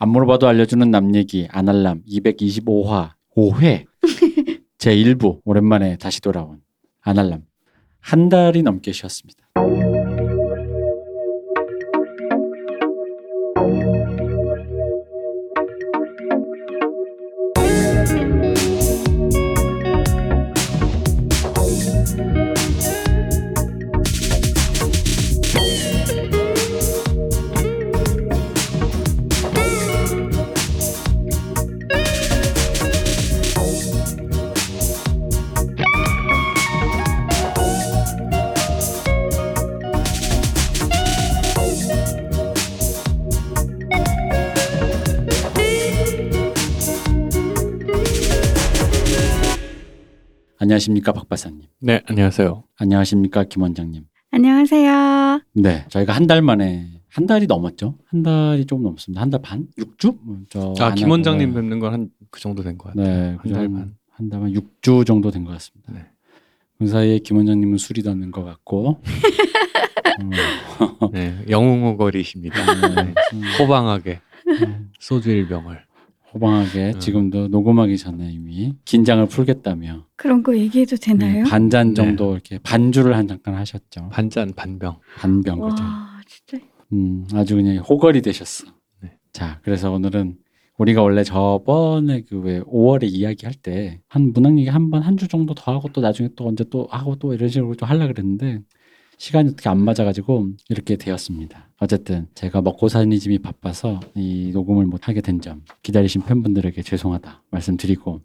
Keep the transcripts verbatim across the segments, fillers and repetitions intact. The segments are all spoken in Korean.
안 물어봐도 알려주는 남 얘기 아날람 이백이십오화 오회 제일부 오랜만에 다시 돌아온 아날람 한 달이 넘게 쉬었습니다. 안녕하십니까 박 박사님. 네, 안녕하세요. 안녕하십니까 김 원장님. 안녕하세요. 네, 저희가 한 달 만에 한 달이 넘었죠. 한 달이 조금 넘었습니다. 한 달 반? 육 주? 저 아, 김 원장님 뵙는 건 한 그 정도 된 것 같아요. 네, 한 달 반. 한 달 반 육 주 정도 된 것 같습니다. 네. 그 사이에 김 원장님은 술이 닿는 것 같고 음. 네, 영웅호걸이십니다. 네, 호방하게 소주 일 병을 호방하게 음. 지금도 녹음하기 전에 이미 긴장을 풀겠다며 그런 거 얘기해도 되나요? 네, 반잔 정도 네. 이렇게 반주를 한 잠깐 하셨죠. 반잔 반병 반병 그죠. 와 진짜 음, 아주 그냥 호걸이 되셨어. 네. 자 그래서 오늘은 우리가 원래 저번에 그 왜 오월에 이야기할 때 한 문학 얘기 한 번 한 주 정도 더 하고 또 나중에 또 언제 또 하고 또 이런 식으로 또 하려고 그랬는데 시간이 어떻게 안 맞아가지고 이렇게 되었습니다. 어쨌든 제가 먹고 사는 집이 바빠서 이 녹음을 못하게 된 점 기다리신 팬분들에게 죄송하다 말씀드리고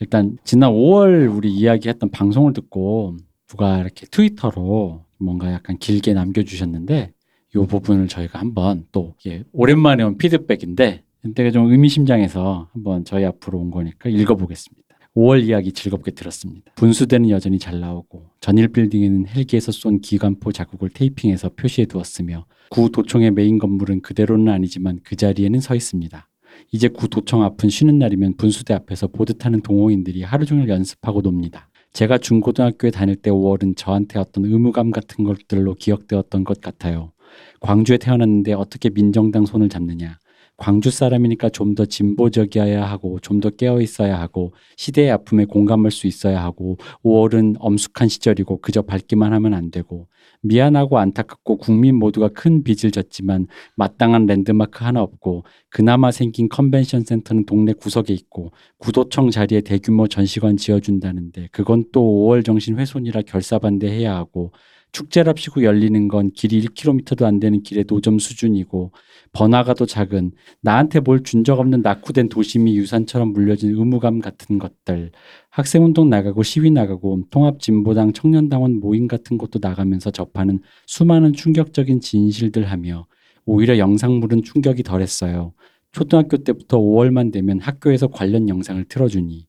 일단 지난 오월 우리 이야기했던 방송을 듣고 누가 이렇게 트위터로 뭔가 약간 길게 남겨주셨는데 이 부분을 저희가 한번 또 이게 오랜만에 온 피드백인데 되게 좀 의미심장해서 한번 저희 앞으로 온 거니까 읽어보겠습니다. 오월 이야기 즐겁게 들었습니다. 분수대는 여전히 잘 나오고 전일 빌딩에는 헬기에서 쏜 기관포 자국을 테이핑해서 표시해 두었으며 구 도청의 메인 건물은 그대로는 아니지만 그 자리에는 서 있습니다. 이제 구 도청 앞은 쉬는 날이면 분수대 앞에서 보드 타는 동호인들이 하루 종일 연습하고 놉니다. 제가 중고등학교에 다닐 때 오월은 저한테 어떤 의무감 같은 것들로 기억되었던 것 같아요. 광주에 태어났는데 어떻게 민정당 손을 잡느냐. 광주 사람이니까 좀 더 진보적이어야 하고 좀 더 깨어있어야 하고 시대의 아픔에 공감할 수 있어야 하고 오월은 엄숙한 시절이고 그저 밝기만 하면 안 되고 미안하고 안타깝고 국민 모두가 큰 빚을 졌지만 마땅한 랜드마크 하나 없고 그나마 생긴 컨벤션 센터는 동네 구석에 있고 구도청 자리에 대규모 전시관 지어준다는데 그건 또 오월 정신 훼손이라 결사반대해야 하고 축제랍시고 열리는 건 길이 일 킬로미터도 안 되는 길의 노점 수준이고 번화가도 작은 나한테 뭘 준 적 없는 낙후된 도심이 유산처럼 물려진 의무감 같은 것들 학생운동 나가고 시위 나가고 통합진보당 청년당원 모임 같은 것도 나가면서 접하는 수많은 충격적인 진실들 하며 오히려 영상물은 충격이 덜했어요. 초등학교 때부터 오월만 되면 학교에서 관련 영상을 틀어주니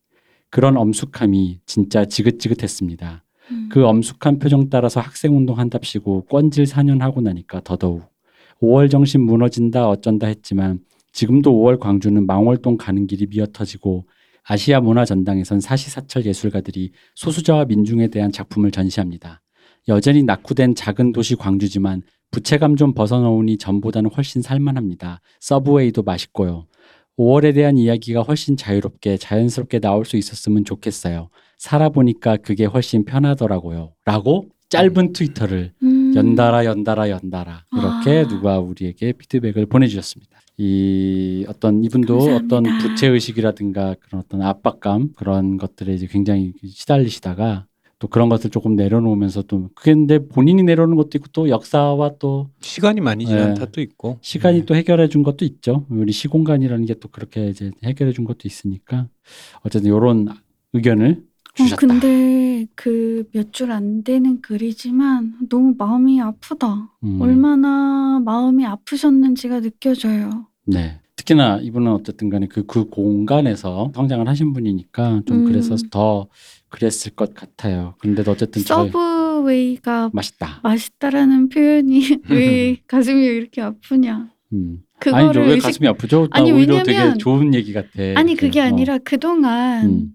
그런 엄숙함이 진짜 지긋지긋했습니다. 그 엄숙한 표정 따라서 학생운동 한답시고 꼰질 사 년 하고 나니까 더더욱 오월 정신 무너진다 어쩐다 했지만 지금도 오월 광주는 망월동 가는 길이 미어터지고 아시아 문화전당에선 사시사철 예술가들이 소수자와 민중에 대한 작품을 전시합니다. 여전히 낙후된 작은 도시 광주지만 부채감 좀 벗어놓으니 전보다는 훨씬 살만합니다. 서브웨이도 맛있고요. 오월에 대한 이야기가 훨씬 자유롭게 자연스럽게 나올 수 있었으면 좋겠어요. 살아보니까 그게 훨씬 편하더라고요. 라고 짧은 트위터를 음. 연달아 연달아 연달아 이렇게 아. 누가 우리에게 피드백을 보내주셨습니다. 이 어떤 이분도 감사합니다. 어떤 부채의식이라든가 그런 어떤 압박감 그런 것들에 이제 굉장히 시달리시다가 또 그런 것을 조금 내려놓으면서 또 근데 본인이 내려오는 것도 있고 또 역사와 또 시간이 많이 지난 예, 탓도 있고 시간이 네. 또 해결해 준 것도 있죠. 우리 시공간이라는 게 또 그렇게 이제 해결해 준 것도 있으니까 어쨌든 이런 의견을 주셨다. 어, 근데 그 몇 줄 안 되는 글이지만 너무 마음이 아프다. 음. 얼마나 마음이 아프셨는지가 느껴져요. 네. 특히나 이분은 어쨌든 간에 그, 그 공간에서 성장을 하신 분이니까 좀 음. 그래서 더 그랬을 것 같아요. 근데도 어쨌든 서브웨이가 맛있다. 맛있다라는 표현이 왜 가슴이 이렇게 아프냐. 음. 아니죠. 왜 의식... 가슴이 아프죠? 아니, 오히려 왜냐면... 되게 좋은 얘기 같아. 아니 그게 어. 아니라 그동안 음.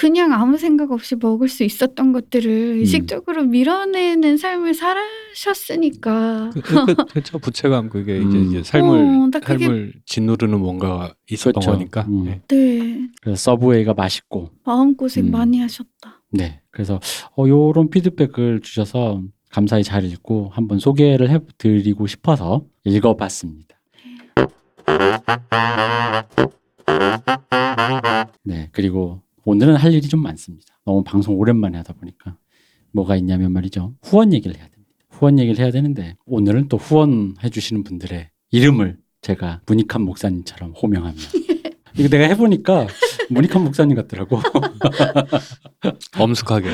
그냥 아무 생각 없이 먹을 수 있었던 것들을 의식적으로 음. 밀어내는 삶을 살으셨으니까. 그렇죠. 부채감 그게 음. 이제, 이제 삶을 어, 삶을 그게... 짓누르는 뭔가가 있었던 그렇죠. 거니까. 음. 네. 네. 그래서 서브웨이가 맛있고. 마음고생 음. 많이 하셨다. 네. 그래서 어, 요런 피드백을 주셔서 감사히 잘 읽고 한번 소개를 해드리고 싶어서 읽어봤습니다. 네, 그리고 오늘은 할 일이 좀 많습니다. 너무 방송 오랜만에 하다 보니까 뭐가 있냐면 말이죠. 후원 얘기를 해야 됩니다. 후원 얘기를 해야 되는데 오늘은 또 후원해 주시는 분들의 이름을 제가 문익환 목사님처럼 호명합니다. 이거 내가 해보니까 문익환 목사님 같더라고. 엄숙하게.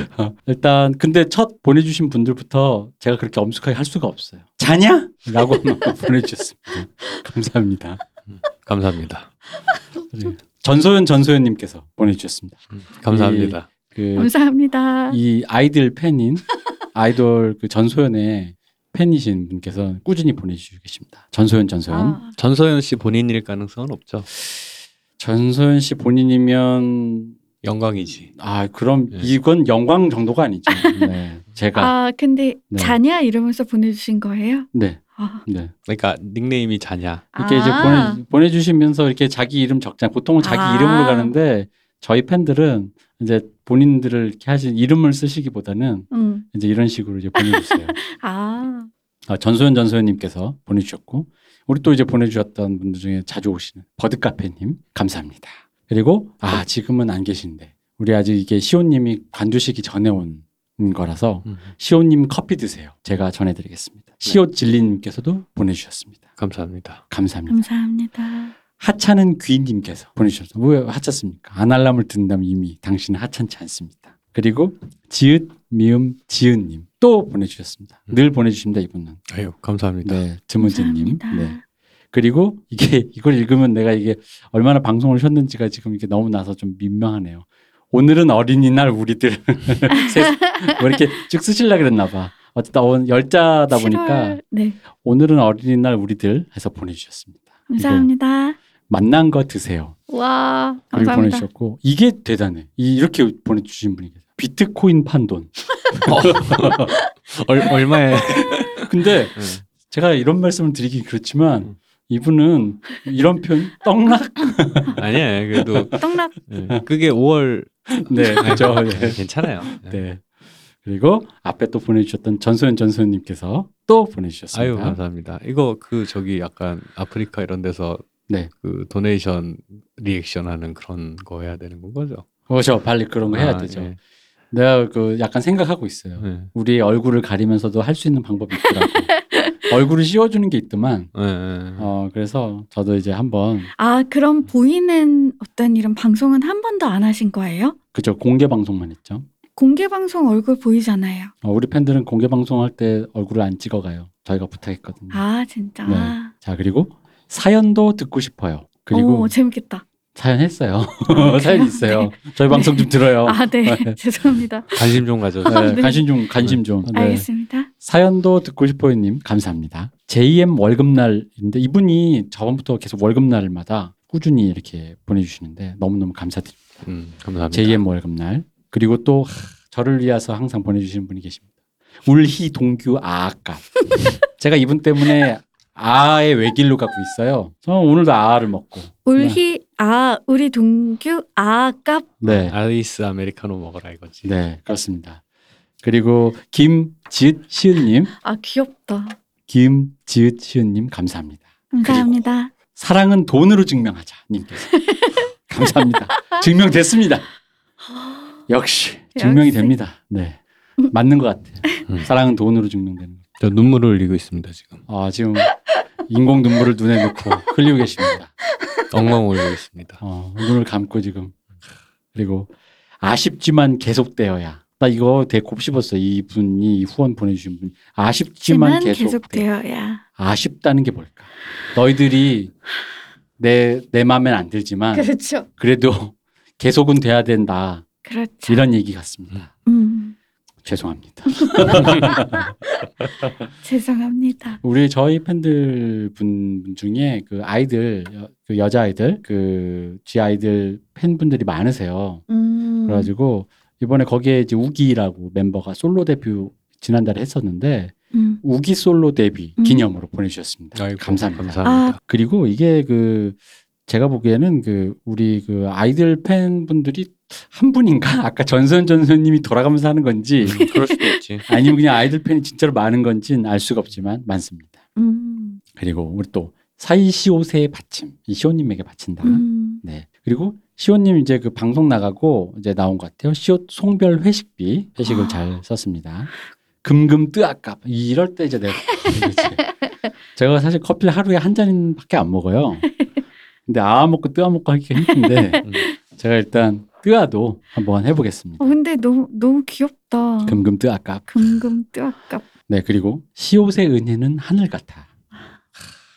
일단 근데 첫 보내주신 분들부터 제가 그렇게 엄숙하게 할 수가 없어요. 자냐? 라고 보내주셨습니다. 감사합니다. 감사합니다. 전소연 전소연님께서 보내주셨습니다. 음, 감사합니다. 이, 그, 감사합니다. 이 아이들 팬인 아이돌 그 전소연의 팬이신 분께서 꾸준히 보내주시고 계십니다. 전소연 전소연. 아. 전소연 씨 본인일 가능성은 없죠. 전소연 씨 본인이면 영광이지. 아 그럼 네. 이건 영광 정도가 아니죠. 네, 제가. 아 근데 네. 자냐 이러면서 보내주신 거예요? 네. 네. 그러니까 닉네임이 자냐. 이렇게 아~ 이제 보내, 보내주시면서 이렇게 자기 이름 적잖아요. 보통은 자기 아~ 이름으로 가는데 저희 팬들은 이제 본인들을 이렇게 하신 이름을 쓰시기보다는 음. 이제 이런 식으로 이제 보내주세요. 아. 아, 전소연 전소연님께서 보내주셨고 우리 또 이제 보내주셨던 분들 중에 자주 오시는 버드카페님 감사합니다. 그리고 아 지금은 안 계신데 우리 아직 이게 시온님이 관두시기 전에 온 거라서 음. 시온님 커피 드세요. 제가 전해드리겠습니다. 시옷진리님께서도 보내주셨습니다. 감사합니다. 감사합니다. 감사합니다. 하찮은 귀님께서 보내주셨습니다. 왜 하찮습니까? 아날람을 듣는다면 이미 당신은 하찮지 않습니다. 그리고 지읒, 미음, 지은님 또 보내주셨습니다. 음. 늘 보내주십니다. 이분은. 아유 감사합니다. 네, 드문진님. 네. 그리고 이게 이걸 읽으면 내가 이게 얼마나 방송을 쉬었는지가 지금 이게 너무 나서 좀 민망하네요. 오늘은 어린이날 우리들 뭐 이렇게 쭉 쓰실라 그랬나 봐. 어쨌든 열자다 보니까 네. 오늘은 어린이날 우리들 해서 보내주셨습니다. 감사합니다. 만난 거 드세요. 와 감사합니다. 보내주셨고 이게 대단해. 이렇게 보내주신 분이 계세요. 비트코인 판돈. 얼, 얼마에? 근데 음. 제가 이런 말씀을 드리긴 그렇지만 음. 이분은 이런 표현 떡락? 아니야 그래도 떡락. 네. 그게 오월 네 그렇죠. 네. 괜찮아요. 네. 그리고 앞에 또 보내주셨던 전소연 전소연님께서 또 보내주셨습니다. 아유 감사합니다. 이거 그 저기 약간 아프리카 이런 데서 네. 그 도네이션 리액션하는 그런 거 해야 되는 건 거죠? 그렇죠. 빨리 그런 거 해야 아, 되죠. 예. 내가 그 약간 생각하고 있어요. 예. 우리 얼굴을 가리면서도 할 수 있는 방법이 있더라고. 얼굴을 씌워주는 게 있더만. 예, 예. 어 그래서 저도 이제 한번. 아 그럼 보이는 어떤 이런 방송은 한 번도 안 하신 거예요? 그죠. 공개 방송만 했죠. 공개방송 얼굴 보이잖아요. 어, 우리 팬들은 공개방송 할 때 얼굴을 안 찍어가요. 저희가 부탁했거든요. 아 진짜? 네. 자 그리고 사연도 듣고 싶어요. 그리고 오 재밌겠다. 사연 했어요. 아, 사연 있어요. 네. 저희 방송 네. 좀 들어요. 아 네. 네. 죄송합니다. 관심 좀 가져주세요. 네. 네. 관심 좀 관심 좀. 네. 알겠습니다. 사연도 듣고 싶어요님 감사합니다. 제이엠 월급날인데 이분이 저번부터 계속 월급날마다 꾸준히 이렇게 보내주시는데 너무너무 감사드립니다. 음, 감사합니다. 제이엠 월급날. 그리고 또 하, 저를 위해서 항상 보내주시는 분이 계십니다. 울희 동규 아아까. 제가 이분 때문에 아의 외길로 갖고 있어요. 저는 오늘도 아아를 먹고. 울희 아 우리 동규 아아까. 네. 아이스 아메리카노 먹어라 이거지. 네 그렇습니다. 그리고 김지읒 시은님. 아 귀엽다. 김지읒 시은님 감사합니다. 감사합니다. 사랑은 돈으로 증명하자 님께서. 감사합니다. 증명됐습니다. 역시 증명이 역시. 됩니다. 네, 맞는 것 같아요. 사랑은 돈으로 증명되는. 저 눈물을 흘리고 있습니다 지금. 아 지금 인공 눈물을 눈에 넣고 흘리고 계십니다. 엉망 올리고 있습니다. 어, 눈을 감고 지금. 그리고 아쉽지만 계속되어야. 나 이거 되게 곱씹었어. 이 분이 후원 보내주신 분. 아쉽지만 계속되어야. 계속 아쉽다는 게 뭘까? 너희들이 내 내 마음엔 안 들지만. 그렇죠. 그래도 계속은 돼야 된다. 그렇죠. 이런 얘기 같습니다. 음. 죄송합니다. 죄송합니다. 우리 저희 팬들 분 중에 그 아이들, 그 여자아이들, 그 지아이들 팬분들이 많으세요. 음. 그래가지고 이번에 거기에 이제 우기라고 멤버가 솔로 데뷔 지난달에 했었는데 음. 우기 솔로 데뷔 음. 기념으로 보내주셨습니다. 아이고, 감사합니다. 감사합니다. 아. 그리고 이게 그 제가 보기에는 그 우리 그 아이들 팬분들이 한 분인가? 아까 전선 전선님이 돌아가면서 하는 건지 그럴 수도 있지. 아니면 그냥 아이들 팬이 진짜로 많은 건지는 알 수가 없지만 많습니다. 음. 그리고 우리 또 사이 시옷의 받침, 이 시옷님에게 바친다. 음. 네. 그리고 시옷님 이제 그 방송 나가고 이제 나온 것 같아요. 시옷 송별 회식비 회식을 아. 잘 썼습니다. 금금 뜨악값 이럴 때 이제 내가 제가 사실 커피를 하루에 한 잔밖에 안 먹어요. 근데 아 먹고 뜨아 먹고 하기가 힘든데 음. 제가 일단 뜨아도 한번 해보겠습니다. 어, 근데 너무 너무 귀엽다. 금금 뜨아깝. 금금 뜨아깝. 네 그리고 시옷의 은혜는 하늘 같아.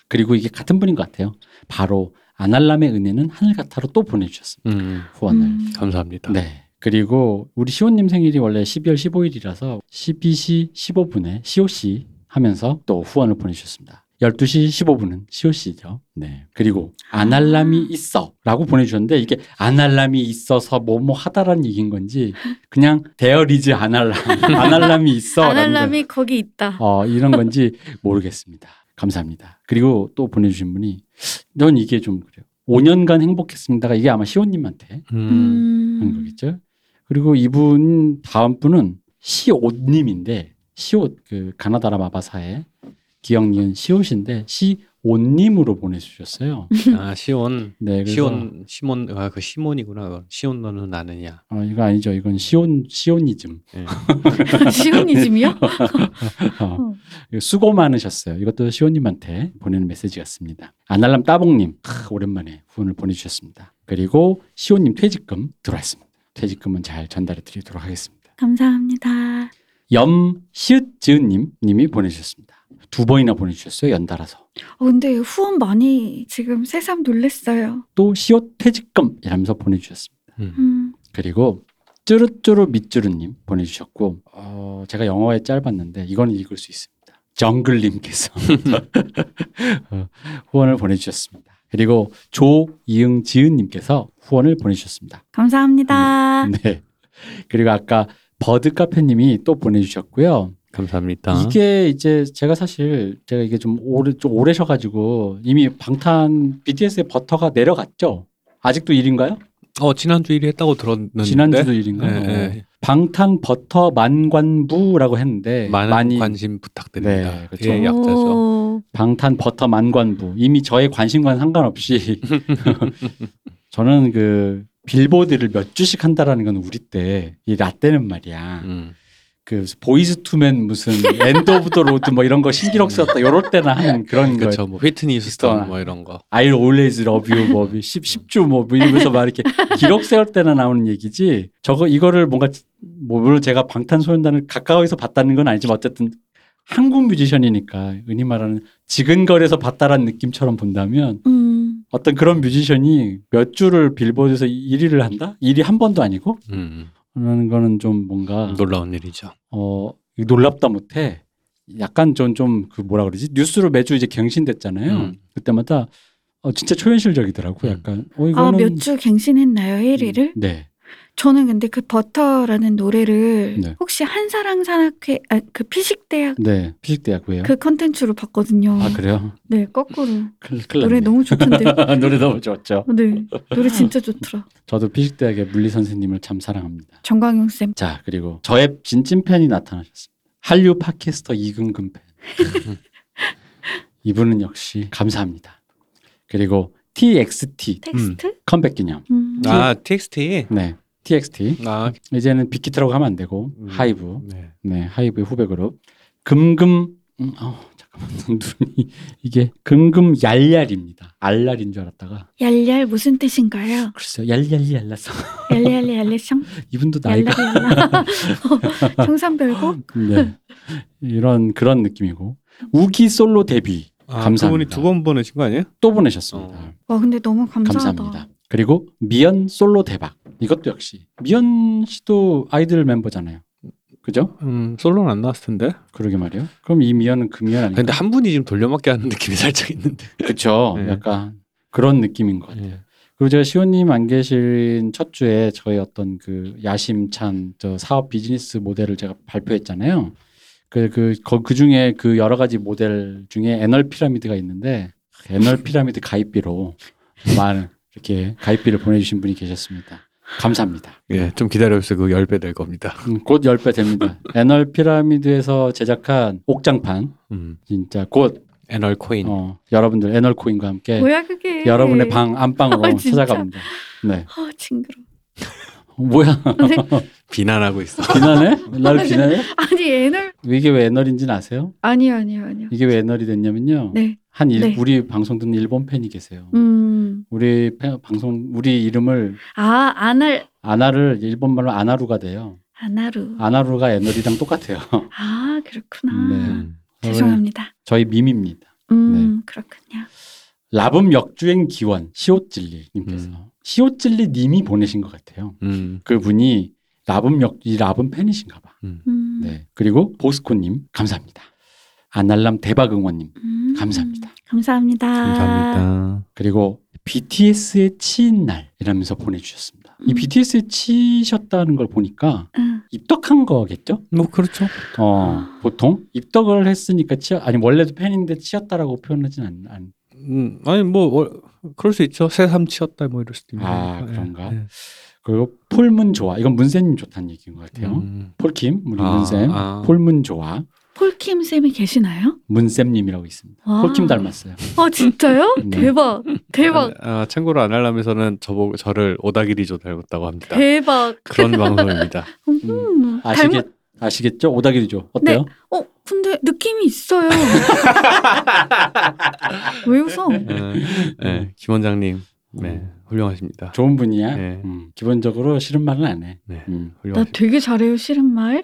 그리고 이게 같은 분인 것 같아요. 바로 아날람의 은혜는 하늘 같아로 또 보내주셨습니다. 음. 후원을. 음. 감사합니다. 네 그리고 우리 시옷님 생일이 원래 십이월 십오일이라서 열두 시 십오 분에 시옷씨 하면서 또 후원을 보내주셨습니다. 열두 시 십오 분은 시오씨죠. 네. 그리고 아날람이 있어 라고 보내주셨는데 이게 아날람이 있어서 뭐뭐 하다라는 얘기인 건지 그냥 there is 아날람 아날람이 있어 아날람이 거기 있다 어 이런 건지 모르겠습니다. 감사합니다. 그리고 또 보내주신 분이 넌 이게 좀 그래요. 오 년간 행복했습니다가 이게 아마 시오님한테 음. 하는 거겠죠. 그리고 이분 다음 분은 시옷님인데 시옷 그 가나다라 마바사의 기억니은 시옷인데 시온님으로 보내주셨어요. 아 시온. 네, 시온 시몬 아 그 시몬이구나. 시온 너는 아느냐? 아 이거 아니죠. 이건 시온 시온이즘. 네. 시온이즘이요? 어, 수고 많으셨어요. 이것도 시온님한테 보내는 메시지였습니다. 아날람 따봉님 아, 오랜만에 후원을 보내주셨습니다. 그리고 시온님 퇴직금 들어왔습니다. 퇴직금은 잘 전달해드리도록 하겠습니다. 감사합니다. 염시읒지은님 님이 보내주셨습니다. 두 번이나 보내주셨어요. 연달아서. 어, 근데 후원 많이 지금 새삼 놀랐어요. 또 시옷 퇴직금 이러면서 보내주셨습니다. 음. 음. 그리고 쭈루쭈루 밑쭈루님 보내주셨고 어, 제가 영어에 짧았는데 이거는 읽을 수 있습니다. 정글님께서 어, 후원을 보내주셨습니다. 그리고 조이응지은님께서 후원을 보내주셨습니다. 감사합니다. 네. 네. 그리고 아까 버드카페님이 또 보내주셨고요. 감사합니다. 이게 이제 제가 사실 제가 이게 좀 오래 좀 오래셔가지고 이미 방탄 비티에스의 버터가 내려갔죠. 아직도 일인가요? 어 지난주 일 위 했다고 들었는데 지난주도 일인가요? 네. 네. 방탄 버터 만관부라고 했는데 많은 많이 관심 부탁드립니다. 네, 그렇죠. 예, 약자죠. 방탄 버터 만관부 이미 저의 관심과는 상관없이 저는 그 빌보드를 몇 주씩 한다라는 건 우리 때 이 라떼는 말이야. 음. 그 보이즈 투맨 무슨 엔드 오브 더 로드 뭐 이런 거 신기록 썼다 요럴 때나 하는 그런 거 그렇죠. 뭐 휘트니 휴스턴 뭐 이런 거 I'll always love you 뭐 십 주 뭐 이러면서 막 이렇게 기록 세울 때나 나오는 얘기지 저거 이거를 뭔가 뭐 물론 제가 방탄소년단을 가까이서 봤다는 건 아니지만 어쨌든 한국 뮤지션이니까 흔히 말하는 지근거리에서 봤다라는 느낌처럼 본다면 음. 어떤 그런 뮤지션이 몇 주를 빌보드에서 일 위를 한다? 일 위 한 번도 아니고? 음. 그런 거는 좀 뭔가 놀라운 일이죠. 어 놀랍다 못해 약간 좀 좀 그 뭐라 그러지 뉴스로 매주 이제 갱신됐잖아요. 음. 그때마다 어, 진짜 초현실적이더라고. 음. 약간 어, 이거는... 아, 몇 주 갱신했나요 일 위를? 음. 네. 저는 근데 그 버터라는 노래를 네. 혹시 한사랑 산악회 아, 그 피식대학 네 피식대학이에요. 그 컨텐츠로 봤거든요. 아 그래요? 네 거꾸로 클, 노래 너무 좋던데요. 노래 너무 좋았죠. 네 노래 진짜 좋더라. 저도 피식대학의 물리 선생님을 참 사랑합니다. 정광용 쌤. 자 그리고 저의 진찐 팬이 나타나셨습니다. 한류 팟캐스터 이금금 팬. 이분은 역시 감사합니다. 그리고 티엑스티 텍스트? 음. 컴백 기념. 음. 아 티엑스티. 네. 티엑스티 아. 이제는 빅히트라고 하면 안 되고 음. 하이브 네. 네 하이브의 후배 그룹 금금 음, 어, 잠깐만 눈이 이게 금금 얄얄입니다. 알랄인 줄 알았다가 얄얄 무슨 뜻인가요? 글쎄요 얄얄이 얄라성 얄얄이 얄라성 이분도 나이가 어, 청산별곡 네. 이런 그런 느낌이고 우기 솔로 데뷔 아, 감사합니다. 그분이 두 번 보내신 거 아니에요? 또 보내셨습니다. 어. 와 근데 너무 감사하다. 감사합니다. 그리고 미연 솔로 대박 이것도 역시 미연 씨도 아이들 멤버잖아요. 그죠? 음, 솔로는 안 나왔을 텐데. 그러게 말이요. 그럼 이 미연은 그 미연 아니에요? 근데 한 분이 지금 돌려막기 하는 느낌이 살짝 있는데. 그렇죠. 네. 약간 그런 느낌인 것 같아요. 네. 그리고 제가 시호님 안 계신 첫 주에 저희 어떤 그 야심찬 저 사업 비즈니스 모델을 제가 발표했잖아요. 그, 그, 그 중에 그 여러 가지 모델 중에 애널 피라미드가 있는데 애널 피라미드 가입비로 많은 이렇게 가입비를 보내주신 분이 계셨습니다. 감사합니다. 예, 좀 기다려주세요. 그 십 배 될 겁니다. 음, 곧 십 배 됩니다. 애널 피라미드에서 제작한 옥장판. 음. 진짜 곧. 애널 코인. 어, 여러분들 애널 코인과 함께. 뭐야 그게. 여러분의 방 안방으로 아, 찾아갑니다. 네. 아, 징그러워. 뭐야. 비난하고 있어. 비난해? 나를 비난해? 아니, 애널. 이게 왜 애널인지는 아세요? 아니요, 아니요, 아니요. 이게 왜 애널이 됐냐면요. 네. 한 일, 네. 우리 방송 듣는 일본 팬이 계세요. 음. 우리 팬, 방송 우리 이름을 아 아날 아나를 일본말로 아나루가 돼요. 아나루 아나루가 애널이랑 똑같아요. 아 그렇구나. 네. 죄송합니다. 저희 밈입니다. 음 네. 그렇군요. 라붐 역주행 기원 시옷질리님께서 음. 시옷질리님이 보내신 것 같아요. 음. 그분이 라붐 역 이 라붐 팬이신가봐. 음. 네 그리고 보스코님 감사합니다. 아날람 대박 응원님 음, 감사합니다. 감사합니다. 감사합니다. 그리고 비티에스의 치인 날이라면서 보내주셨습니다. 음. 이 비티에스에 치셨다는 걸 보니까 음. 입덕한 거겠죠? 뭐 그렇죠. 어, 보통 입덕을 했으니까 치였 아니 원래도 팬인데 치였다라고 표현하진 않. 안. 음, 아니 뭐 어, 그럴 수 있죠. 새삼 치였다 뭐 이럴 수도 있는. 아 그런가. 네. 그리고 폴문 좋아. 이건 문세님 좋다는 얘기인 것 같아요. 음. 폴킴 우리 아, 문세 아. 폴문 좋아. 폴킴 쌤이 계시나요? 문쌤님이라고 있습니다. 와. 폴킴 닮았어요. 아 진짜요? 네. 대박, 대박. 아, 아, 참고로 안할람에서는 저보 저를 오다기리조 닮았다고 합니다. 대박. 그런 방송입니다. 음, 음. 아시겠 닮은... 아시겠죠? 오다기리조 어때요? 네. 어 근데 느낌이 있어요. 왜 웃어? 네, 네. 김 원장님. 네, 훌륭하십니다. 좋은 분이야. 네. 음, 기본적으로 싫은 말은 안 해. 네, 음. 나 되게 잘해요 싫은 말.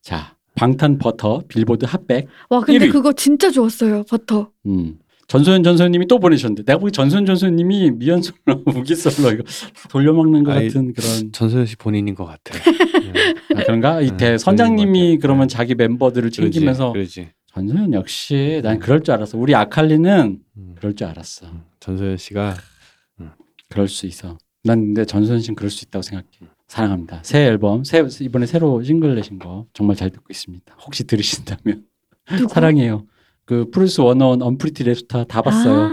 자. 방탄 버터 빌보드 핫백 와 근데 일 위. 그거 진짜 좋았어요 버터. 음 전소연 전소연님이 또 보내셨는데 내가 보기 전소연 전소연님이 미연솔로 무기솔로 이거 돌려먹는 것 아이, 같은 그런 전소연 씨 본인인 것 같아. 네. 아, 그런가 이 대 아, 선장님이 그러면 네. 자기 멤버들을 챙기면서 그러지, 그러지. 전소연 역시 난 그럴 줄 알았어. 우리 아칼리는 음. 그럴 줄 알았어. 음. 전소연 씨가 음. 그럴 수 있어. 난 근데 전소연 씨는 그럴 수 있다고 생각해. 사랑합니다. 새 앨범, 새, 이번에 새로 싱글 내신 거 정말 잘 듣고 있습니다. 혹시 들으신다면 사랑해요. 그 프루스 원어원 언프리티 랩스타 다 봤어요. 아.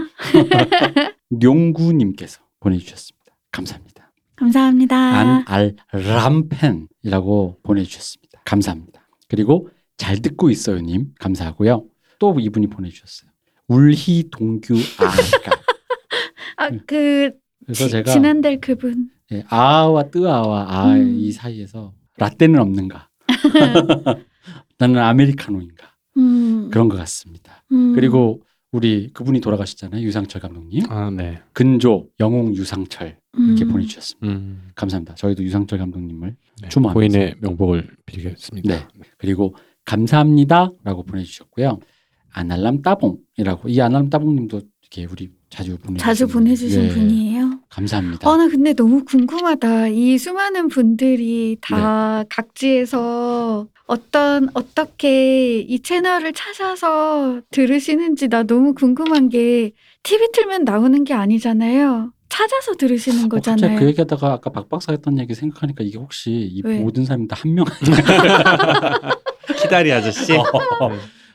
용구님께서 보내주셨습니다. 감사합니다. 감사합니다. 안알람팬이라고 보내주셨습니다. 감사합니다. 그리고 잘 듣고 있어요님 감사하고요. 또 이분이 보내주셨어요. 울희동규 아가. 아, 그 그래서 지, 제가 지난달 그분. 네, 아와 뜨아와 아 이 음. 사이에서 라떼는 없는가? 나는 아메리카노인가? 음. 그런 것 같습니다. 음. 그리고 우리 그분이 돌아가셨잖아요. 유상철 감독님. 아, 네. 근조 영웅 유상철 음. 이렇게 보내주셨습니다. 음. 감사합니다. 저희도 유상철 감독님을 네, 추모하면서 고인의 명복을 빌겠습니다. 네. 그리고 감사합니다라고 보내주셨고요. 안알람 따봉이라고 이 안알람 따봉님도 이렇게 우리 자주 보내 자주 보내주신 네. 분이에요. 감사합니다. 아, 나 근데 너무 궁금하다. 이 수많은 분들이 다 네. 각지에서 어떤 어떻게 이 채널을 찾아서 들으시는지 나 너무 궁금한 게 티비 틀면 나오는 게 아니잖아요. 찾아서 들으시는 거잖아요. 어, 갑자기 그 얘기하다가 아까 박 박사 했던 얘기 생각하니까 이게 혹시 이 왜? 모든 사람이 다 한 명 아니야? 기다리 아저씨. 어.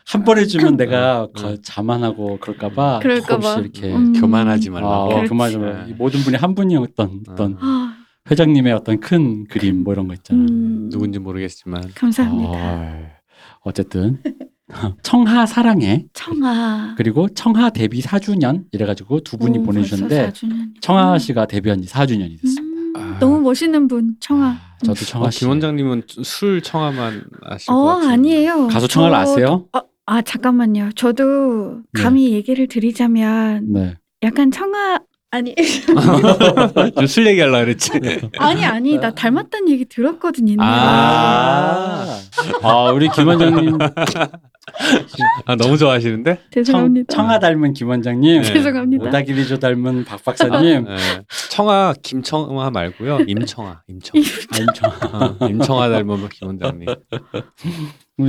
한 번 해주면 내가 음. 자만하고 그럴까봐 혹시 이렇게 음. 교만하지 말라고 아, 교만하지 말라고 모든 분이 한 분이었던 어떤 아. 회장님의 어떤 큰 그림 뭐 이런 거 있잖아요. 음. 누군지 모르겠지만 감사합니다. 어, 어쨌든 청하 사랑해 청하 그리고 청하 데뷔 사 주년 이래가지고 두 분이 오, 보내주셨는데 청하 씨가 데뷔한 지 사 주년이 됐습니다. 음. 아. 너무 멋있는 분 청하. 아, 저도 청하 씨. 어, 김 원장님은 술 청하만 아시고 어, 아니에요. 가수 청하를 저... 아세요? 아. 아 잠깐만요. 저도 감히 네. 얘기를 드리자면 네. 약간 청아 아니 술 얘기하려고 그랬지. 아니 아니 나 닮았다는 얘기 들었거든요. 아~, 아 우리 김 원장님 아 너무 좋아하시는데? 죄송합니다. 청, 청아 닮은 김 원장님, 네. 죄송합니다. 오다기리조 닮은 박 박사님, 네. 청아 김청아 말고요. 임청아, 임청, 임청아, 임청아 닮은 김원장님.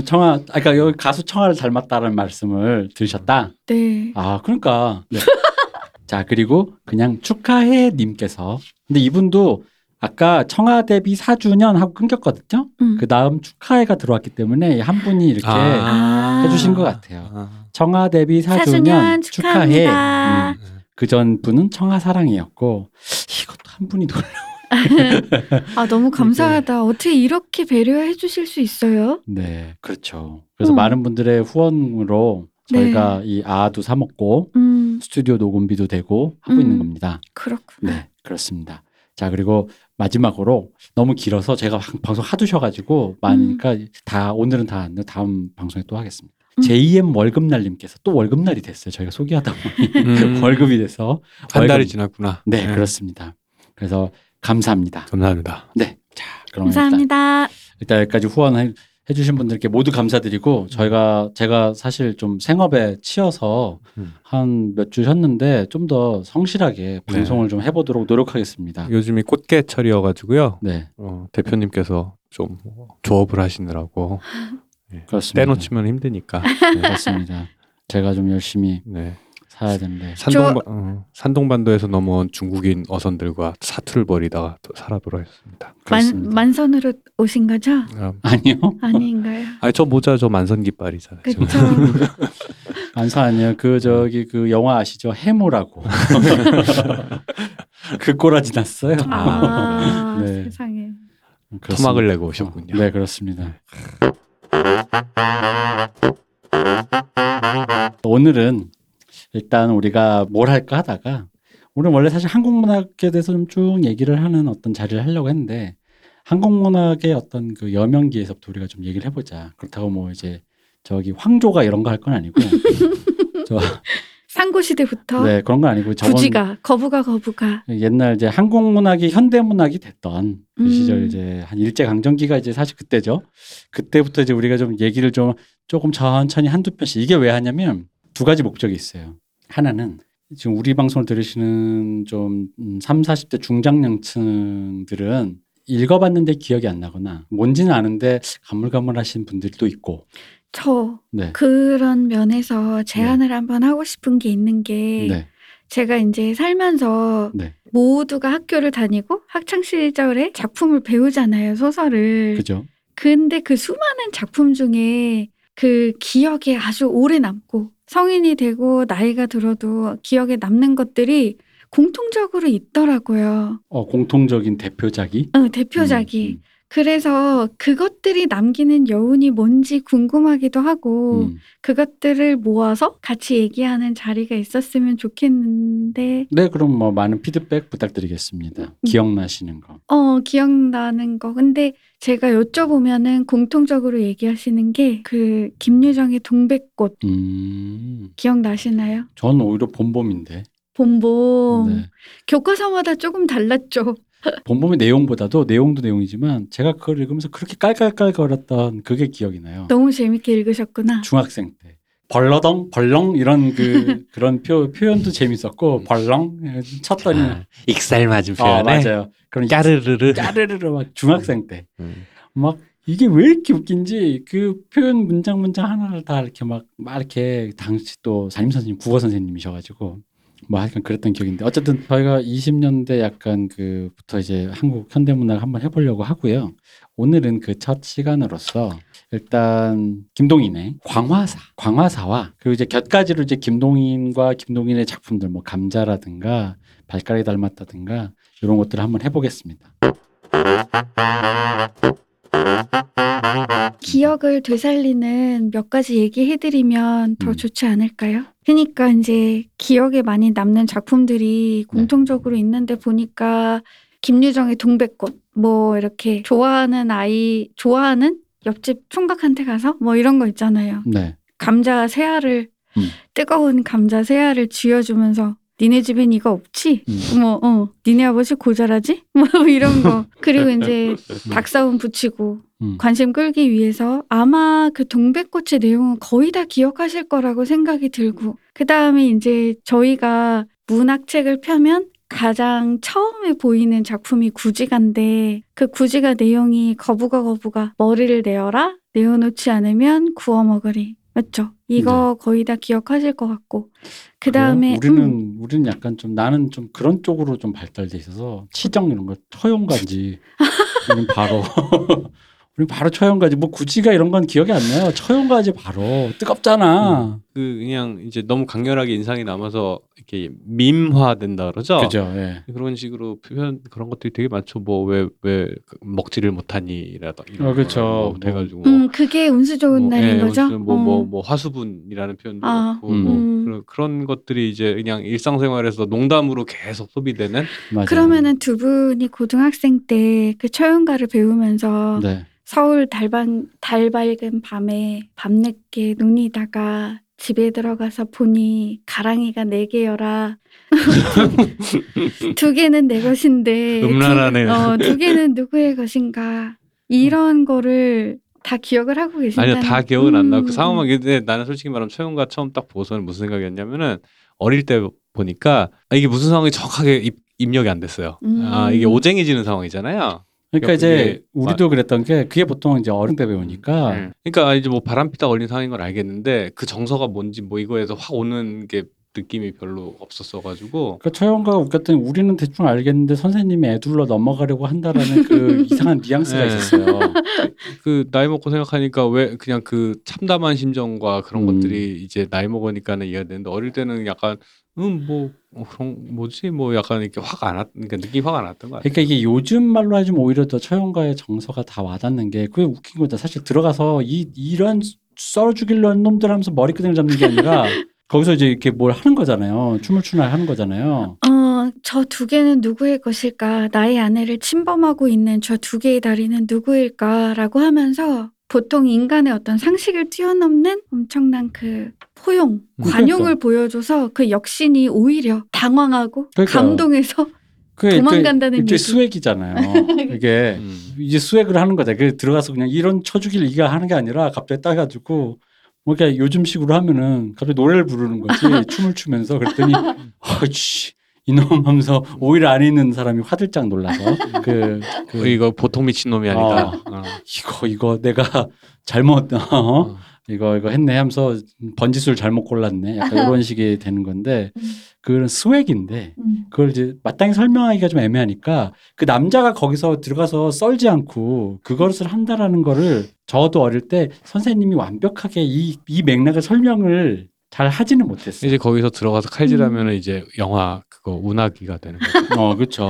청아, 아까 여기 가수 청아를 닮았다는 말씀을 들으셨다. 네. 아 그러니까. 네. 자 그리고 그냥 축하해 님께서. 근데 이분도 아까 청아 데뷔 사 주년 하고 끊겼거든요. 음. 그 다음 축하해가 들어왔기 때문에 한 분이 이렇게 아~ 해주신 것 같아요. 아~ 청아 데뷔 사 주년, 사 주년 축하해. 음. 그 전 분은 청아 사랑이었고 이것도 한 분이 놀라워. 아 너무 감사하다. 어떻게 이렇게 배려해 주실 수 있어요? 네, 그렇죠. 그래서 음. 많은 분들의 후원으로 저희가 네. 이 아아도 사 먹고 음. 스튜디오 녹음비도 되고 하고 음. 있는 겁니다. 그렇군요. 네, 그렇습니다. 자 그리고 마지막으로 너무 길어서 제가 방송 하두셔가지고 많으니까 음. 다 오늘은 다 안 돼요. 다음 방송에 또 하겠습니다. 음. 제이엠 월급날님께서 또 월급날이 됐어요. 저희가 소개하다 보니 음. 월급이 돼서 한 월급. 달이 지났구나. 네, 네 그렇습니다. 그래서 감사합니다. 감사합니다. 네, 자 그럼 감사합니다. 일단, 일단 여기까지 후원해 주신 분들께 모두 감사드리고 저희가 제가 사실 좀 생업에 치여서 음. 한 몇 주 쉬었는데 좀 더 성실하게 방송을 네. 좀 해보도록 노력하겠습니다. 요즘이 꽃게철이어가지고요. 네. 어, 대표님께서 좀 조업을 하시느라고 네. 그렇습니다. 떼놓치면 힘드니까 네. 그렇습니다. 제가 좀 열심히 네. 살아야 된대. 산동바, 저... 어, 산동반도에서 넘어온 중국인 어선들과 사투를 벌이다가 또 살아 돌아왔습니다. 만 만선으로 오신 거죠? 아, 아니요. 아닌가요? 아니 저 모자 저 만선 깃발이잖아요. 그렇죠. 만선 아니에요. 그 저기 그 영화 아시죠? 해무라고. 그 꼬라지 났어요. 아 네. 세상에. 그렇습니다. 토막을 내고 오셨군요. 네 그렇습니다. 오늘은. 일단 우리가 뭘 할까 하다가 오늘 원래 사실 한국문학에 대해서 좀 쭉 얘기를 하는 어떤 자리를 하려고 했는데 한국문학의 어떤 그 여명기에서부터 우리가 좀 얘기를 해보자. 그렇다고 뭐 이제 저기 황조가 이런 거 할 건 아니고 저 상고시대부터 네 그런 건 아니고 구지가 거부가 거부가 옛날 이제 한국문학이 현대문학이 됐던 그 음. 시절 이제 한 일제강점기가 이제 사실 그때죠. 그때부터 이제 우리가 좀 얘기를 좀 조금 천천히 한두 편씩 이게 왜 하냐면. 두 가지 목적이 있어요. 하나는 지금 우리 방송을 들으시는 좀 삼사십 대 중장년층들은 읽어봤는데 기억이 안 나거나 뭔지는 아는데 가물가물하신 분들도 있고 저 네. 그런 면에서 제안을 네. 한번 하고 싶은 게 있는 게 네. 제가 이제 살면서 네. 모두가 학교를 다니고 학창시절에 작품을 배우잖아요. 소설을. 그죠. 근데 그 수많은 작품 중에 그 기억에 아주 오래 남고 성인이 되고 나이가 들어도 기억에 남는 것들이 공통적으로 있더라고요. 어, 공통적인 대표작이? 응, 대표작이. 음, 음. 그래서 그것들이 남기는 여운이 뭔지 궁금하기도 하고 음. 그것들을 모아서 같이 얘기하는 자리가 있었으면 좋겠는데 네, 그럼 뭐 많은 피드백 부탁드리겠습니다. 음. 기억나시는 거. 어, 기억나는 거. 근데 제가 여쭤보면은 공통적으로 얘기하시는 게 그 김유정의 동백꽃. 음. 기억나시나요? 전 오히려 봄봄인데. 봄봄. 네. 교과서마다 조금 달랐죠. 봄봄의 내용보다도 내용도 내용이지만 제가 그걸 읽으면서 그렇게 깔깔깔거렸던 그게 기억이 나요. 너무 재밌게 읽으셨구나. 중학생 때 벌러덩 벌렁 이런 그 그런 표, 표현도 재밌었고 벌렁 쳤더니 아, 익살 맞은 표현에 어, 맞아요. 그런 까르르르 까르르르 막 중학생 때 막 음. 이게 왜 이렇게 웃긴지 그 표현 문장 문장 하나를 다 이렇게 막 막 이렇게 당시 또 담임 선생님 국어 선생님이셔가지고. 뭐 약간 그랬던 기억인데 어쨌든 저희가 이십 년대 약간 그부터 이제 한국 현대문학을 한번 해보려고 하고요. 오늘은 그 첫 시간으로서 일단 김동인의 광화사, 광화사와 그리고 이제 곁가지로 이제 김동인과 김동인의 작품들 뭐 감자라든가 발가락이 닮았다든가 이런 것들을 한번 해보겠습니다. 기억을 되살리는 몇 가지 얘기해드리면 더 음. 좋지 않을까요? 그러니까 이제 기억에 많이 남는 작품들이 공통적으로 네. 있는데 보니까 김유정의 동백꽃, 뭐 이렇게 좋아하는 아이, 좋아하는 옆집 총각한테 가서 뭐 이런 거 있잖아요. 네. 감자 세 알을, 음. 뜨거운 감자 세 알을 쥐어주면서 니네 집엔 이거 없지? 음. 뭐, 어, 니네 아버지 고자라지? 뭐 이런 거. 그리고 이제 닭싸움 붙이고 음. 관심 끌기 위해서 아마 그 동백꽃의 내용은 거의 다 기억하실 거라고 생각이 들고 그 다음에 이제 저희가 문학책을 펴면 가장 처음에 보이는 작품이 구지가인데 그 구지가 내용이 거북아 거북아 머리를 내어라 내어놓지 않으면 구워먹으리 맞죠? 이거 네. 거의 다 기억하실 것 같고 그 다음에 우리는 음. 우리는 약간 좀 나는 좀 그런 쪽으로 좀 발달돼 있어서 치정 이런 거 처용가인지 우리는 바로 우리 바로 처용가지 뭐 구지가 이런 건 기억이 안 나요. 처용가지 바로 뜨겁잖아. 음. 그 그냥 이제 너무 강렬하게 인상이 남아서 이렇게 밈화된다 그러죠. 그죠. 예. 그런 식으로 표현 그런 것들이 되게 많죠. 뭐 왜 왜 먹지를 못하니라다 이런. 아, 그렇죠. 뭐 돼가지고. 음 뭐, 그게 운수 좋은 뭐, 날인 예, 거죠. 뭐 뭐 뭐 어. 뭐 화수분이라는 표현도 아, 그렇고 음. 뭐 그런, 그런 것들이 이제 그냥 일상생활에서 농담으로 계속 소비되는. 맞아요. 그러면은 두 분이 고등학생 때 그 처용가를 배우면서. 네. 서울 달반, 달 밝은 밤에 밤늦게 논이다가 집에 들어가서 보니 가랑이가 네 개여라. 두 개는 내 것인데 음란하네. 두, 어, 두 개는 누구의 것인가. 이런 거를 다 기억을 하고 계신다는. 아니요. 다 기억은 안 나고 그 상황만. 근데 나는 솔직히 말하면 처용가 처음 딱 보고서는 무슨 생각이었냐면은 어릴 때 보니까 아, 이게 무슨 상황이 정확하게 입, 입력이 안 됐어요. 음. 아 이게 오쟁이 지는 상황이잖아요. 그러니까 이제 우리도 그랬던 게 그게 보통 이제 어른 때 배우니까 음. 그러니까 이제 뭐 바람피다 걸린 상황인 건 알겠는데 그 정서가 뭔지 뭐 이거에서 확 오는 게 느낌이 별로 없었어가지고 그러니까 처용가가 웃겼더니 우리는 대충 알겠는데 선생님이 애둘러 넘어가려고 한다라는 그 이상한 뉘앙스가 네. 있었어요. 그 나이 먹고 생각하니까 왜 그냥 그 참담한 심정과 그런 음. 것들이 이제 나이 먹으니까는 이해가 되는데 어릴 때는 약간 음 뭐 그런 뭐지 뭐 약간 이렇게 확 안 왔, 그러니까 느낌이 확 안 왔던 거 같아요. 그러니까 이게 요즘 말로 하자면 오히려 더 처용가의 정서가 다 와닿는 게 그게 웃긴 거다. 사실 들어가서 이 이런 썰어 죽일려는 놈들 하면서 머리끄댕이 잡는 게 아니라 거기서 이제 이렇게 뭘 하는 거잖아요. 춤을 추나 하는 거잖아요. 어, 저 두 개는 누구의 것일까? 나의 아내를 침범하고 있는 저 두 개의 다리는 누구일까라고 하면서 보통 인간의 어떤 상식을 뛰어넘는 엄청난 그 포용, 관용을 그러니까. 보여줘서 그 역신이 오히려 당황하고 그러니까요. 감동해서 그게 도망간다는 이게 수액이잖아요. 이게 음. 이제 수액을 하는 거다. 그 들어가서 그냥 이런 쳐주길 이가 하는 게 아니라 갑자기 따가지고 뭐 그러니까 요즘식으로 하면은 갑자기 노래를 부르는 거지 춤을 추면서 그랬더니 아이씨. 이놈 하면서 오히려 안 있는 사람이 화들짝 놀라서 그, 그 이거 보통 미친놈이 아니다. 어, 어. 이거 이거 내가 잘못 어, 어. 이거 이거 했네 하면서 번지수를 잘못 골랐네. 약간 이런 식이 되는 건데 음. 그런 스웩인데 음. 그걸 이제 마땅히 설명하기가 좀 애매하니까 그 남자가 거기서 들어가서 썰지 않고 그것을 한다라는 거를 저도 어릴 때 선생님이 완벽하게 이, 이 맥락을 설명을 잘 하지는 못했어요. 이제 거기서 들어가서 칼질하면 음. 이제 영화 그거 운하기가 되는 거죠. 어, 그렇죠.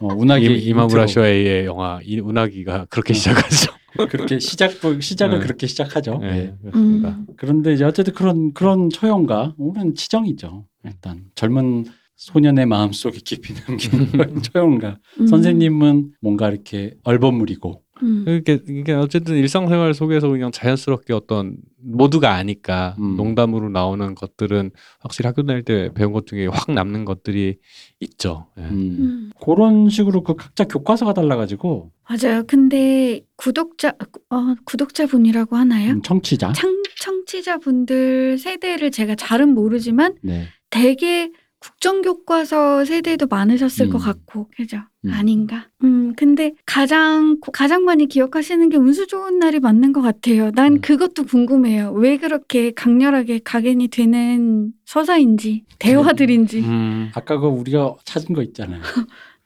어, 운하기 이마무라 쇼헤이의 영화 이, 운하기가 그렇게 어. 시작하죠. 그렇게 시작 시작을 네. 그렇게 시작하죠. 네, 네. 그렇습니다. 음. 그런데 이제 어쨌든 그런 그런 처용가 우리는 치정이죠. 일단 젊은 소년의 마음 속에 깊이 남긴 처용가. 음. 선생님은 뭔가 이렇게 얼버무리고. 음. 이렇게, 이게 어쨌든 일상생활 속에서 그냥 자연스럽게 어떤 모두가 아니까 음. 농담으로 나오는 것들은 확실히 학교 다닐 때 배운 것 중에 확 남는 것들이 있죠. 예. 음. 음. 그런 식으로 그 각자 교과서가 달라가지고 맞아요. 근데 구독자 어, 구독자분이라고 하나요? 음, 청취자 청, 청취자분들 세대를 제가 잘은 모르지만 네. 되게 국정교과서 세대도 많으셨을 음. 것 같고, 그죠? 음. 아닌가? 음, 근데 가장, 가장 많이 기억하시는 게 운수 좋은 날이 맞는 것 같아요. 난 음. 그것도 궁금해요. 왜 그렇게 강렬하게 각인이 되는 서사인지, 대화들인지. 음. 아까 그 우리가 찾은 거 있잖아요.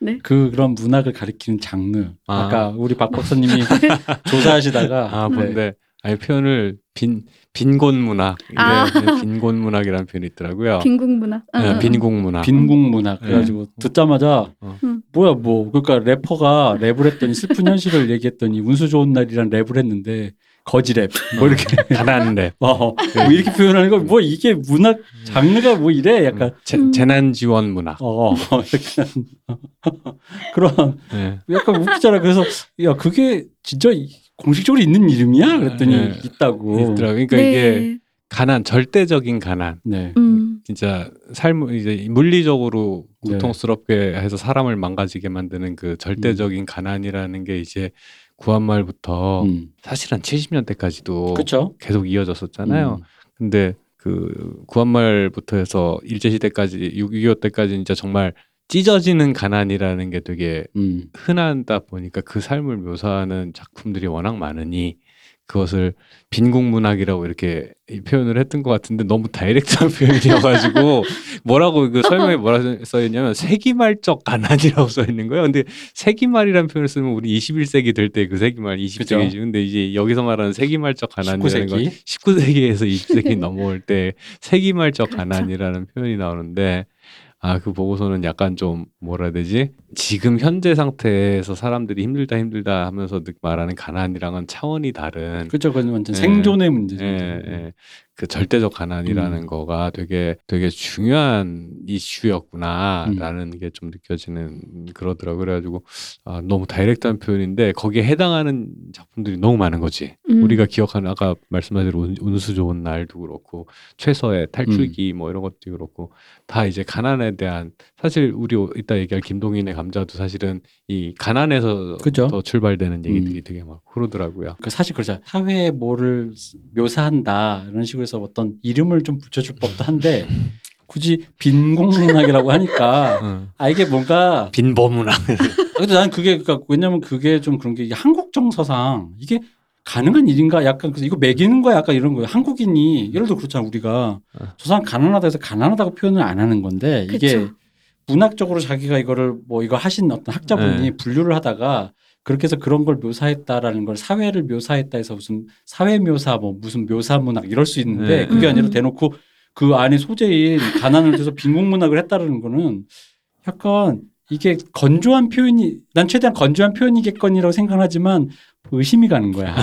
네? 그 그런 문학을 가리키는 장르. 아. 아까 우리 박 박사님이 조사하시다가. 아, 뭔데? 네. 아니, 표현을 빈, 빈곤문학. 아. 네, 빈곤문학이라는 표현이 있더라고요. 빈궁문학. 네, 빈궁문학. 빈궁문학. 그래가지고 네. 듣자마자 어. 뭐야 뭐 그러니까 래퍼가 랩을 했더니 슬픈 현실을 얘기했더니 운수 좋은 날이란 랩을 했는데 거지랩 뭐 이렇게 가난 랩 어, 네. 뭐 이렇게 표현하는 거 뭐 이게 문학 장르가 뭐 이래 약간 재, 재난지원 문학 어, 어 그런 네. 약간 웃기잖아. 그래서 야 그게 진짜 공식적으로 있는 이름이야? 그랬더니 네. 있다고 있더라고. 그러니까 네. 이게 가난, 절대적인 가난. 네. 음. 진짜 삶 이제 물리적으로 고통스럽게 네. 해서 사람을 망가지게 만드는 그 절대적인 음. 가난이라는 게 이제 구한말부터 음. 사실 한 칠십 년대까지도 그쵸? 계속 이어졌었잖아요. 음. 근데 그 구한말부터 해서 일제시대까지 육이오 때까지 진짜 정말 찢어지는 가난이라는 게 되게 음. 흔하다 보니까 그 삶을 묘사하는 작품들이 워낙 많으니 그것을 빈궁문학이라고 이렇게 표현을 했던 것 같은데 너무 다이렉트한 표현이어가지고 뭐라고 그 설명에 뭐라 써있냐면 세기말적 가난이라고 써있는 거예요. 근데 세기말이라는 표현을 쓰면 우리 이십일 세기 될 때 그 세기말 이십 세기죠. 그렇죠. 근데 이제 여기서 말하는 세기말적 가난이라는 건 십구 세기에서 이십 세기 넘어올 때 세기말적 가난이라는 그렇죠. 표현이 나오는데 아, 그 보고서는 약간 좀 뭐라 해야 되지? 지금 현재 상태에서 사람들이 힘들다 힘들다 하면서 말하는 가난이랑은 차원이 다른. 그렇죠. 그건 완전 예, 생존의 문제죠. 예, 예. 그 절대적 가난이라는 음. 거가 되게 되게 중요한 이슈였구나라는 음. 게 좀 느껴지는 그러더라고요. 그래가지고 아, 너무 다이렉트한 표현인데 거기에 해당하는 작품들이 너무 많은 거지. 음. 우리가 기억하는 아까 말씀하신 대로 운수 좋은 날도 그렇고 최서해 탈출기 음. 뭐 이런 것도 그렇고 다 이제 가난에 대한 사실 우리 이따 얘기할 김동인의 감자도 사실은 이 가난에서 그죠? 더 출발되는 얘기들이 음. 되게 막 그러더라고요. 그 사실 그렇죠. 사회에 뭐를 묘사한다 이런 식으로 해서 어떤 이름을 좀 붙여줄 법도 한데 굳이 빈궁문학이라고 하니까 응. 아 이게 뭔가 빈보문학. 근데 난 그게 그러니까 왜냐면 그게 좀 그런 게 이게 한국 정서상 이게 가능한 일인가 약간 그래서 이거 매기는 거야 약간 이런 거예요. 한국인이 예를 들어 그렇잖아 우리가 저 사람 가난하다 해서 가난하다고 표현을 안 하는 건데 이게 그쵸. 문학적으로 자기가 이거를 뭐 이거 하신 어떤 학자분이 네. 분류를 하다가 그렇게 해서 그런 걸 묘사했다라는 걸 사회를 묘사했다 해서 무슨 사회 묘사 뭐 무슨 묘사 문학 이럴 수 있는데 네. 그게 아니라 대놓고 그 안에 소재인 가난을 줘서 빈궁문학을 했다라는 거는 약간 이게 건조한 표현이 난 최대한 건조한 표현이겠거니라고 생각하지만 의심이 가는 거야.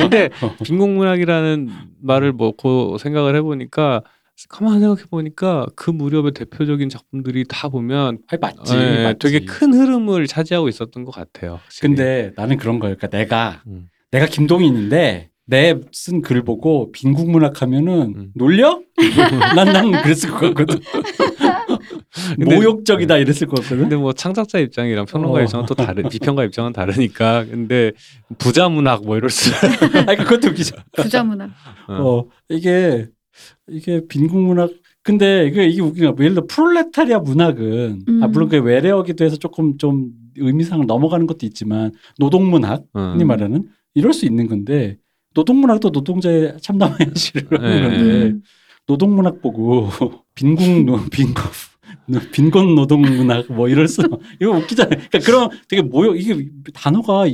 근데 빈궁문학이라는 말을 먹고 생각을 해보니까 가만 생각해 보니까 그 무렵의 대표적인 작품들이 다 보면 아니, 맞지, 네, 맞지. 되게 큰 흐름을 차지하고 있었던 것 같아요. 확실히. 근데 나는 그런 거예요. 그러니까 내가 음. 내가 김동인인데 내 쓴 글 보고 빈궁문학 하면은 음. 놀려? 난 난 그랬을 것 같거든. 근데, 모욕적이다 이랬을 것 같거든. 근데 뭐 창작자 입장이랑 평론가 어. 입장은 또 다른 비평가 입장은 다르니까. 근데 부자 문학 뭐 이럴 수. 아니 그것도 웃기죠. 부자 문학. 어. 어 이게. 이게 빈궁문학 근데 이게 이게 웃긴 거 예를 들어 프롤레타리아 문학은 음. 아 물론 그게 외래어기도 해서 조금 좀 의미상을 넘어가는 것도 있지만 노동문학 흔히 음. 말하는 이럴 수 있는 건데 노동문학도 노동자의 참담한 현실을 하는 건데 음. 노동문학 보고 빈궁 빈궁 빈곤 노동문학 뭐 이럴 수 이거 웃기잖아요. 그러니까 그런 되게 모욕 이게 단어가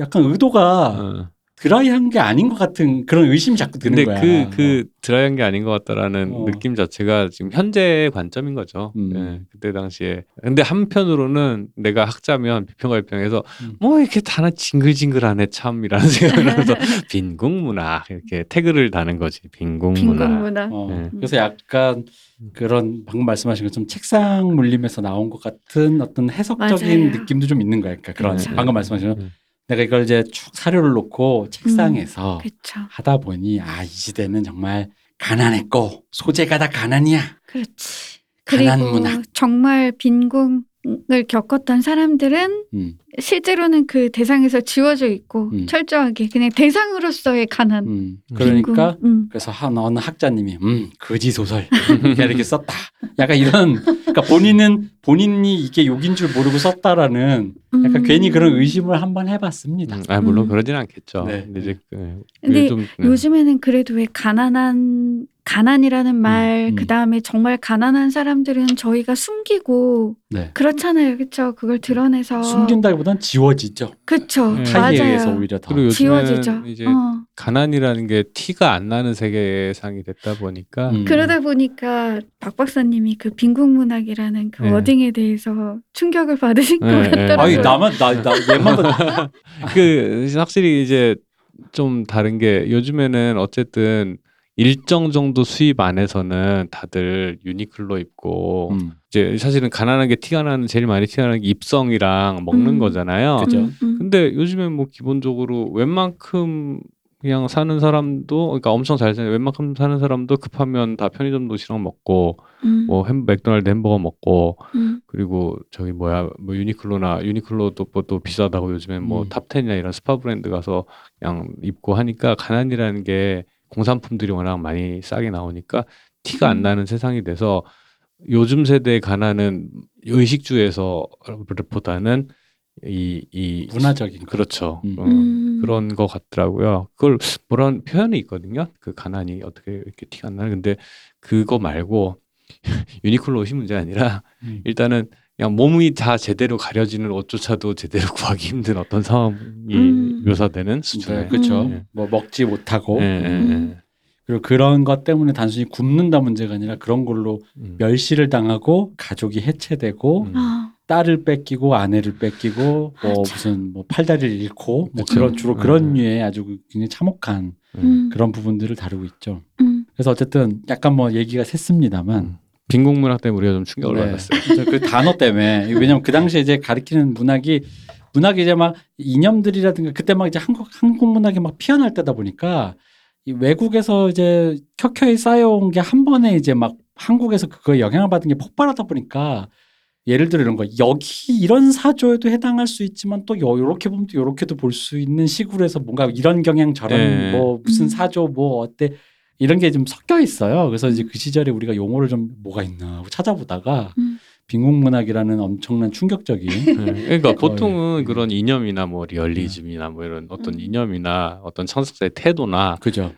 약간 의도가 음. 드라이한 게 아닌 것 같은 그런 의심이 자꾸 드는 근데 거야. 근데 그, 그 드라이한 게 아닌 것 같다라는 어. 느낌 자체가 지금 현재의 관점인 거죠. 음. 네, 그때 당시에. 근데 한편으로는 내가 학자면 비평가 입장에서 음. 뭐 이렇게 다나 징글징글하네 참이라는 생각을 하면서 빈궁문학 이렇게 태그를 다는 거지. 빈궁문학. 빈궁문학. 어. 네. 그래서 약간 그런 방금 말씀하신 것처럼 책상 물림에서 나온 것 같은 어떤 해석적인 맞아요. 느낌도 좀 있는 거야. 그러니까 그런 그렇죠. 방금 말씀하신 음. 내가 이걸 이제 쭉 사료를 놓고 책상에서 음, 하다 보니 아, 이 시대는 정말 가난했고 소재가 다 가난이야. 그렇지. 가난 그리고 문학. 정말 빈궁을 겪었던 사람들은 음. 실제로는 그 대상에서 지워져 있고 음. 철저하게 그냥 대상으로서의 가난. 음. 그러니까 음. 그래서 한 어느 학자님이 음 거지 소설 이렇게 썼다. 약간 이런 그러니까 본인은 본인이 이게 욕인 줄 모르고 썼다라는 약간 음. 괜히 그런 의심을 한번 해봤습니다. 음. 아 물론 음. 그러진 않겠죠. 네. 근데, 이제 그, 근데 좀, 네. 요즘에는 그래도 왜 가난한 가난이라는 말 음. 그 다음에 정말 가난한 사람들은 저희가 숨기고 네. 그렇잖아요, 그렇죠? 그걸 드러내서 숨긴다기보다 지워지죠. 그렇죠. 타이에서 네. 오히려 더 지워지죠. 이제 어. 가난이라는 게 티가 안 나는 세계상이 됐다 보니까 음. 그러다 보니까 박 박사님이 그 빈궁문학이라는 그 네. 워딩에 대해서 충격을 받으신 네. 것 같더라고요. 아니 나만 나 나 얘만 그 확실히 이제 좀 다른 게 요즘에는 어쨌든 일정 정도 수입 안에서는 다들 유니클로 입고 음. 이제 사실은 가난한 게 티가 나는 제일 많이 티가 나는 게 입성이랑 먹는 음. 거잖아요. 그죠? 음, 음. 근데 요즘엔 뭐 기본적으로 웬만큼 그냥 사는 사람도 그러니까 엄청 잘 사는 웬만큼 사는 사람도 급하면 다 편의점 도시락 먹고 음. 뭐 햄, 맥도날드 햄버거 먹고 음. 그리고 저기 뭐야 뭐 유니클로나 유니클로도 뭐 또 비싸다고 요즘엔 뭐 음. 탑텐이나 이런 스파 브랜드 가서 그냥 입고 하니까 가난이라는 게 공산품들이 워낙 많이 싸게 나오니까 티가 안 나는 세상이 돼서 요즘 세대의 가난은 의식주에서 보다는 이, 이 문화적인 그렇죠. 음. 어, 음. 그런 것 같더라고요. 그걸 뭐라는 표현이 있거든요. 그 가난이 어떻게 이렇게 티가 안 나는. 근데 그거 말고 유니클로 옷이 문제 아니라 음. 일단은 그냥 몸이 다 제대로 가려지는 옷조차도 제대로 구하기 힘든 어떤 상황이 음. 묘사되는 수준에 네, 그렇죠. 음. 뭐 먹지 못하고 네, 음. 네. 그리고 그런 것 때문에 단순히 굶는다 문제가 아니라 그런 걸로 음. 멸시를 당하고 가족이 해체되고 음. 딸을 뺏기고 아내를 뺏기고 뭐 아, 무슨 뭐 팔다리를 잃고 뭐 그런 주로 그런 류의 음. 아주 굉장히 참혹한 음. 그런 부분들을 다루고 있죠. 음. 그래서 어쨌든 약간 뭐 얘기가 샜습니다만 음. 빈궁문학 때문에 우리가 좀 충격을 네. 받았어요. 그 단어 때문에. 왜냐하면 그 당시에 이제 가르치는 문학이 문학이 이제 막 이념들이라든가 그때 막 이제 한국 한국 문학이 막 피어날 때다 보니까 이 외국에서 이제 켜켜이 쌓여온 게 한 번에 이제 막 한국에서 그거에 영향을 받은 게 폭발하다 보니까 예를 들어 이런 거 여기 이런 사조에도 해당할 수 있지만 또 요렇게 보면 또 요렇게도 볼 수 있는 식으로 해서 뭔가 이런 경향 저런 네. 뭐 무슨 사조 뭐 어때 이런 게 좀 섞여 있어요. 그래서 이제 그 시절에 우리가 용어를 좀 뭐가 있나 하고 찾아보다가 음. 빈궁문학이라는 엄청난 충격적인 그러니까 어, 보통은 예. 그런 이념이나 뭐 리얼리즘이나 뭐 이런 어떤 음. 이념이나 어떤 창작자의 태도나 그죠.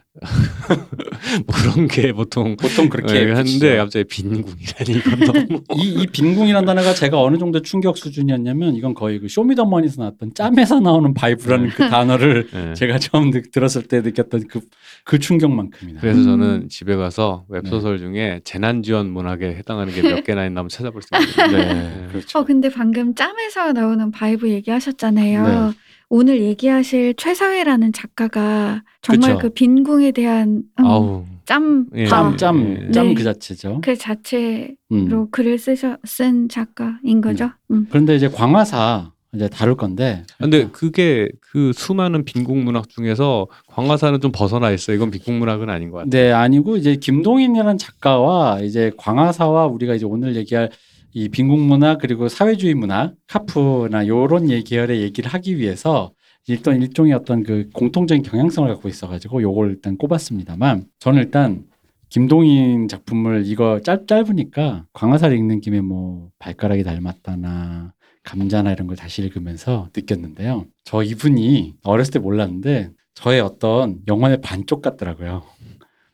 뭐 그런 게 보통 보통 그렇게 예, 하는데 갑자기 빈궁이라니 이건 너무 이, 이 빈궁이라는 단어가 제가 어느 정도 충격 수준이었냐면 이건 거의 그 쇼미더머니에서 나왔던 짬에서 나오는 바이브라는 그 단어를 예. 제가 처음 느, 들었을 때 느꼈던 그, 그 충격만큼이나 그래서 저는 음. 집에 가서 웹소설 네. 중에 재난지원 문학에 해당하는 게 몇 개나 있나 한번 찾아볼 수 있어요. 네, 그렇죠. 어, 근데 방금 짬에서 나오는 바이브 얘기하셨잖아요. 네. 오늘 얘기하실 최서해라는 작가가 정말 그쵸. 그 빈궁에 대한 음, 짬, 예. 짬, 짬, 예. 짬 그 자체죠. 그 자체로 음. 글을 쓰셔, 쓴 작가인 거죠. 음. 음. 그런데 이제 광화사 이제 다룰 건데. 근데 그게 그 수많은 빈궁 문학 중에서 광화사는 좀 벗어나 있어. 이건 빈궁 문학은 아닌 것 같아요. 네, 아니고 이제 김동인이라는 작가와 이제 광화사와 우리가 이제 오늘 얘기할 이 빈궁 문학 그리고 사회주의 문학, 카프나 요런 계열의 얘기를 하기 위해서 일단 일종의 어떤 그 공통적인 경향성을 갖고 있어가지고 요걸 일단 꼽았습니다만 저는 일단 김동인 작품을 이거 짧, 짧으니까 광화사를 읽는 김에 뭐 발가락이 닮았다나 감자나 이런 걸 다시 읽으면서 느꼈는데요. 저 이분이 어렸을 때 몰랐는데 저의 어떤 영혼의 반쪽 같더라고요.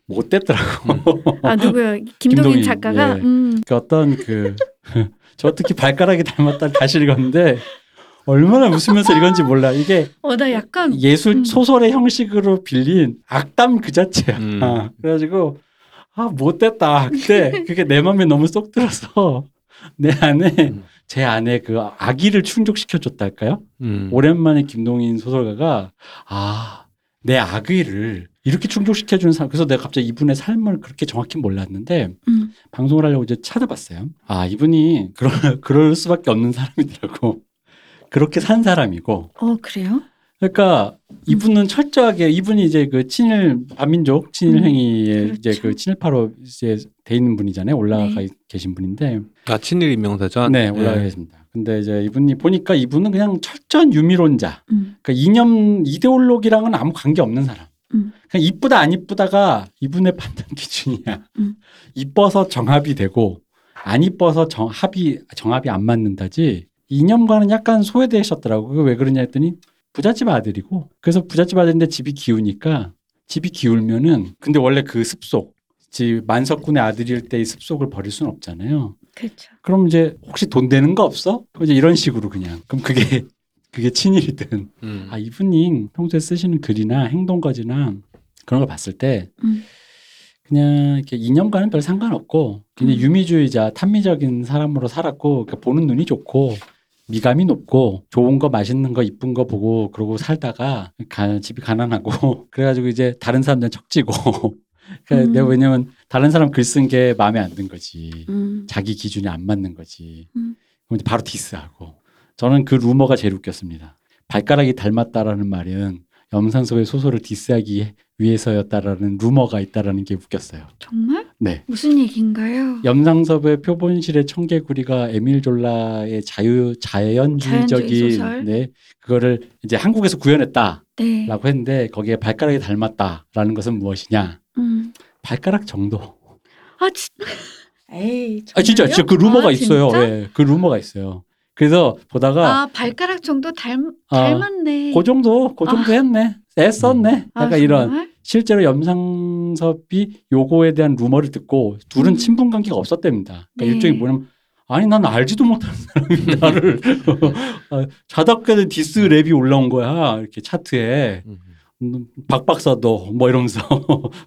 못 됐더라고. 아 누구요? 김동인, 김동인 작가가? 예. 음. 그 어떤 그 저 특히 발가락이 닮았다 다시 읽었는데 얼마나 웃으면서 읽었는지 몰라. 이게 어, 나 약간 예술 음. 소설의 형식으로 빌린 악담 그 자체야. 음. 아, 그래가지고 아 못 됐다. 근데 그게 내 마음에 너무 쏙 들어서 내 안에 음. 제 안에 그 악의를 충족시켜줬달까요? 음. 오랜만에 김동인 소설가가 아 내 악의를 이렇게 충족시켜주는 사람. 그래서 내가 갑자기 이분의 삶을 그렇게 정확히 몰랐는데 음. 방송을 하려고 이제 찾아봤어요. 아 이분이 그럴, 그럴 수밖에 없는 사람이더라고. 그렇게 산 사람이고. 어 그래요? 그러니까 이분은 음. 철저하게 이분이 이제 그 친일 반민족 친일 행위에 음. 그렇죠. 이제 그 친일파로 이제 돼 있는 분이잖아요. 올라가 네. 계신 분인데. 아 친일 임명사죠? 네 올라가 네. 계십니다. 근데 이제 이분이 보니까 이분은 그냥 철저한 유미론자. 음. 그러니까 이념 이데올로기랑은 아무 관계 없는 사람. 음. 그냥 이쁘다 안 이쁘다가 이분의 판단 기준이야. 음. 이뻐서 정합이 되고 안 이뻐서 정합이 정합이 안 맞는다지. 이념과는 약간 소외되셨더라고요. 왜 그러냐 했더니 부잣집 아들이고 그래서 부잣집 아들인데 집이 기우니까 집이 기울면은 근데 원래 그 습속 집 만석군의 아들일 때의 습속을 버릴 수는 없잖아요. 그렇죠. 그럼 이제 혹시 돈 되는 거 없어? 그럼 이제 이런 식으로 그냥 그럼 그게 그게 친일이든 음. 아 이분이 평소에 쓰시는 글이나 행동까지나 그런 걸 봤을 때 음. 그냥 이렇게 이념과는 별 상관없고 그냥 음. 유미주의자 탐미적인 사람으로 살았고 그러니까 보는 눈이 좋고 미감이 높고 좋은 거 맛있는 거 이쁜 거 보고 그러고 살다가 가, 집이 가난하고 그래가지고 이제 다른 사람들은 척지고 그러니까 음. 내가 왜냐면 다른 사람 글 쓴 게 마음에 안 든 거지 음. 자기 기준이 안 맞는 거지 음. 그럼 이제 바로 디스하고 저는 그 루머가 제일 웃겼습니다. 발가락이 닮았다라는 말은 염상섭의 소설을 디스하기 위해서였다라는 루머가 있다라는 게 웃겼어요. 정말? 네. 무슨 얘기인가요? 염상섭의 표본실의 청개구리가 에밀 졸라의 자유 자연주의적인 네 그거를 이제 한국에서 구현했다라고 네. 했는데 거기에 발가락이 닮았다라는 것은 무엇이냐? 음. 발가락 정도. 아 진짜. 에이, 정말요? 아 진짜, 진짜 그 루머가 아, 있어요. 진짜? 예, 그 루머가 있어요. 그래서 보다가 아 발가락 정도 닮 닮았네. 아, 그 정도, 그 정도 아. 했네. 애썼네. 약간 아, 이런. 실제로 염상섭이 요거에 대한 루머를 듣고 둘은 음. 친분 관계가 없었답니다. 그러니까 네. 일종의 뭐냐면 아니 난 알지도 못하는 사람이 나를 자다깨는 디스 랩이 올라온 거야. 이렇게 차트에. 박박사도 뭐 이러면서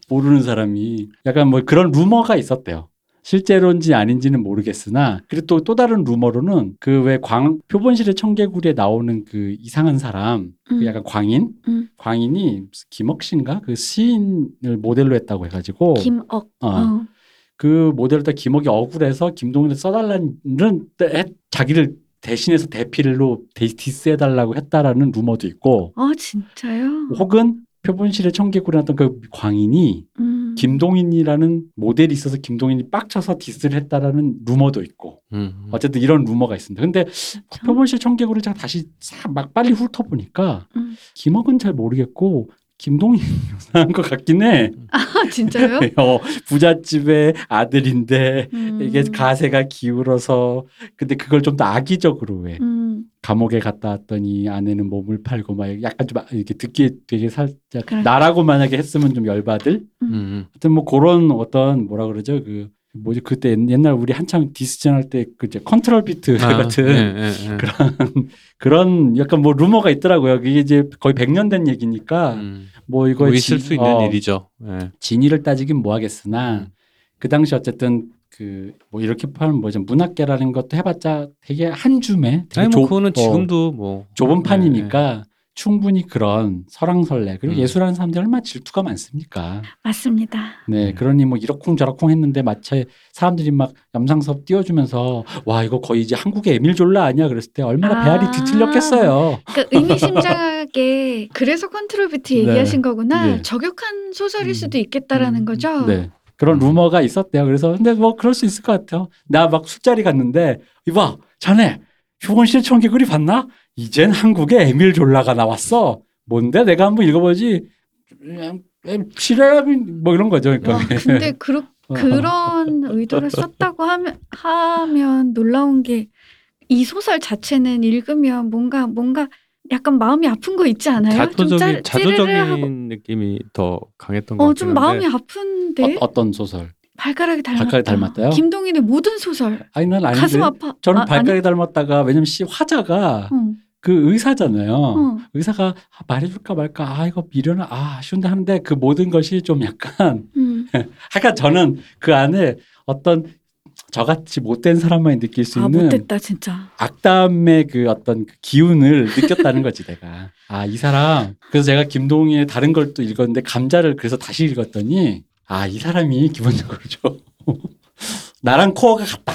모르는 사람이 약간 뭐 그런 루머가 있었대요. 실제로인지 아닌지는 모르겠으나 그리고 또, 또 다른 루머로는 그 왜 광 표본실의 청개구리에 나오는 그 이상한 사람 음. 그 약간 광인 음. 광인이 김억신가 그 시인을 모델로 했다고 해가지고 김억 어. 어. 그 모델로다 김억이 억울해서 김동인을 써달라는 자기를 대신해서 대필로 디스해달라고 했다라는 루머도 있고 아 어, 진짜요? 혹은 표본실의 청개구리 났던 그 광인이 음. 김동인이라는 모델이 있어서 김동인이 빡쳐서 디스를 했다라는 루머도 있고 음. 어쨌든 이런 루머가 있습니다. 근데 표본실 청개구리를 제가 다시 막 빨리 훑어보니까 음. 김억은 잘 모르겠고 김동인 묘사한 것 같긴 해. 아 진짜요? 어, 부잣집의 아들인데 음. 이게 가세가 기울어서 근데 그걸 좀 더 악의적으로 왜 음. 감옥에 갔다 왔더니 아내는 몸을 팔고 막 약간 좀 이렇게 듣기 되게 살짝 그래. 나라고 만약에 했으면 좀 열받을. 음. 하여튼 뭐 그런 어떤 뭐라 그러죠 그 뭐지 그때 옛날 우리 한창 디스전 할 때 그 이제 컨트롤 비트 아, 같은 예, 예, 예. 그런 그런 약간 뭐 루머가 있더라고요. 이게 이제 거의 백 년 된 얘기니까 음, 뭐 이거 있을 수 있는 어, 일이죠. 예. 진위를 따지긴 뭐하겠으나 음. 그 당시 어쨌든 그 뭐 이렇게 하면 뭐죠 문학계라는 것도 해봤자 되게 한 줌에 되게 아니, 뭐 좁, 그거는 뭐, 지금도 뭐 좁은 판이니까. 예, 예. 충분히 그런 설왕설래 그리고 음. 예술하는 사람들이 얼마나 질투가 많습니까? 맞습니다. 네, 음. 그러니 뭐 이러쿵저러쿵 했는데 마치 사람들이 막 염상섭 띄워주면서 와 이거 거의 이제 한국의 에밀 졸라 아니야 그랬을 때 얼마나 아~ 배알이 뒤틀렸겠어요. 그러니까 의미심장하게 그래서 컨트롤 비트 얘기하신 네. 거구나. 네. 저격한 소설일 음. 수도 있겠다라는 음. 거죠. 네. 그런 루머가 있었대요. 그래서 근데 뭐 그럴 수 있을 것 같아요. 나 막 술자리 갔는데 이봐 자네 휴건실 청개구리 봤나? 이젠 한국에 에밀 졸라가 나왔어. 뭔데? 내가 한번 읽어보지. 실화라미 뭐 이런 거죠. 그러니까. 와, 근데 그러, 그런 의도를 썼다고 하면, 하면 놀라운 게 이 소설 자체는 읽으면 뭔가 뭔가 약간 마음이 아픈 거 있지 않아요? 자도적인, 좀 짜, 자도적인 하고. 느낌이 더 강했던 것 같아요. 어, 좀 마음이 아픈데. 어, 어떤 소설? 발가락이 닮았다. 발가락이 닮았다요? 김동인의 모든 소설. 아니 난 아닌데. 가슴 아파. 저는 아, 발가락이 아니? 닮았다가 왜냐면 씨 화자가. 응. 그 의사잖아요. 어. 의사가 아, 말해줄까 말까 아 이거 미련아 아, 아쉬운데 하는데 그 모든 것이 좀 약간 음. 약간 저는 그 안에 어떤 저같이 못된 사람만이 느낄 수 아, 있는 못됐다 진짜 악담의 그 어떤 그 기운을 느꼈다는 거지 내가 아 이 사람 그래서 제가 김동인의 다른 걸 또 읽었는데 감자를 그래서 다시 읽었더니 아 이 사람이 기본적으로 좀 나랑 코어가 같다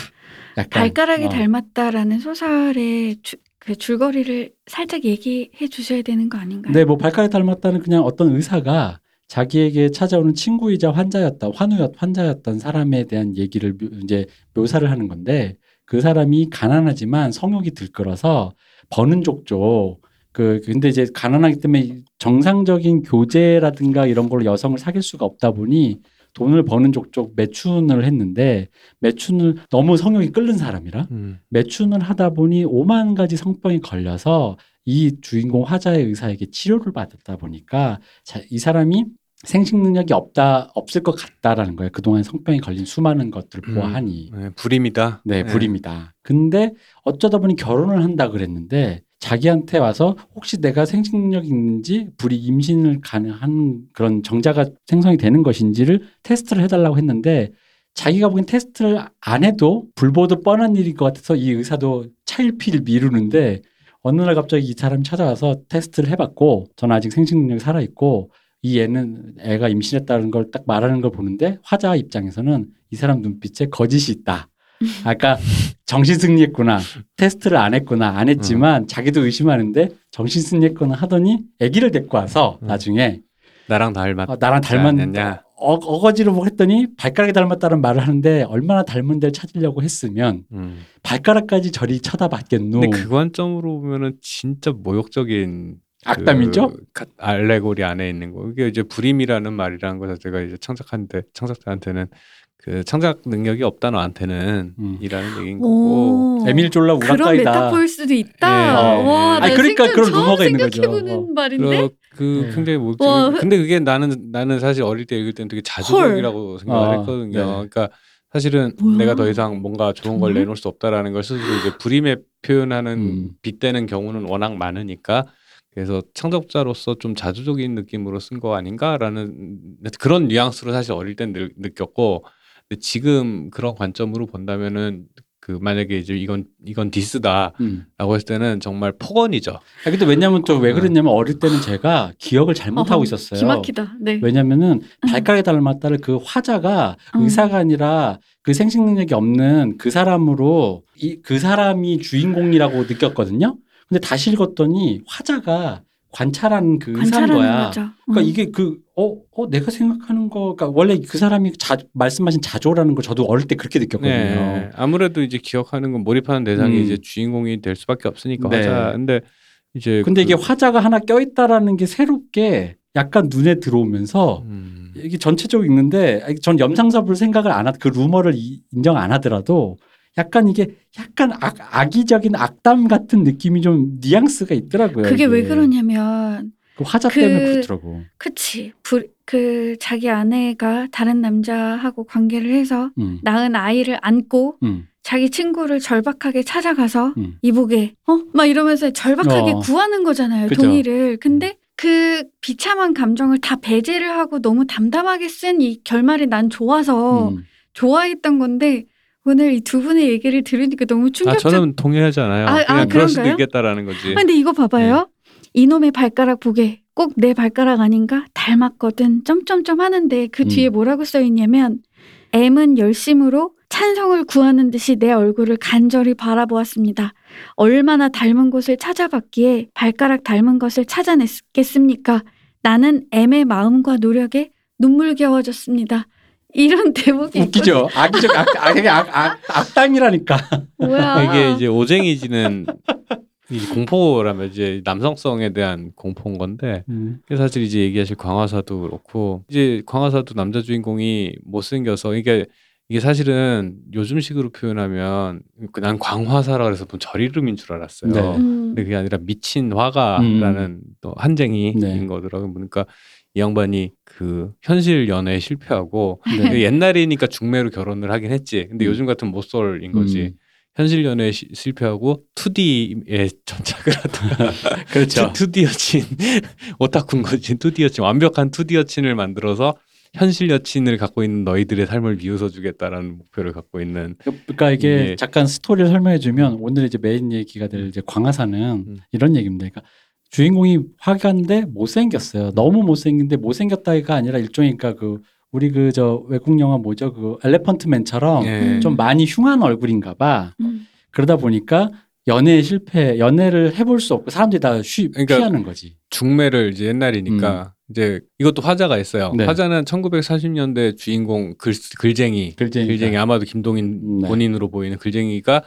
약간. 발가락이 어. 닮았다라는 소설의 주... 그 줄거리를 살짝 얘기해 주셔야 되는 거 아닌가요? 네, 뭐 발가락 닮았다는 그냥 어떤 의사가 자기에게 찾아오는 친구이자 환자였다, 환우였, 환자였던 사람에 대한 얘기를 이제 묘사를 하는 건데 그 사람이 가난하지만 성욕이 들끓어서 버는 족족 그 근데 이제 가난하기 때문에 정상적인 교제라든가 이런 걸로 여성을 사귈 수가 없다 보니 돈을 버는 족족 매춘을 했는데 매춘을 너무 성욕이 끓는 사람이라 음. 매춘을 하다 보니 오만 가지 성병이 걸려서 이 주인공 화자의 의사에게 치료를 받았다 보니까 자, 이 사람이 생식 능력이 없다 없을 것 같다라는 거예요. 그동안 성병이 걸린 수많은 것들을 보아하니 음. 네, 불임이다. 네, 불임이다. 네. 근데 어쩌다 보니 결혼을 한다 그랬는데 자기한테 와서 혹시 내가 생식 능력이 있는지 불이 임신을 가능한 그런 정자가 생성이 되는 것인지를 테스트를 해달라고 했는데 자기가 보기엔 테스트를 안 해도 불보듯 뻔한 일일 것 같아서 이 의사도 차일피일 미루는데 어느 날 갑자기 이 사람이 찾아와서 테스트를 해봤고 저는 아직 생식 능력이 살아있고 이 애는 애가 임신했다는 걸 딱 말하는 걸 보는데 화자 입장에서는 이 사람 눈빛에 거짓이 있다. 아까 정신승리했구나 테스트를 안 했구나 안 했지만 음. 자기도 의심하는데 정신승리했구나 하더니 아기를 데리고 와서 음. 나중에 나랑 닮았 어, 나랑 닮았냐 어, 어거지로 뭐 했더니 발가락이 닮았다는 말을 하는데 얼마나 닮은 데를 찾으려고 했으면 음. 발가락까지 저리 쳐다봤겠노. 근데 그 관점으로 보면은 진짜 모욕적인 악담이죠. 그 알레고리 안에 있는 거 이게 이제 불임이라는 말이라는 거 자체가 이제 창작한데 창작자한테는 그 창작 능력이 없다 너한테는 음. 이라는 얘기인 거고. 에밀 졸라 우락가이다. 그런 메타포일 수도 있다. 예. 어. 와, 예. 아니, 그러니까 그런 루머가 있는 거죠. 생각해보는 어. 말인데. 그 네. 굉장히 뭐 근데 그게 나는 나는 사실 어릴 때 읽을 때는 되게 자주적이라고 생각을 아, 했거든요. 네. 그러니까 사실은 뭐야? 내가 더 이상 뭔가 좋은 걸 내놓을 수 없다라는 걸 스스로 이제 불임에 표현하는 음. 빗대는 경우는 워낙 많으니까. 그래서 창작자로서 좀 자주적인 느낌으로 쓴 거 아닌가라는 그런 뉘앙스로 사실 어릴 땐 늘, 느꼈고. 근데 지금 그런 관점으로 본다면은 그 만약에 이제 이건 이건 디스다라고 음. 했을 때는 정말 폭언이죠. 아, 근데 왜냐면 또 왜 그랬냐면 어릴 때는 제가 기억을 잘못하고 있었어요. 기막히다. 네. 왜냐면은 발가락이 닮았다를 그 화자가 음. 의사가 아니라 그 생식 능력이 없는 그 사람으로 이 그 사람이 주인공이라고 느꼈거든요. 근데 다시 읽었더니 화자가 관찰하는 그 의사인 거야. 거죠. 음. 그러니까 이게 그 어, 어, 내가 생각하는 거, 그러니까 원래 그 사람이 자, 말씀하신 자조라는 걸 저도 어릴 때 그렇게 느꼈거든요. 네. 아무래도 이제 기억하는 건 몰입하는 대상이 음. 이제 주인공이 될 수밖에 없으니까 네. 화자. 근데 이제 근데 그... 이게 화자가 하나 껴있다라는 게 새롭게 약간 눈에 들어오면서 음. 이게 전체적으로 읽는데 전 염상섭을 생각을 안 하, 그 루머를 이, 인정 안 하더라도. 약간 이게 약간 악, 악의적인 악담 같은 느낌이 좀 뉘앙스가 있더라고요. 그게 이게. 왜 그러냐면 그 화자 그, 때문에 그렇더라고. 그치. 부, 그 자기 아내가 다른 남자하고 관계를 해서 음. 낳은 아이를 안고 음. 자기 친구를 절박하게 찾아가서 음. 이보게 어? 막 이러면서 절박하게 어. 구하는 거잖아요. 그죠. 동의를. 근데 그 비참한 감정을 다 배제를 하고 너무 담담하게 쓴 이 결말이 난 좋아서 음. 좋아했던 건데 오늘 이 두 분의 얘기를 들으니까 너무 충격적. 아, 저는 동의하지 않아요. 아, 그냥 아, 그럴 수도 있겠다라는 거지. 아, 근데 이거 봐봐요. 네. 이놈의 발가락 보게 꼭 내 발가락 아닌가 닮았거든. 점점점 하는데 그 음. 뒤에 뭐라고 써있냐면 M은 열심으로 찬성을 구하는 듯이 내 얼굴을 간절히 바라보았습니다. 얼마나 닮은 곳을 찾아봤기에 발가락 닮은 것을 찾아냈겠습니까? 나는 M의 마음과 노력에 눈물겨워졌습니다. 이런 대목이 웃기죠. 악적 악, 악, 악, 악, 악당이라니까. 뭐야? 이게 이제 오쟁이지는 공포라면 이제 남성성에 대한 공포인 건데 음. 사실 이제 얘기하실 광화사도 그렇고 이제 광화사도 남자 주인공이 못생겨서 이게 이게 사실은 요즘식으로 표현하면 난 광화사라 그래서 뭐 절 이름인 줄 알았어요. 네. 음. 근데 그게 아니라 미친 화가라는 음. 또 한쟁이인 네. 거더라고요. 그러니까. 이 양반이 그 현실 연애에 실패하고 네. 옛날이니까 중매로 결혼을 하긴 했지. 근데 요즘 같은 모쏠인 거지. 음. 현실 연애에 시, 실패하고 투디에 전착을 하다가 그렇죠. 투디 여친 오타쿠인 거지. 투디 여친 완벽한 투디 여친을 만들어서 현실 여친을 갖고 있는 너희들의 삶을 비웃어 주겠다라는 목표를 갖고 있는. 그러니까 이게 예. 잠깐 스토리를 설명해 주면 오늘 이제 메인 얘기가 될 이제 광화사는 음. 이런 얘기입니다. 그러니까 주인공이 화가인데 못생겼어요. 너무 못생긴데 못생겼다가 아니라 일종이니까 그 우리 그 저 외국 영화 뭐죠? 그 엘레펀트맨처럼 네. 좀 많이 흉한 얼굴인가 봐. 음. 그러다 보니까 연애에 실패, 연애를 해볼 수 없고 사람들이 다 쉬, 그러니까 피하는 거지. 중매를 이제 옛날이니까 음. 이제 이것도 화자가 있어요. 네. 화자는 천구백사십 년대 주인공 글, 글쟁이, 글쟁이, 글쟁이 아마도 김동인 네. 본인으로 보이는 글쟁이가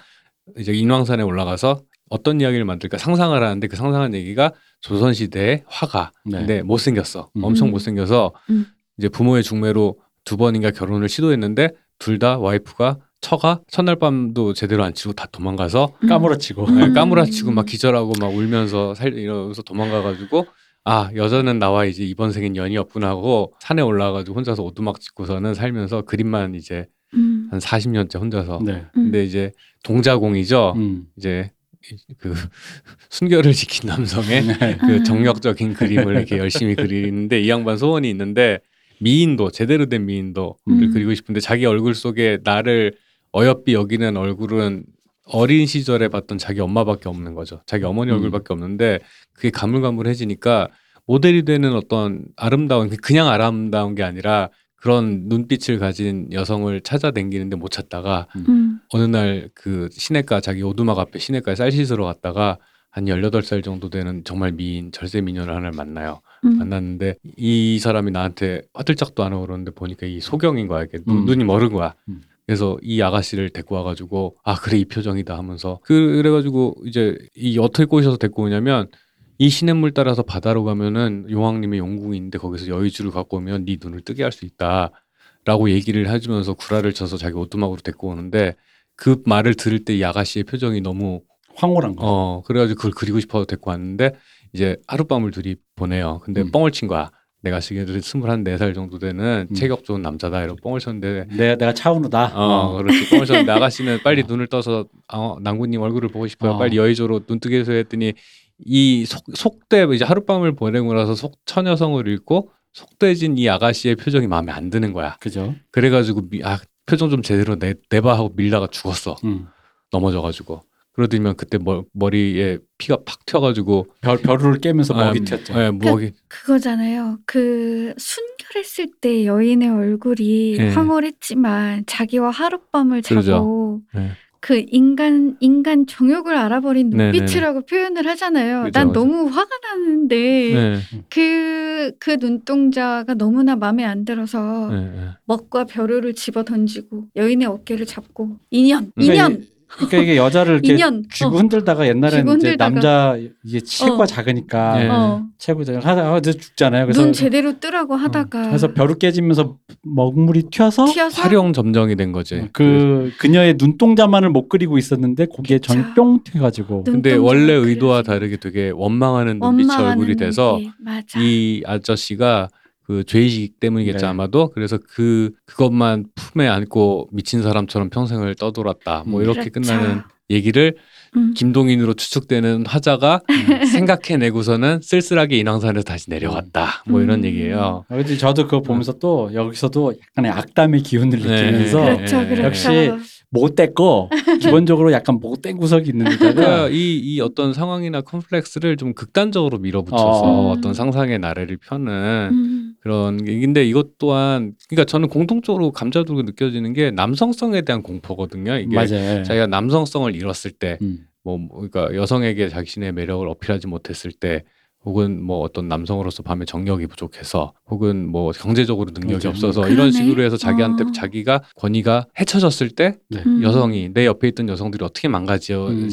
이제 인왕산에 올라가서 어떤 이야기를 만들까 상상을 하는데 그 상상한 얘기가 조선시대의 화가. 네. 근데 못생겼어. 음. 엄청 못생겨서 음. 이제 부모의 중매로 두 번인가 결혼을 시도했는데 둘 다 와이프가 처가 첫날 밤도 제대로 안 치고 다 도망가서 음. 까무라치고 네, 까무라치고 막 기절하고 막 울면서 살 이러면서 도망가가지고 아 여자는 나와 이제 이번 생엔 연이 없구나 하고 산에 올라가지고 혼자서 오두막 짓고서는 살면서 그림만 이제 음. 한 사십 년째 혼자서. 네. 근데 이제 동자공이죠. 음. 이제 그 순결을 지킨 남성의 그 정력적인 그림을 이렇게 열심히 그리는데 이 양반 소원이 있는데 미인도 제대로 된 미인도를 음. 그리고 싶은데 자기 얼굴 속에 나를 어여삐 여기는 얼굴은 어린 시절에 봤던 자기 엄마밖에 없는 거죠. 자기 어머니 음. 얼굴밖에 없는데 그게 가물가물해지니까 모델이 되는 어떤 아름다운 그냥 아름다운 게 아니라 그런 눈빛을 가진 여성을 찾아다니는데 못 찾다가 음. 어느 날 그 시내가 자기 오두막 앞에 시내가에 쌀 씻으러 갔다가 한 열여덟 살 정도 되는 정말 미인 절세 미녀를 하나를 만나요. 음. 만났는데 이 사람이 나한테 화들짝도 안 하고 그러는데 보니까 이 소경인 거야. 이게 음. 눈이 멀은 거야. 음. 그래서 이 아가씨를 데리고 와가지고 아 그래 이 표정이다 하면서 그래가지고 이제 이 어떻게 꼬셔서 데리고 오냐면 이 시냇물 따라서 바다로 가면은 용왕님의 용궁이 있는데 거기서 여의주를 갖고 오면 네 눈을 뜨게 할 수 있다. 라고 얘기를 해주면서 구라를 쳐서 자기 오두막으로 데리고 오는데 그 말을 들을 때 이 아가씨의 표정이 너무 황홀한 거야. 어, 그래가지고 그걸 그리고 싶어서 데리고 왔는데 이제 하룻밤을 둘이 보내요. 근데 음. 뻥을 친 거야. 내가 지금 스물네 살 정도 되는 음. 체격 좋은 남자다. 이러고 뻥을 쳤는데 내가, 내가 차은우다. 어, 어. 그렇지. 뻥을 쳤는데 아가씨는 빨리 눈을 떠서 어, 남군님 얼굴을 보고 싶어요. 어. 빨리 여의조로 눈 뜨게 해서 했더니 이 속, 속대 이제 하룻밤을 보내고 나서 속 처녀성을 읽고 속대진 이 아가씨의 표정이 마음에 안 드는 거야. 그죠. 그래가지고 미, 아, 표정 좀 제대로 내, 내봐 하고 밀다가 죽었어. 음. 넘어져가지고. 그러더니만 그때 머, 머리에 피가 팍 튀어가지고 벼, 벼루를 깨면서 먹이 아, 튀었죠. 네, 먹이. 그, 그거잖아요. 그 순결했을 때 여인의 얼굴이 네. 황홀했지만 자기와 하룻밤을 자고 네. 그 인간 인간 정욕을 알아버린 눈빛이라고 네네. 표현을 하잖아요. 그렇죠, 난 맞아. 너무 화가 나는데 그그 그 눈동자가 너무나 마음에 안 들어서 네네. 먹과 벼루를 집어 던지고 여인의 어깨를 잡고 인연 인연. 네. 그러니까 이게 여자를 이렇게 인연. 쥐고 흔들다가 옛날에는 어. 이제 남자 이게 체구가 어. 작으니까 네. 어. 체구가 하다가 죽잖아요. 그래서 눈 제대로 뜨라고 하다가 어. 그래서 벼루 깨지면서 먹물이 튀어서, 튀어서 활용 점정이 된 거지. 그 그래서. 그녀의 눈동자만을 못 그리고 있었는데 거기에 전이 뿅 튀어가지고. 근데 원래 의도와 그려진. 다르게 되게 원망하는 눈빛이 얼굴이 돼서 맞아. 이 아저씨가 그 죄의식 때문이겠죠. 네. 아마도 그래서 그 그것만 품에 안고 미친 사람처럼 평생을 떠돌았다. 뭐 이렇게 그렇죠. 끝나는 얘기를 음. 김동인으로 추측되는 화자가 음. 생각해내고서는 쓸쓸하게 인왕산에서 다시 내려왔다. 뭐 이런 음. 얘기예요. 그래서 저도 그거 보면서 또 여기서도 약간의 악담의 기운을 느끼면서 네. 그렇죠, 그렇죠. 역시 못됐고 기본적으로 약간 못된 구석이 있는 데다가 이, 이 어떤 상황이나 컴플렉스를 좀 극단적으로 밀어붙여서 어. 어떤 상상의 나래를 펴는 음. 그런 게. 근데 이것 또한 그러니까 저는 공통적으로 감자두고 느껴지는 게 남성성에 대한 공포거든요. 이게 맞아요. 자기가 남성성을 잃었을 때 음. 뭐 그러니까 여성에게 자신의 매력을 어필하지 못했을 때 혹은 뭐 어떤 남성으로서 밤에 정력이 부족해서 혹은 뭐 경제적으로 능력이 그렇죠. 없어서 그러네. 이런 식으로 해서 자기한테 어. 자기가 권위가 헤쳐졌을 때 네. 음. 여성이 내 옆에 있던 여성들이 어떻게 망가지게 음.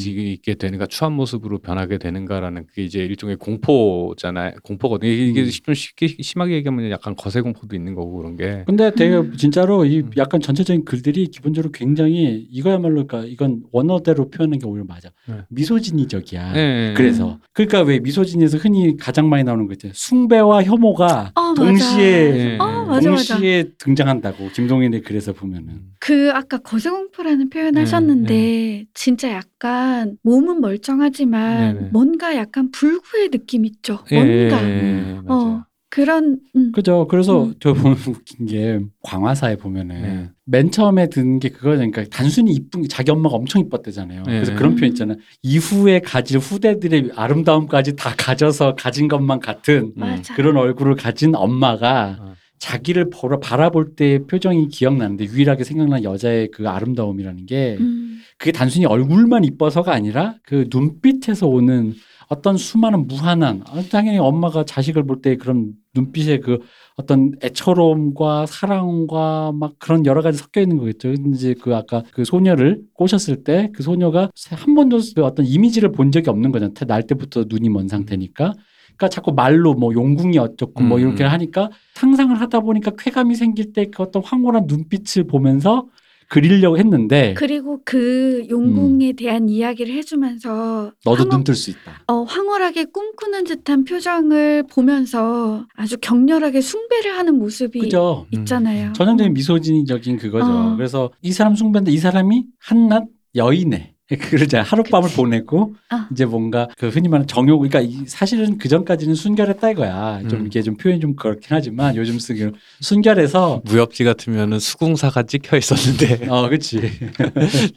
되는가 추한 모습으로 변하게 되는가라는 그게 이제 일종의 공포잖아요. 공포거든요. 이게 음. 좀 쉽게 심하게 얘기하면 약간 거세공포도 있는 거고 그런 게. 근데 되게 음. 진짜로 이 약간 전체적인 글들이 기본적으로 굉장히 이거야말로 그러니까 이건 원어대로 표현하는 게 오히려 맞아. 네. 미소진이적이야. 네. 그래서 그러니까 왜 미소진에서 흔히 가장 많이 나오는 거 있죠. 숭배와 혐오가 어, 동시에 네. 어, 맞아, 동시에 맞아. 등장한다고 김동인의 글에서 보면은. 그 아까 거세공포라는 표현 네, 하셨는데 네. 진짜 약간 몸은 멀쩡하지만 네, 네. 뭔가 약간 불구의 느낌 있죠. 뭔가. 네, 네, 네, 어, 그런. 음. 그죠. 그래서 음. 저 보면 웃긴 게 광화사에 보면은. 네. 맨 처음에 든 게 그거잖아요. 그러니까 단순히 이쁜 자기 엄마가 엄청 이뻤대잖아요. 네. 그래서 그런 표현 있잖아요. 이후에 가질 후대들의 아름다움까지 다 가져서 가진 것만 같은 맞아. 그런 얼굴을 가진 엄마가 어. 자기를 보러, 바라볼 때의 표정이 기억나는데 유일하게 생각난 여자의 그 아름다움이라는 게 음. 그게 단순히 얼굴만 이뻐서가 아니라 그 눈빛에서 오는 어떤 수많은 무한한 당연히 엄마가 자식을 볼 때 그런 눈빛의 그 어떤 애처로움과 사랑과 막 그런 여러 가지 섞여 있는 거겠죠. 이제 그 아까 그 소녀를 꼬셨을 때 그 소녀가 한 번도 어떤 이미지를 본 적이 없는 거잖아요. 날 때부터 눈이 먼 상태니까. 그러니까 자꾸 말로 뭐 용궁이 어쩌고 뭐 이렇게 하니까 상상을 하다 보니까 쾌감이 생길 때 그 어떤 황홀한 눈빛을 보면서 그리려고 했는데 그리고 그 용궁에 음. 대한 이야기를 해주면서 너도 눈 뜰 수 있다. 어, 황홀하게 꿈꾸는 듯한 표정을 보면서 아주 격렬하게 숭배를 하는 모습이 그죠? 있잖아요. 음. 전형적인 미소진적인 그거죠. 어. 그래서 이 사람 숭배인데 이 사람이 한낱 여인의 그러자 하룻밤을 그치. 보내고 어. 이제 뭔가 그 흔히 말하는 정욕 그러니까 사실은 그 전까지는 순결했다 이거야. 음. 좀 이게 좀 표현이 좀 그렇긴 하지만 요즘 쓰기로 순결해서 무협지 같으면은 수궁사가 찍혀 있었는데 어 그렇지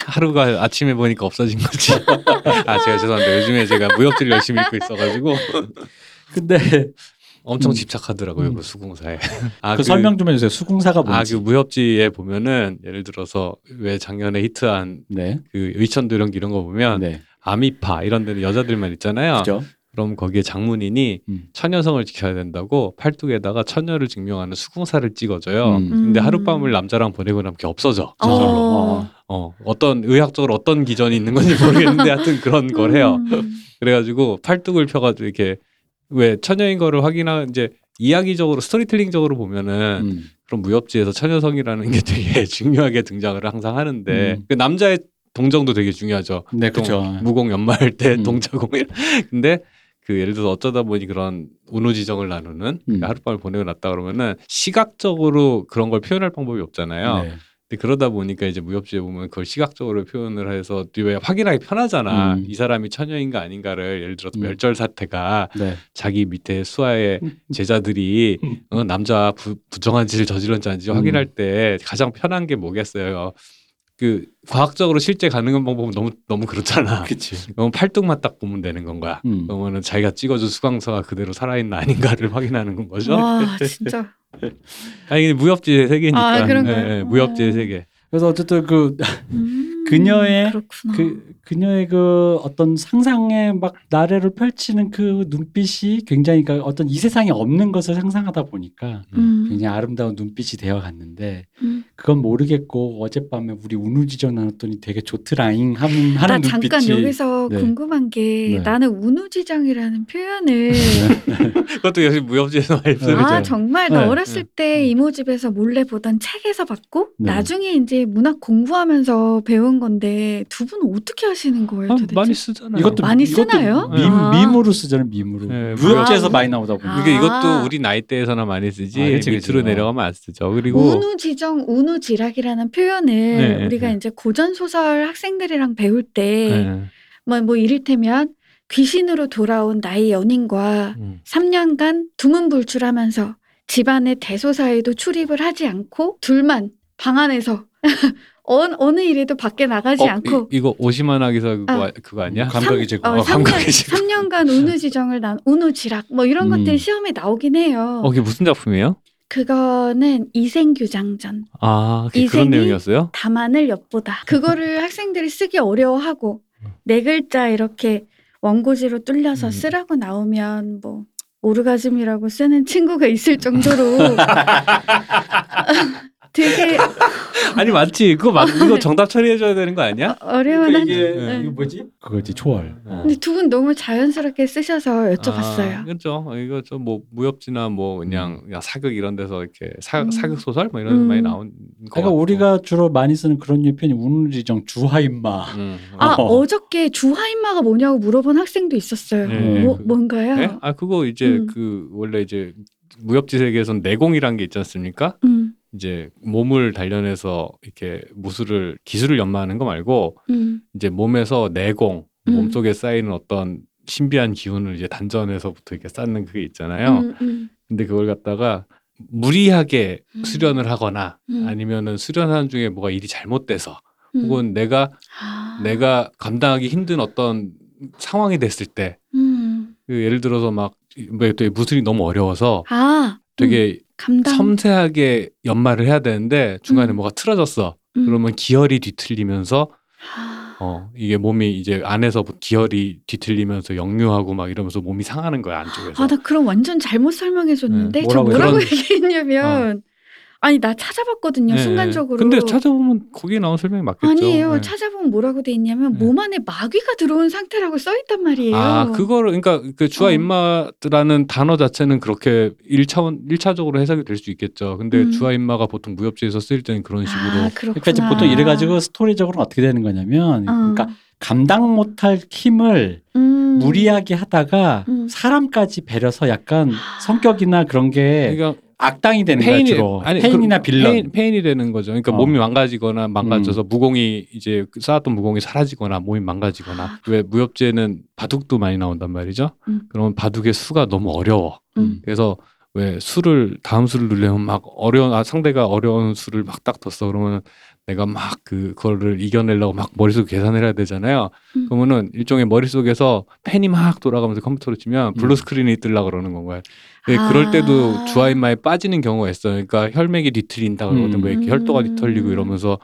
하루가 아침에 보니까 없어진 거지. 아 제가 죄송한데 요즘에 제가 무협지를 열심히 읽고 있어가지고 근데 엄청 음. 집착하더라고요. 음. 그 수궁사에. 아, 그, 그 설명 좀 해주세요. 수궁사가 뭔지. 아, 그 무협지에 보면은 예를 들어서 왜 작년에 히트한 네. 그 의천도령 이런 거 보면 네. 아미파 이런 데는 여자들만 있잖아요. 그죠? 그럼 거기에 장문인이 음. 처녀성을 지켜야 된다고 팔뚝에다가 처녀를 증명하는 수궁사를 찍어줘요. 음. 근데 하룻밤을 남자랑 보내고 나면 그게 없어져. 어. 어, 어떤 의학적으로 어떤 기전이 있는 건지 모르겠는데 하여튼 그런 걸 해요. 음. 그래가지고 팔뚝을 펴가지고 이렇게 왜 처녀인 거를 확인한 이제 이야기적으로 스토리텔링적으로 보면은 음. 그런 무협지에서 처녀성이라는 게 되게 중요하게 등장을 항상 하는데 음. 그 남자의 동정도 되게 중요하죠. 네, 그렇죠. 무공 연마할 때 음. 동자공일. 근데 그 예를 들어서 어쩌다 보니 그런 운우지정을 나누는 음. 그러니까 하룻밤을 보내고 났다 그러면은 시각적으로 그런 걸 표현할 방법이 없잖아요. 네. 근데 그러다 보니까 이제 무협지에 보면 그걸 시각적으로 표현을 해서 왜 확인하기 편하잖아. 음. 이 사람이 처녀인가 아닌가를 예를 들어서 음. 멸절사태가 네. 자기 밑에 수하의 제자들이 음. 어, 남자 부, 부정한 짓을 저질렀지 않은지 음. 확인할 때 가장 편한 게 뭐겠어요. 그 과학적으로 실제 가능한 방법은 너무 너무 그렇잖아. 그치. 너무 팔뚝만 딱 보면 되는 건 거야. 음. 그러면은 자기가 찍어준 수강서가 그대로 살아있나 아닌가를 확인하는 건 거죠. 와 진짜. 아니 무협지의 세계니까. 아, 그런 거예요. 네, 무협지의 세계. 그래서 어쨌든 그 음, 그녀의 그렇구나. 그 그녀의 그 어떤 상상에 막 나래를 펼치는 그 눈빛이 굉장히 그러니까 어떤 이 세상에 없는 것을 상상하다 보니까 음. 굉장히 아름다운 눈빛이 되어갔는데 음. 그건 모르겠고 어젯밤에 우리 운우지정 나눴더니 되게 좋트라잉 하는 나 눈빛이. 잠깐 여기서 네. 궁금한 게 네. 나는 운우지정이라는 표현을 그것도 역시 무협지에서 많이 쓰죠. 아 정말 나 네. 어렸을 때 네. 이모집에서 몰래 보던 책에서 봤고 네. 나중에 이제 문학 공부하면서 배운 건데 두 분은 어떻게 하시는 거예요? 아, 도대체? 많이 쓰잖아요. 이것도 많이 이것도 쓰나요? 밈, 아. 밈으로 쓰잖아요. 밈으로. 네, 무협지에서 아, 많이 나오다 보니까. 아. 이것도 우리 나이대에서나 많이 쓰지 아, 그치, 밑으로 그치. 내려가면 안 쓰죠. 그리고 운우지정, 운우지락이라는 표현을 네, 우리가 네. 이제 고전소설 학생들이랑 배울 때 뭐 네. 뭐 이를테면 귀신으로 돌아온 나의 연인과 음. 삼 년간 두문불출하면서 집안의 대소사에도 출입을 하지 않고 둘만 방 안에서 어느, 어느 일에도 밖에 나가지 어, 않고 이, 이거 오시마나 기사 그거, 아, 그거 아니야? 감각이 제고 어, 어, 삼 년, 삼 년간 운우지정을 난 운우지락 뭐 이런 음. 것들 시험에 나오긴 해요. 어, 그게 무슨 작품이에요? 그거는 이생규장전. 아, 그런 내용이었어요? 다만을 엿보다. 그거를 학생들이 쓰기 어려워하고 네 글자 이렇게 원고지로 뚫려서 음. 쓰라고 나오면 뭐 오르가즘이라고 쓰는 친구가 있을 정도로 되게 아니 맞지 그거 맞 이거 정답 처리해줘야 되는 거 아니야? 어려운 그러니까 이게 네. 이거 뭐지? 그거지 초월. 어. 근데 두 분 너무 자연스럽게 쓰셔서 여쭤봤어요. 아, 그렇죠. 이거 좀 뭐 무협지나 뭐 그냥 음. 사극 이런 데서 이렇게 사, 음. 사극 소설 뭐 이런 음. 데서 많이 나온 거. 그러니까 우리가 주로 많이 쓰는 그런 유편이 운우지정 주화입마. 음. 아 어. 어저께 주화입마가 뭐냐고 물어본 학생도 있었어요. 네. 뭐, 뭔가요? 네? 아 그거 이제 음. 그 원래 이제 무협지 세계에선 내공이란 게 있지 않습니까? 음. 이제 몸을 단련해서 이렇게 무술을 기술을 연마하는 거 말고 음. 이제 몸에서 내공, 음. 몸속에 쌓이는 어떤 신비한 기운을 이제 단전에서부터 이렇게 쌓는 그게 있잖아요. 음, 음. 근데 그걸 갖다가 무리하게 음. 수련을 하거나 음. 아니면은 수련하는 중에 뭐가 일이 잘못돼서 음. 혹은 내가 아. 내가 감당하기 힘든 어떤 상황이 됐을 때 음. 그 예를 들어서 막 무술이 너무 어려워서 아. 되게 음. 감당. 섬세하게 연마를 해야 되는데 중간에 음. 뭐가 틀어졌어. 음. 그러면 기혈이 뒤틀리면서 어, 이게 몸이 이제 안에서 기혈이 뒤틀리면서 역류하고 막 이러면서 몸이 상하는 거야 안쪽에서. 아, 나 그럼 완전 잘못 설명해줬는데 네. 뭐라고 저 뭐라고 그런... 얘기했냐면 어. 아니 나 찾아봤거든요. 네. 순간적으로. 근데 찾아보면 거기에 나온 설명이 맞겠죠. 아니에요. 네. 찾아보면 뭐라고 돼 있냐면 네. 몸 안에 마귀가 들어온 상태라고 써있단 말이에요. 아 그거를 그러니까 그 주화입마라는 어. 단어 자체는 그렇게 일 차원, 일 차적으로 해석이 될 수 있겠죠. 근데 음. 주화입마가 보통 무협지에서 쓰일 때는 그런 식으로. 아, 그러니까 이제 보통 이래가지고 스토리적으로는 어떻게 되는 거냐면 어. 그러니까 감당 못할 힘을 음. 무리하게 하다가 음. 사람까지 배려서 약간 성격이나 그런 게 그러니까 악당이 되는 페인이, 거야 주로. 아니, 페인이나 빌런. 페인, 페인이 되는 거죠. 그러니까 어. 몸이 망가지거나 망가져서 음. 무공이 이제 쌓았던 무공이 사라지거나 몸이 망가지거나. 아. 왜 무협지에는 바둑도 많이 나온단 말이죠. 음. 그러면 바둑의 수가 너무 어려워. 음. 그래서 왜 수를 다음 수를 누르면 막 어려운 아, 상대가 어려운 수를 막 딱 뒀어. 그러면 내가 막 그거를 이겨내려고 막 머릿속에 계산을 해야 되잖아요. 음. 그러면은 일종의 머릿속에서 펜이 막 돌아가면서 컴퓨터로 치면 블루 스크린이 뜨려고 그러는 건가요? 아. 그럴 때도 주화입마에 빠지는 경우가 있어요. 그러니까 혈맥이 뒤틀린다 그러거든. 음. 뭐 이렇게 혈도가 뒤틀리고 이러면서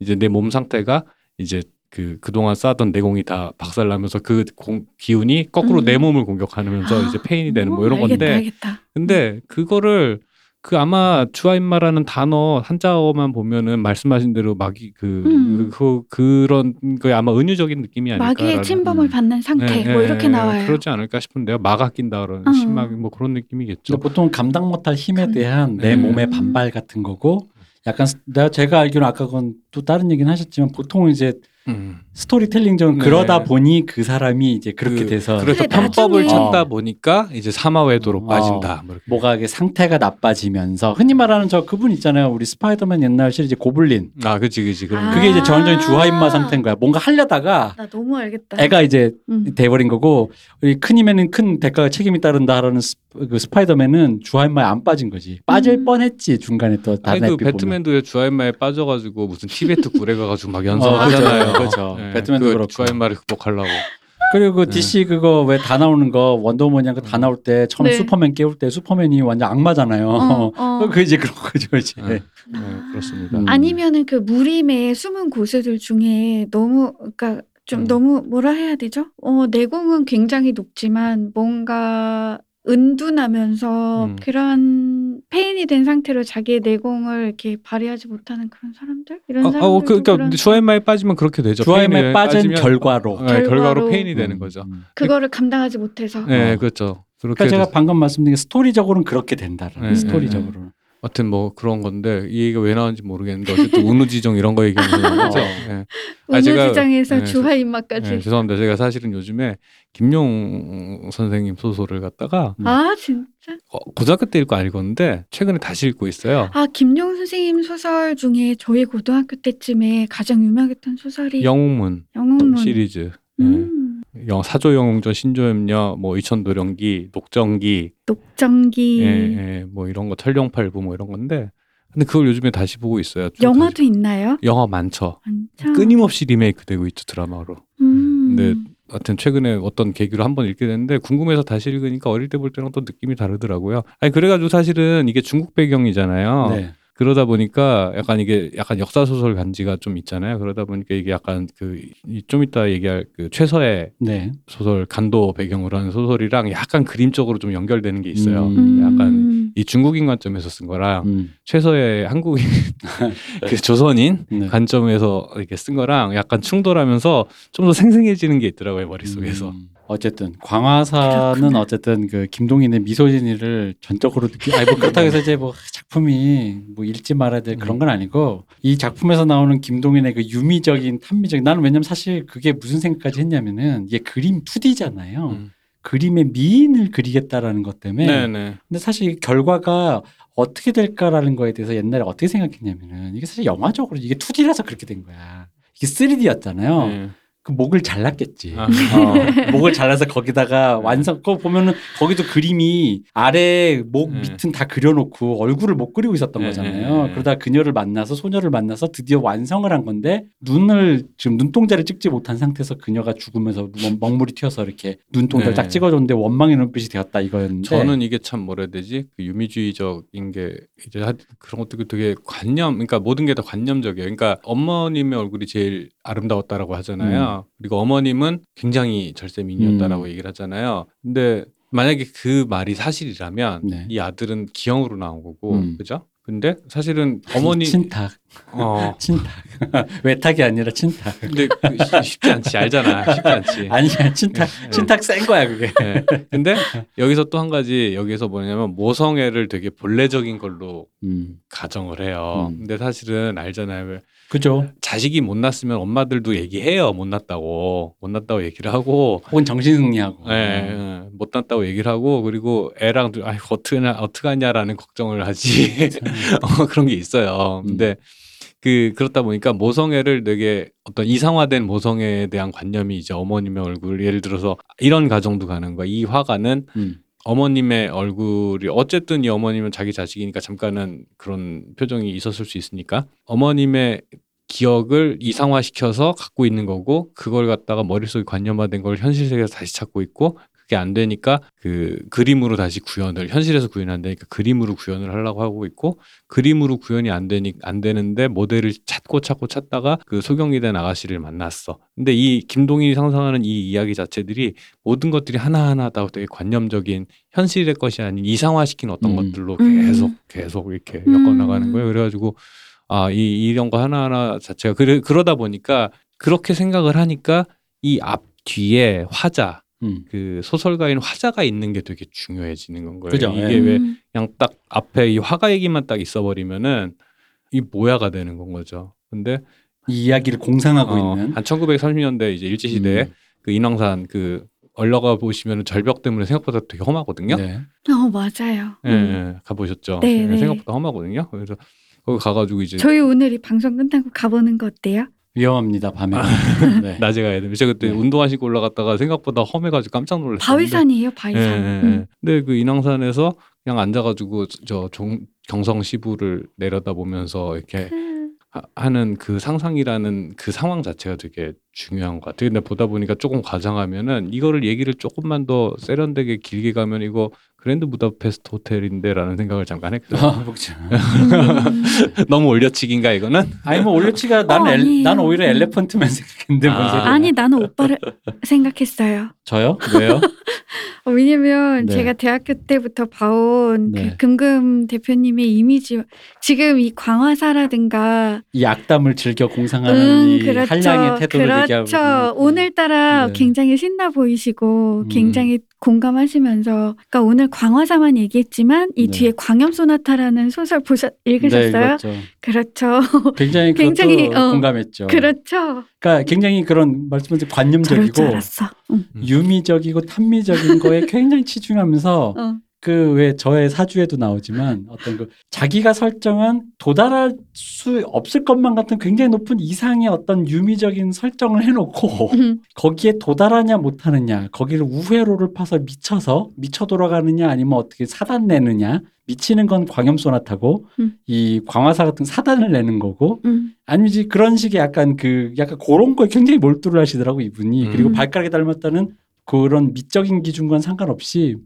이제 내 몸 상태가 이제 그 그동안 쌓았던 내공이 다 박살나면서 그 공, 기운이 거꾸로 음. 내 몸을 공격하면서 아. 이제 페인이 되는 뭐 이런 알겠다, 건데. 알겠다. 근데 그거를 그 아마 주화입마라는 단어 한자어만 보면은 말씀하신 대로 마귀 그, 음. 그, 그 그런 그 아마 은유적인 느낌이 아닐까. 마귀의 침범을 음. 받는 상태 네, 네, 뭐 이렇게 네, 나와요. 그러지 않을까 싶은데요. 마가 낀다 그런 음. 신마귀 뭐 그런 느낌이겠죠. 보통 감당 못할 힘에 대한 내 음. 몸의 반발 같은 거고. 약간 내가 제가 알기로 아까 그건 또 다른 얘기는 하셨지만 보통 이제 음. 스토리텔링적으로 네. 그러다 보니 그 사람이 이제 그렇게 그, 돼서 그래서 편법을 나중에... 찾다 보니까 이제 사마외도로 어, 빠진다. 뭐 뭐가 이게 상태가 나빠지면서 흔히 말하는 저 그분 있잖아요. 우리 스파이더맨 옛날 시리즈 고블린. 아, 그치 그치. 그럼 아~ 그게 이제 전형적인 주화입마 상태인 거야. 뭔가 하려다가 나 너무 알겠다. 애가 이제 음. 돼버린 거고 우리 큰 힘에는 큰 대가가 책임이 따른다라는 스, 그 스파이더맨은 주화입마에 안 빠진 거지. 빠질 음. 뻔했지 중간에 또 다른 애들. 그 배트맨도 주화입마에 빠져가지고 무슨 티베트 굴에 가가지고 막 연상하잖아요. 어, 그렇죠. 네, 배트맨도 그렇고 주화입마를 극복하려고. 그리고 그 디씨 그거 왜 다 나오는 거 원더우먼이랑 그 다 나올 때 처음 네. 슈퍼맨 깨울 때 슈퍼맨이 완전 악마잖아요. 어, 어. 그 이제 그런 거죠 이제. 네, 네 그렇습니다. 음. 아니면은 그 무림의 숨은 고수들 중에 너무 그러니까 좀 음. 너무 뭐라 해야 되죠? 어 내공은 굉장히 높지만 뭔가 은둔하면서 음. 그런 페인이 된 상태로 자기의 내공을 이렇게 발휘하지 못하는 그런 사람들? 이런 어, 사람들도 어, 그, 그러니까 주화입마에 빠지면 그렇게 되죠. 주화입마에 빠진 결과로. 네, 결과로. 결과로 페인이 음. 되는 거죠. 음. 그거를 감당하지 못해서. 네, 그렇죠. 그러니까 돼서. 제가 방금 말씀드린 게 스토리적으로는 그렇게 된다라는 네, 스토리적으로는. 네. 하여튼 뭐 그런 건데 이 얘기가 왜 나왔는지 모르겠는데 어쨌든 운우지정 이런 거 얘기하는 거죠. 네. 운우지정에서 아, 네, 주화입마까지. 네, 죄송합니다. 제가 사실은 요즘에 김용 선생님 소설을 갖다가 아 진짜? 어, 고등학교 때 읽고 안 읽었는데 최근에 다시 읽고 있어요. 아 김용 선생님 소설 중에 저희 고등학교 때쯤에 가장 유명했던 소설이 영웅문, 영웅문. 시리즈. 음. 네. 영, 사조영웅전, 신조염녀, 뭐 의천도령기, 녹정기, 녹정기, 예, 예, 뭐 이런 거 철령팔부 뭐 이런 건데, 근데 그걸 요즘에 다시 보고 있어요. 영화도 다시. 있나요? 영화 많죠. 많죠. 끊임없이 리메이크되고 있죠 드라마로. 음. 근데 하여튼 최근에 어떤 계기로 한번 읽게 됐는데 궁금해서 다시 읽으니까 어릴 때 볼 때랑 또 느낌이 다르더라고요. 아니 그래가지고 사실은 이게 중국 배경이잖아요. 네. 그러다 보니까 약간 이게 약간 역사소설 간지가 좀 있잖아요. 그러다 보니까 이게 약간 그 좀 이따 얘기할 그 최서해 네. 소설 간도 배경으로 하는 소설이랑 약간 그림적으로 좀 연결되는 게 있어요. 음. 약간 이 중국인 관점에서 쓴 거랑 음. 최서해 한국인 그 조선인 네. 관점에서 이렇게 쓴 거랑 약간 충돌하면서 좀 더 생생해지는 게 있더라고요. 머릿속에서. 음. 어쨌든 광화사는 그렇구나. 어쨌든 그 김동인의 미소진이를 전적으로 느끼. 아니 뭐 그렇다고 해서 이제 뭐 작품이 뭐 읽지 말아야 될 그런 건 아니고 이 작품에서 나오는 김동인의 그 유미적인 탐미적인 나는 왜냐면 사실 그게 무슨 생각까지 했냐면은 이게 그림 투디잖아요. 음. 그림의 미인을 그리겠다라는 것 때문에. 네네. 근데 사실 결과가 어떻게 될까라는 거에 대해서 옛날에 어떻게 생각했냐면은 이게 사실 영화적으로 이게 투디라서 그렇게 된 거야. 이게 쓰리디였잖아요. 네. 목을 잘랐겠지. 아. 어, 목을 잘라서 거기다가 완성. 그거 보면은 거기도 그림이 아래 목 네. 밑은 다 그려놓고 얼굴을 못 그리고 있었던 네. 거잖아요. 네. 그러다 그녀를 만나서 소녀를 만나서 드디어 완성을 한 건데 눈을 지금 눈동자를 찍지 못한 상태에서 그녀가 죽으면서 먹물이 튀어서 이렇게 눈동자를 네. 딱 찍어줬는데 원망의 눈빛이 되었다 이거였는데. 저는 이게 참 뭐라 해야 되지? 그 유미주의적인 게 이제 그런 것도 되게 관념. 그러니까 모든 게 다 관념적이에요. 그러니까 어머님의 얼굴이 제일 아름다웠다라고 하잖아요. 음. 그리고 어머님은 굉장히 절세미인이었다라고 음. 얘기를 하잖아요. 근데 만약에 그 말이 사실이라면 네. 이 아들은 기형으로 나온 거고, 음. 그죠? 근데 사실은 어머니 친탁, 어 친탁 외탁이 아니라 친탁. 근데 쉽지 않지 알잖아. 쉽지 않지. 아니야 친탁 네. 친탁 센 거야 그게. 네. 근데 여기서 또 한 가지 여기서 뭐냐면 모성애를 되게 본래적인 걸로 음. 가정을 해요. 음. 근데 사실은 알잖아요. 그죠. 자식이 못 났으면 엄마들도 얘기해요. 못 났다고. 못 났다고 얘기를 하고. 혹은 정신승리하고. 네. 음. 못 났다고 얘기를 하고. 그리고 애랑 아이 어떡하냐, 어떡하냐라는 걱정을 하지. 어, 그런 게 있어요. 근데 음. 그 그렇다 보니까 모성애를 되게 어떤 이상화된 모성애에 대한 관념이 이제 어머님의 얼굴 예를 들어서 이런 가정도 가는 거야. 이 화가는 음. 어머님의 얼굴이 어쨌든 이 어머님은 자기 자식이니까 잠깐은 그런 표정이 있었을 수 있으니까 어머님의 기억을 이상화시켜서 갖고 있는 거고 그걸 갖다가 머릿속에 관념화된 걸 현실 세계에서 다시 찾고 있고 그게 안 되니까 그 그림으로 다시 구현을, 현실에서 구현이 안 되니까 그림으로 구현을 하려고 하고 있고, 그림으로 구현이 안 되니 안 되는데 모델을 찾고 찾고 찾다가 그 소경이 된 아가씨를 만났어. 근데 이 김동인이 상상하는 이 이야기 자체들이 모든 것들이 하나하나 다 되게 관념적인, 현실의 것이 아닌 이상화시킨 어떤 음. 것들로 계속 계속 이렇게 음. 엮어 나가는 거예요. 그래가지고 아, 이 이런 거 하나하나 자체가 그래, 그러다 보니까 그렇게 생각을 하니까 이 앞 뒤에 화자, 음. 그 소설가인 화자가 있는 게 되게 중요해지는 건 거예요. 그죠? 이게 음. 왜 그냥 딱 앞에 이 화가 얘기만 딱 있어버리면은 이 모야가 되는 건 거죠. 근데 이 이야기를 공상하고 어, 있는 한 천구백삼십 년대 이제 일제 시대에 음. 그 인왕산 그 올라가 보시면 절벽 때문에 생각보다 되게 험하거든요. 네. 어 맞아요. 예, 음. 예, 가보셨죠? 네, 네. 생각보다 험하거든요. 그래서 거기 가가지고 이제 저희 오늘 이 방송 끝나고 가보는 거 어때요? 위험합니다. 밤에. 네. 낮에 가야 됩니다. 제가 그때 네. 운동화 신고 올라갔다가 생각보다 험해가지고 깜짝 놀랐어요. 바위산이에요. 바위산. 네, 네, 네. 음. 근데 그 인왕산에서 그냥 앉아가지고 저 종, 경성시부를 내려다보면서 이렇게 음. 하, 하는 그 상상이라는 그 상황 자체가 되게 중요한 것 같아요. 근데 보다 보니까 조금 과장하면은, 이거를 얘기를 조금만 더 세련되게 길게 가면 이거 그랜드 부다페스트 호텔인데 라는 생각을 잠깐 했거든요. 아, 음. 너무 올려치기인가 이거는? 아니 뭐 올려치기가 나는 어, 난 오히려 엘레펀트맨 생각했는데. 아. 아니 나는 오빠를 생각했어요. 저요? 왜요? 어, 왜냐면 네. 제가 대학교 때부터 봐온 네. 그 금금 대표님의 이미지, 지금 이 광화사라든가 이 악담을 즐겨 공상하는 음, 이 그렇죠. 한량의 태도를 그렇죠. 얘기하고 오늘따라 네. 굉장히 신나 보이시고 음. 굉장히 공감하시면서, 그러니까 오늘 광화사만 얘기했지만 이 네. 뒤에 광염소나타라는 소설 보셨 읽으셨어요? 네, 그렇죠. 굉장히 굉장히 어, 공감했죠. 그렇죠. 그러까 굉장히 그런 말씀하신 관념적이고 응. 유미적이고 탐미적인 거에 굉장히 치중하면서 어. 그 왜 저의 사주에도 나오지만 어떤 그 자기가 설정한 도달할 수 없을 것만 같은 굉장히 높은 이상의 어떤 유미적인 설정을 해놓고 음. 거기에 도달하냐 못하느냐, 거기를 우회로를 파서 미쳐서 미쳐 돌아가느냐 아니면 어떻게 사단 내느냐, 미치는 건 광염소나타고 음. 이 광화사 같은 사단을 내는 거고 음. 아니면 그런 식의 약간 그 약간 그런 거에 굉장히 몰두를 하시더라고 이분이. 음. 그리고 발가락이 닮았다는 그런 미적인 기준과는 상관없이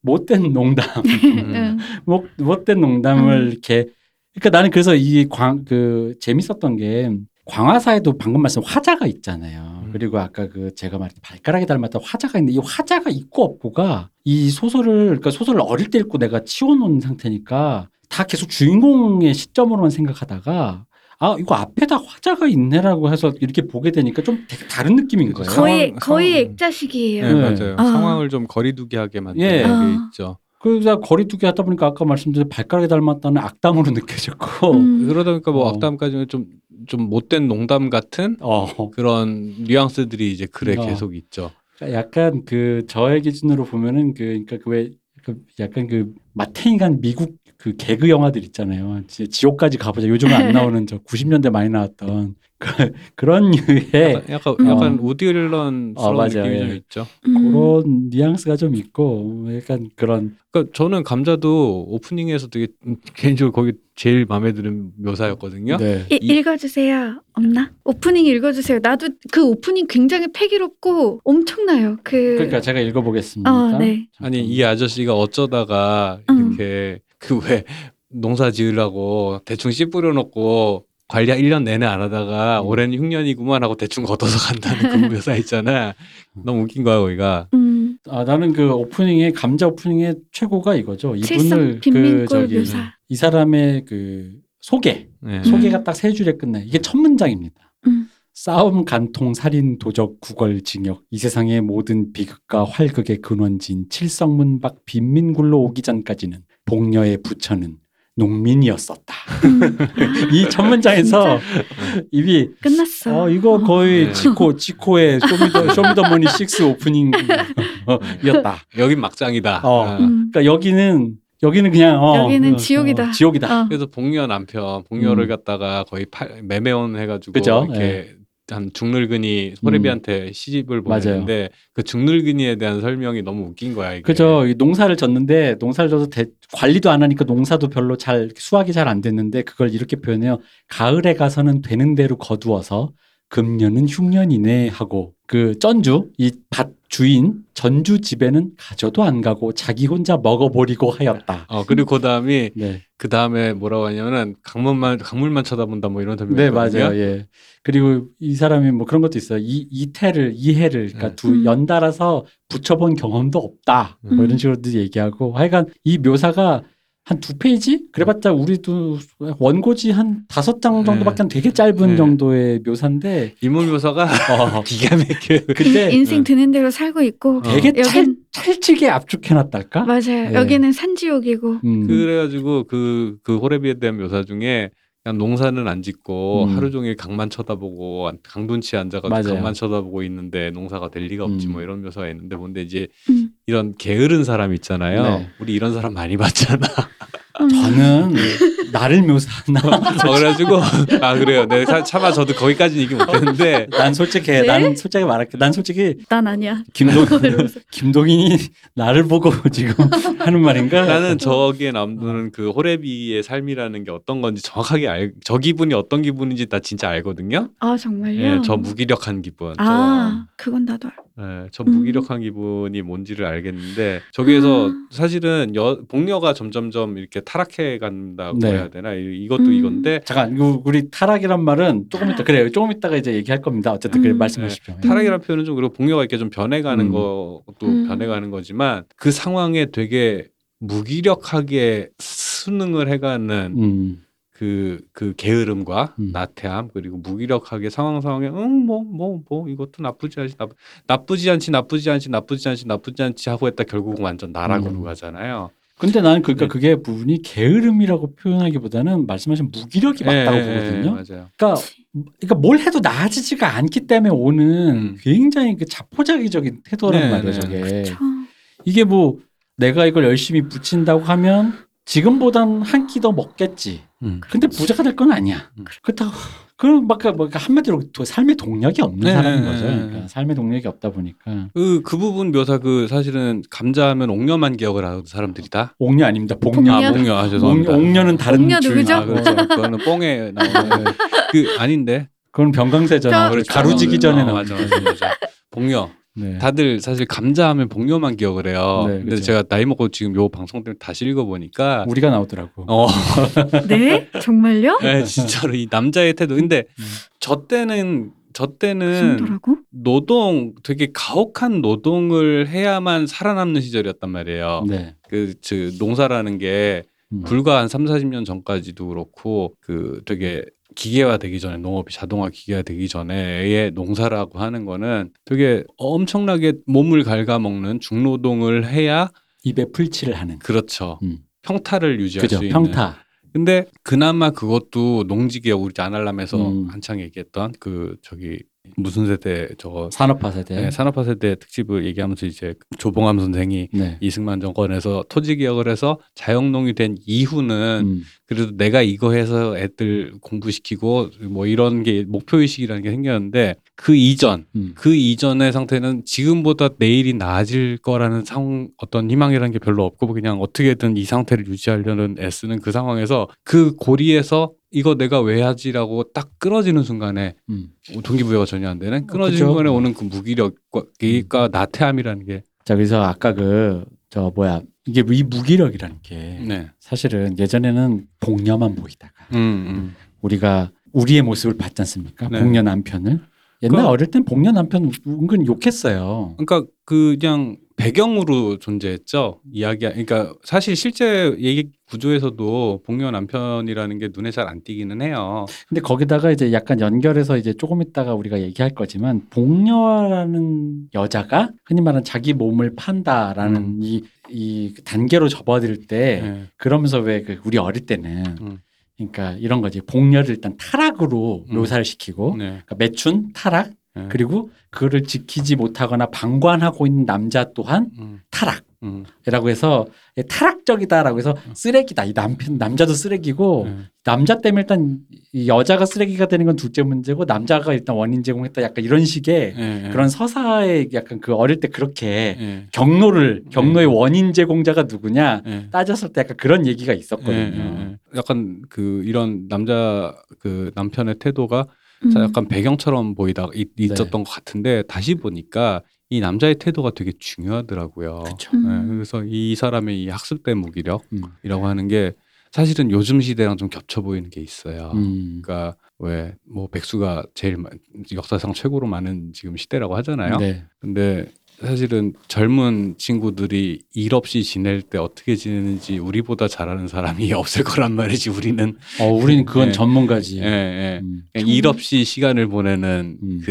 못된 농담, 음. 못, 못된 농담을 음. 이렇게. 그러니까 나는 그래서 이 광, 그 재밌었던 게 광화사에도 방금 말씀 화자가 있잖아요. 음. 그리고 아까 그 제가 말했던 발가락이 닮았다 화자가 있는데, 이 화자가 있고 없고가 이 소설을, 그러니까 소설을 어릴 때 읽고 내가 치워놓은 상태니까 다 계속 주인공의 시점으로만 생각하다가 아 이거 앞에다 화자가 있네라고 해서 이렇게 보게 되니까 좀 되게 다른 느낌인 거예요. 거의 상황, 거의 액자식이에요. 네, 네. 맞아요. 아. 상황을 좀 거리두기하게 만드는 게 예. 아. 있죠. 그래서 거리두기 하다 보니까 아까 말씀드린 발가락이 닮았다는 악담으로 느껴졌고 음. 그러다 보니까 뭐 어. 악담까지는 좀 좀 못된 농담 같은 어. 그런 뉘앙스들이 이제 글에 어. 계속 있죠. 약간 그 저의 기준으로 보면은 그 그러니까 그 왜 그 약간 그 마탱이간 미국 그 개그 영화들 있잖아요. 지옥까지 가보자. 요즘은 안 나오는 저 구십 년대 많이 나왔던 그, 그런 류의 약간 약간, 어, 약간 우디일런 어, 느낌이 좀 있죠. 음. 그런 뉘앙스가 좀 있고 약간 그런. 그러니까 저는 감자도 오프닝에서 되게 개인적으로 거기 제일 마음에 드는 묘사였거든요. 네. 이, 읽어주세요. 없나? 오프닝 읽어주세요. 나도 그 오프닝 굉장히 패기롭고 엄청나요. 그 그러니까 제가 읽어보겠습니다. 어, 네. 아니 이 아저씨가 어쩌다가 음. 이렇게 그 왜 농사 지으려고 대충 씨 뿌려놓고 관리야 일 년 내내 안 하다가 음. 올해는 흉년이구만 하고 대충 걷어서 간다는 그 묘사 있잖아. 너무 웃긴 거야 거기가. 음. 아 나는 그 오프닝에 감자 오프닝의 최고가 이거죠. 이분을 그 저기 묘사. 이 사람의 그 소개 네. 소개가 딱 세 줄에 끝나. 이게 첫 문장입니다. 음. 싸움, 간통, 살인, 도적, 구걸, 징역, 이 세상의 모든 비극과 활극의 근원지인 칠성문 밖 빈민굴로 오기 전까지는 복녀의 부처는 농민이었었다. 이 첫 문장에서 입이 끝났어. 어, 이거 거의 네. 지코, 지코의 쇼미더, 쇼미더머니 식스 오프닝이었다. 여긴 막장이다. 어, 아. 음. 그러니까 여기는 여기는 그냥 어, 여기는 어, 지옥이다. 어, 지옥이다. 어. 그래서 복녀 남편, 복녀를 음. 갖다가 거의 팔, 매매원 해가지고 그쵸? 이렇게. 네. 한 중늙은이 소래비한테 음. 시집을 보냈는데 그 중늙은이에 대한 설명이 너무 웃긴 거야 이게. 그죠. 농사를 졌는데 농사를 져서 대, 관리도 안 하니까 농사도 별로 잘 수확이 잘 안 됐는데 그걸 이렇게 표현해요. 가을에 가서는 되는 대로 거두어서 금년은 흉년이네 하고 그 전주 이 밭 주인 전주 집에는 가져도 안 가고 자기 혼자 먹어버리고 하였다. 어 그리고 그 다음이 네. 그 다음에 뭐라고 하냐면은 강물만 강물만 쳐다본다 뭐 이런 대목이 네 있거든요. 맞아요. 예. 그리고 이 사람이 뭐 그런 것도 있어요. 이 이태를 이해를 그러니까 네. 두 연달아서 붙여본 경험도 없다. 음. 뭐 이런 식으로도 얘기하고 하여간 이 묘사가 한 두 페이지? 그래봤자 우리도 원고지 한 다섯 장 정도밖에 안 되게 짧은 네. 정도의 묘사인데 인물 묘사가 어, 기가 막혀요. 근데 인생 드는 대로 살고 있고 되게 어. 찰, 찰지게 압축해놨달까? 맞아요. 네. 여기는 산지옥이고 음. 그래가지고 그, 그 호래비에 대한 묘사 중에 그냥 농사는 안 짓고 음. 하루 종일 강만 쳐다보고 강둔치에 앉아가지고 강만 쳐다보고 있는데 농사가 될 리가 없지 음. 뭐 이런 묘사가 있는데 뭔데 이제 음. 이런 게으른 사람 있잖아요. 네. 우리 이런 사람 많이 봤잖아. 저는 나를 묘사하나 어, 그래가지고 아 그래요. 네, 차마 저도 거기까지는 얘기 못했는데 난 솔직히 네? 난 솔직히 말할게. 난 솔직히 난 아니야. 김동 김동인이 나를 보고 지금 하는 말인가? 나는 저기에 남는 그 호래비의 삶이라는 게 어떤 건지 정확하게 알. 저 기분이 어떤 기분인지 나 진짜 알거든요. 아 정말요? 네, 저 무기력한 기분. 아 저, 그건 나도 알. 네, 저 무기력한 음. 기분이 뭔지를 알겠는데 저기에서 아. 사실은 여, 복녀가 점점점 이렇게 타락해 간다고 네. 해야 되나 이것도 음. 이건데 잠깐 우리 타락이란 말은 조금 타락. 이따 그래요 조금 이따가 이제 얘기할 겁니다. 어쨌든 음. 그래 말씀하십시오. 네. 타락이란 표현은 좀 그리고 복녀가 이렇게 좀 변해가는 음. 것도 음. 변해가는 거지만 그 상황에 되게 무기력하게 순응을 해가는 음. 그, 그 게으름과 음. 나태함 그리고 무기력하게 상황 상황에 응 뭐 뭐 뭐 이것도 나쁘지 않지 나, 나쁘지 않지 나쁘지 않지 나쁘지 않지 나쁘지 않지 하고 했다 결국은 완전 나락으로 음. 가잖아요. 근데 나는 그러니까 네. 그게 부분이 게으름이라고 표현하기보다는 말씀하신 무기력이 맞다고 네, 보거든요. 네, 맞아요. 그러니까 그러니까 뭘 해도 나아지지가 않기 때문에 오는 음. 굉장히 그 자포자기적인 태도란 네, 말이에요. 네. 그렇죠. 이게 뭐 내가 이걸 열심히 붙인다고 하면 지금보단 한 끼 더 먹겠지. 음. 근데 부자가 될 건 아니야. 음. 그렇다고 그럼 막, 막 한마디로 삶의 동력이 없는 네, 사람인 거죠. 그러니까 삶의 동력이 없다 보니까 그, 그 부분 묘사 그 사실은 감자하면 옥녀만 기억을 하는 사람들이 다 옥녀 아닙니다. 복녀. 아, 복녀. 아, 죄송합니다. 옥, 옥녀는 다른 옥녀 누구죠? 아, 그렇죠. 그거는 뽕에 나오는 그 아닌데. 그건 병강세잖아. 그렇죠. 가루지기 전에 나온 맞아. 맞아. 복녀. 네. 다들 사실 감자하면 복녀만 기억을 해요. 네, 근데 그렇죠. 제가 나이 먹고 지금 요 방송 때문에 다시 읽어보니까 우리가 나오더라고. 어. 네? 정말요? 네, 진짜로 이 남자의 태도. 근데 음. 저 때는 저 때는 힘들라고? 노동 되게 가혹한 노동을 해야만 살아남는 시절이었단 말이에요. 네. 그 즉 농사라는 게 음. 불과 한 삼사십 년 전까지도 그렇고 그 되게 기계화되기 전에 농업이 자동화 기계화되기 전에의 농사라고 하는 거는 되게 엄청나게 몸을 갉아먹는 중노동을 해야 입에 풀칠을 하는 그렇죠. 음. 평타를 유지할 그죠, 수 있는 평타. 근데 그나마 그것도 농지개혁 우리 아날람에서 음. 한창 얘기했던 그 저기 무슨 세대 저거 산업화 세대 네, 산업화 세대 특집을 얘기하면서 이제 조봉암 선생이 네. 이승만 정권에서 토지 개혁을 해서 자영농이 된 이후는 음. 그래도 내가 이거 해서 애들 공부시키고 뭐 이런 게 목표의식이라는 게 생겼는데 그 이전 음. 그 이전의 상태는 지금보다 내일이 나아질 거라는 상, 어떤 희망이라는 게 별로 없고 그냥 어떻게든 이 상태를 유지하려는 애쓰는 그 상황에서 그 고리에서 이거 내가 왜 하지라고 딱 끊어지는 순간에 음. 동기부여가 전혀 안 되는 끊어지는 그쵸? 순간에 오는 그 무기력과 음. 나태함이라는 게. 자 그래서 아까 그 저 뭐야 이게 이 무기력이라는 게 네. 사실은 예전에는 복녀만 보이다가 음, 음. 우리가 우리의 모습을 봤지 않습니까? 네. 복녀 남편을 옛날 그러니까, 어릴 땐 복녀 남편 은근 욕했어요. 그러니까 그냥 배경으로 존재했죠. 이야기 그러니까 사실 실제 얘기 구조에서도 복녀 남편이라는 게 눈에 잘 안 띄기는 해요. 근데 거기다가 이제 약간 연결해서 이제 조금 있다가 우리가 얘기할 거지만 복녀라는 여자가 흔히 말하는 자기 몸을 판다라는 음. 이, 이 단계로 접어들 때 네. 그러면서 왜 그 우리 어릴 때는 음. 그러니까 이런 거지 복녀를 일단 타락으로 음. 묘사를 시키고 네. 그러니까 매춘 타락 네. 그리고 그거를 지키지 못하거나 방관하고 있는 남자 또한 음. 타락 음. 라고 해서 타락적이다라고 해서 쓰레기다. 이 남편 남자도 쓰레기고 네. 남자 때문에 일단 여자가 쓰레기가 되는 건 둘째 문제고 남자가 일단 원인 제공했다. 약간 이런 식의 네. 그런 서사의 약간 그 어릴 때 그렇게 네. 경로를 경로의 네. 원인 제공자가 누구냐 네. 따졌을 때 약간 그런 얘기가 있었거든요. 네. 약간 그 이런 남자 그 남편의 태도가 음. 약간 배경처럼 보이다가 있, 있었던 네. 것 같은데 다시 보니까 이 남자의 태도가 되게 중요하더라고요. 음. 네, 그래서 이 사람의 이 학습된 무기력이라고 음. 하는 게 사실은 요즘 시대랑 좀 겹쳐 보이는 게 있어요. 음. 그러니까 왜 뭐 백수가 제일 역사상 최고로 많은 지금 시대라고 하잖아요. 네. 근데 사실은 젊은 친구들이 일 없이 지낼 때 어떻게 지내는지 우리보다 잘하는 사람이 없을 거란 말이지. 우리는 어 우리는 그건 네. 전문가지. 예, 예. 음. 일 없이 시간을 보내는 음.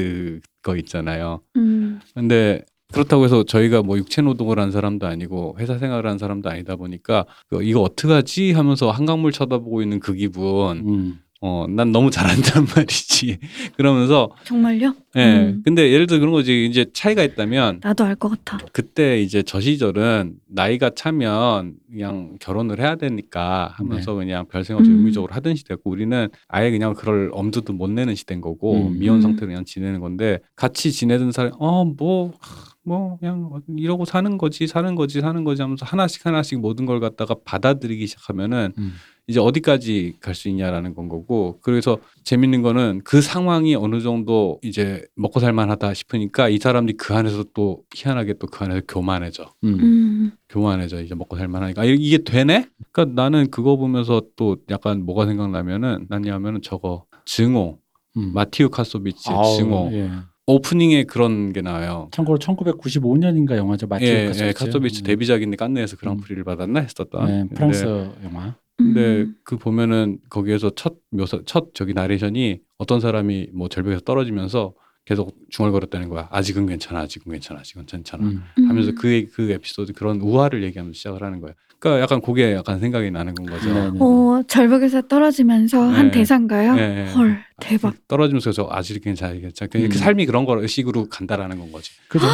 그거 있잖아요. 음. 근데 그렇다고 해서 저희가 뭐 육체 노동을 한 사람도 아니고 회사 생활을 한 사람도 아니다 보니까 이거 어떡하지 하면서 한강물 쳐다보고 있는 그 기분. 음. 어, 난 너무 잘한단 말이지. 그러면서 정말요? 예. 네, 음. 근데 예를 들어 그런 거지. 이제 차이가 있다면 나도 알 것 같아. 그때 이제 저 시절은 나이가 차면 그냥 결혼을 해야 되니까 하면서 네. 그냥 별 생각 없이 음. 의무적으로 하던 시대고, 우리는 아예 그냥 그럴 엄두도 못 내는 시대인 거고 음. 미혼 상태로 그냥 지내는 건데, 같이 지내던 사람이 어 뭐. 뭐 그냥 이러고 사는 거지 사는 거지 사는 거지 하면서 하나씩 하나씩 모든 걸 갖다가 받아들이기 시작하면은 음. 이제 어디까지 갈 수 있냐라는 건 거고. 그래서 재밌는 거는 그 상황이 어느 정도 이제 먹고 살만하다 싶으니까 이 사람들이 그 안에서 또 희한하게 또 그 안에서 교만해져. 음. 음. 교만해져. 이제 먹고 살만하니까 아, 이게 되네? 그러니까 나는 그거 보면서 또 약간 뭐가 생각나면은 나냐면은 저거 증오 음. 마티우 카소비츠 증오. 예. 오프닝에 그런 게 나와요. 참고로 천구백구십오 년인가 영화죠. 마티우 예, 카소비츠. 예, 카소비츠 데뷔작인데 깐네에서 그랑프리를 음. 받았나 했었다. 네, 프랑스 근데, 영화. 근데 음. 그 보면은 거기에서 첫 묘사, 첫 저기 나레이션이 어떤 사람이 뭐 절벽에서 떨어지면서 계속 중얼거렸다는 거야. 아직은 괜찮아, 아직은 괜찮아, 아직은 괜찮아. 음. 하면서 그, 그 에피소드 그런 우화를 얘기하면서 시작을 하는 거야. 그러니까 약간 그게 약간 생각이 나는 건 거죠. 네, 네, 네. 오, 절벽에서 떨어지면서 네. 한 대사인가요? 네, 네. 헐, 대박. 떨어지면서 저 아직 괜찮아, 괜찮아. 음. 그 삶이 그런 거 식으로 간다라는 건 거지. 그죠?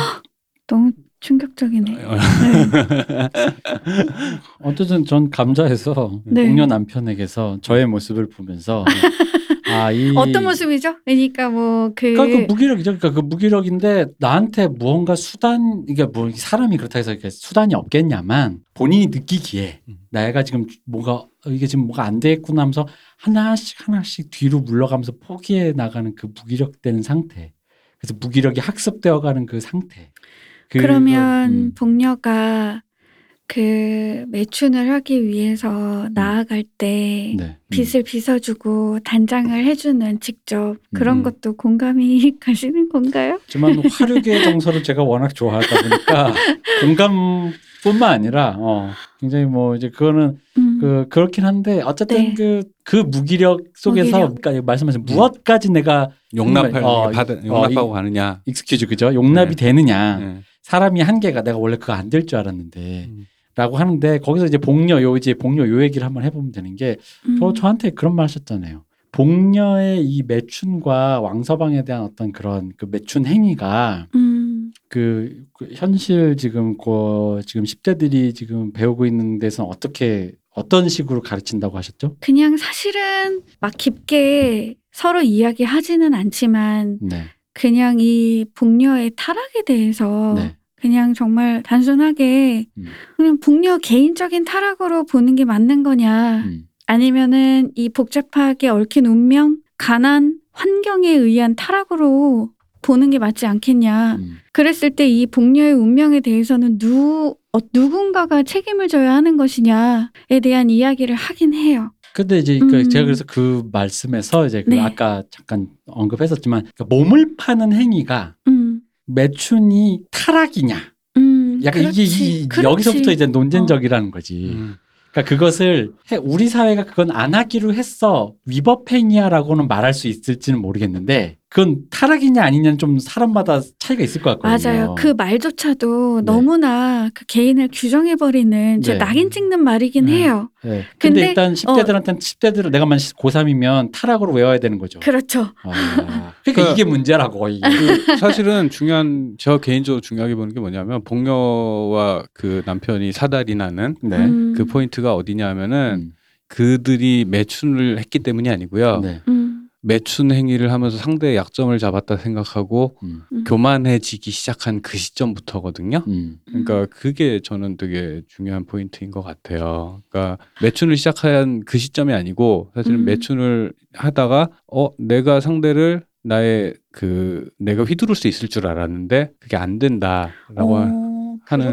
너무 충격적이네. 네. 어쨌든 전 감자에서 네. 동료 남편에게서 저의 모습을 보면서 아, 이 어떤 모습이죠? 그러니까 뭐 그 그러니까 그 무기력이죠. 그러니까 그 무기력인데 나한테 무언가 수단, 그러니까 뭐 사람이 그렇다 해서 수단이 없겠냐만 본인이 느끼기에 내가 지금 뭔가 이게 지금 뭐가 안 되겠구나 하면서 하나씩 하나씩 뒤로 물러가면서 포기해 나가는 그 무기력된 상태. 그래서 무기력이 학습되어가는 그 상태. 그 그러면 음. 동료가 그 매춘을 하기 위해서 나아갈 때 네. 빚을 음. 빚어주고 단장을 해주는 직접 그런 음. 것도 공감이 가시는 건가요? 하지만 화류계 정서를 제가 워낙 좋아하다 보니까 공감뿐만 아니라 어, 굉장히 뭐 이제 그거는 음. 그 그렇긴 한데 어쨌든 그 네. 그 무기력 속에서 무기력. 그러니까 말씀하신 음. 무엇까지 내가 용납할 어, 받은 용납하고 어, 가느냐, 익스큐즈 그죠? 용납이 네. 되느냐, 네. 사람이 한계가 내가 원래 그거 안 될 줄 알았는데. 음. 라고 하는데 거기서 이제 복녀 요 이제 복녀 요 얘기를 한번 해보면 되는 게 저 음. 저한테 그런 말 하셨잖아요. 복녀의 이 매춘과 왕서방에 대한 어떤 그런 그 매춘 행위가 음. 그, 그 현실 지금 그 지금 십 대들이 지금 배우고 있는 데서는 어떻게 어떤 식으로 가르친다고 하셨죠? 그냥 사실은 막 깊게 서로 이야기하지는 않지만 네. 그냥 이 복녀의 타락에 대해서. 네. 그냥 정말 단순하게 음. 그냥 복녀 개인적인 타락으로 보는 게 맞는 거냐 음. 아니면은 이 복잡하게 얽힌 운명, 가난, 환경에 의한 타락으로 보는 게 맞지 않겠냐. 음. 그랬을 때 이 복녀의 운명에 대해서는 누, 어, 누군가가 책임을 져야 하는 것이냐에 대한 이야기를 하긴 해요. 근데 이제 음. 그 제가 그래서 그 말씀에서 이제 그 네. 아까 잠깐 언급했었지만 몸을 파는 행위가 음. 매춘이 타락이냐? 음, 약간 그렇지, 이게 이, 여기서부터 이제 논쟁적이라는 어. 거지. 음. 그러니까 그것을 해, 우리 사회가 그건 안 하기로 했어 위법행위야라고는 말할 수 있을지는 모르겠는데 그건 타락이냐 아니냐는 좀 사람마다 차이가 있을 것 같거든요. 맞아요. 그 말조차도 네. 너무나 그 개인을 규정해버리는 네. 낙인 찍는 말이긴 네. 해요. 네. 근데, 근데 일단 십 대들한테는 어. 십 대들은 내가 만약 고삼이면 타락으로 외워야 되는 거죠. 그렇죠. 아, 그러니까, 그러니까 이게 문제라고. 이게. 그 사실은 중요한 저 개인적으로 중요하게 보는 게 뭐냐면 복녀와 그 남편이 사달이 나는 네. 음. 그 포인트가 어디냐 하면은 음. 그들이 매춘을 했기 때문이 아니고요. 네. 음. 매춘 행위를 하면서 상대의 약점을 잡았다 생각하고 음. 교만해지기 시작한 그 시점부터거든요. 음. 그러니까 그게 저는 되게 중요한 포인트인 것 같아요. 그러니까 매춘을 시작한 그 시점이 아니고 사실은 음. 매춘을 하다가 어 내가 상대를 나의 그 내가 휘두를 수 있을 줄 알았는데 그게 안 된다라고 어. 하는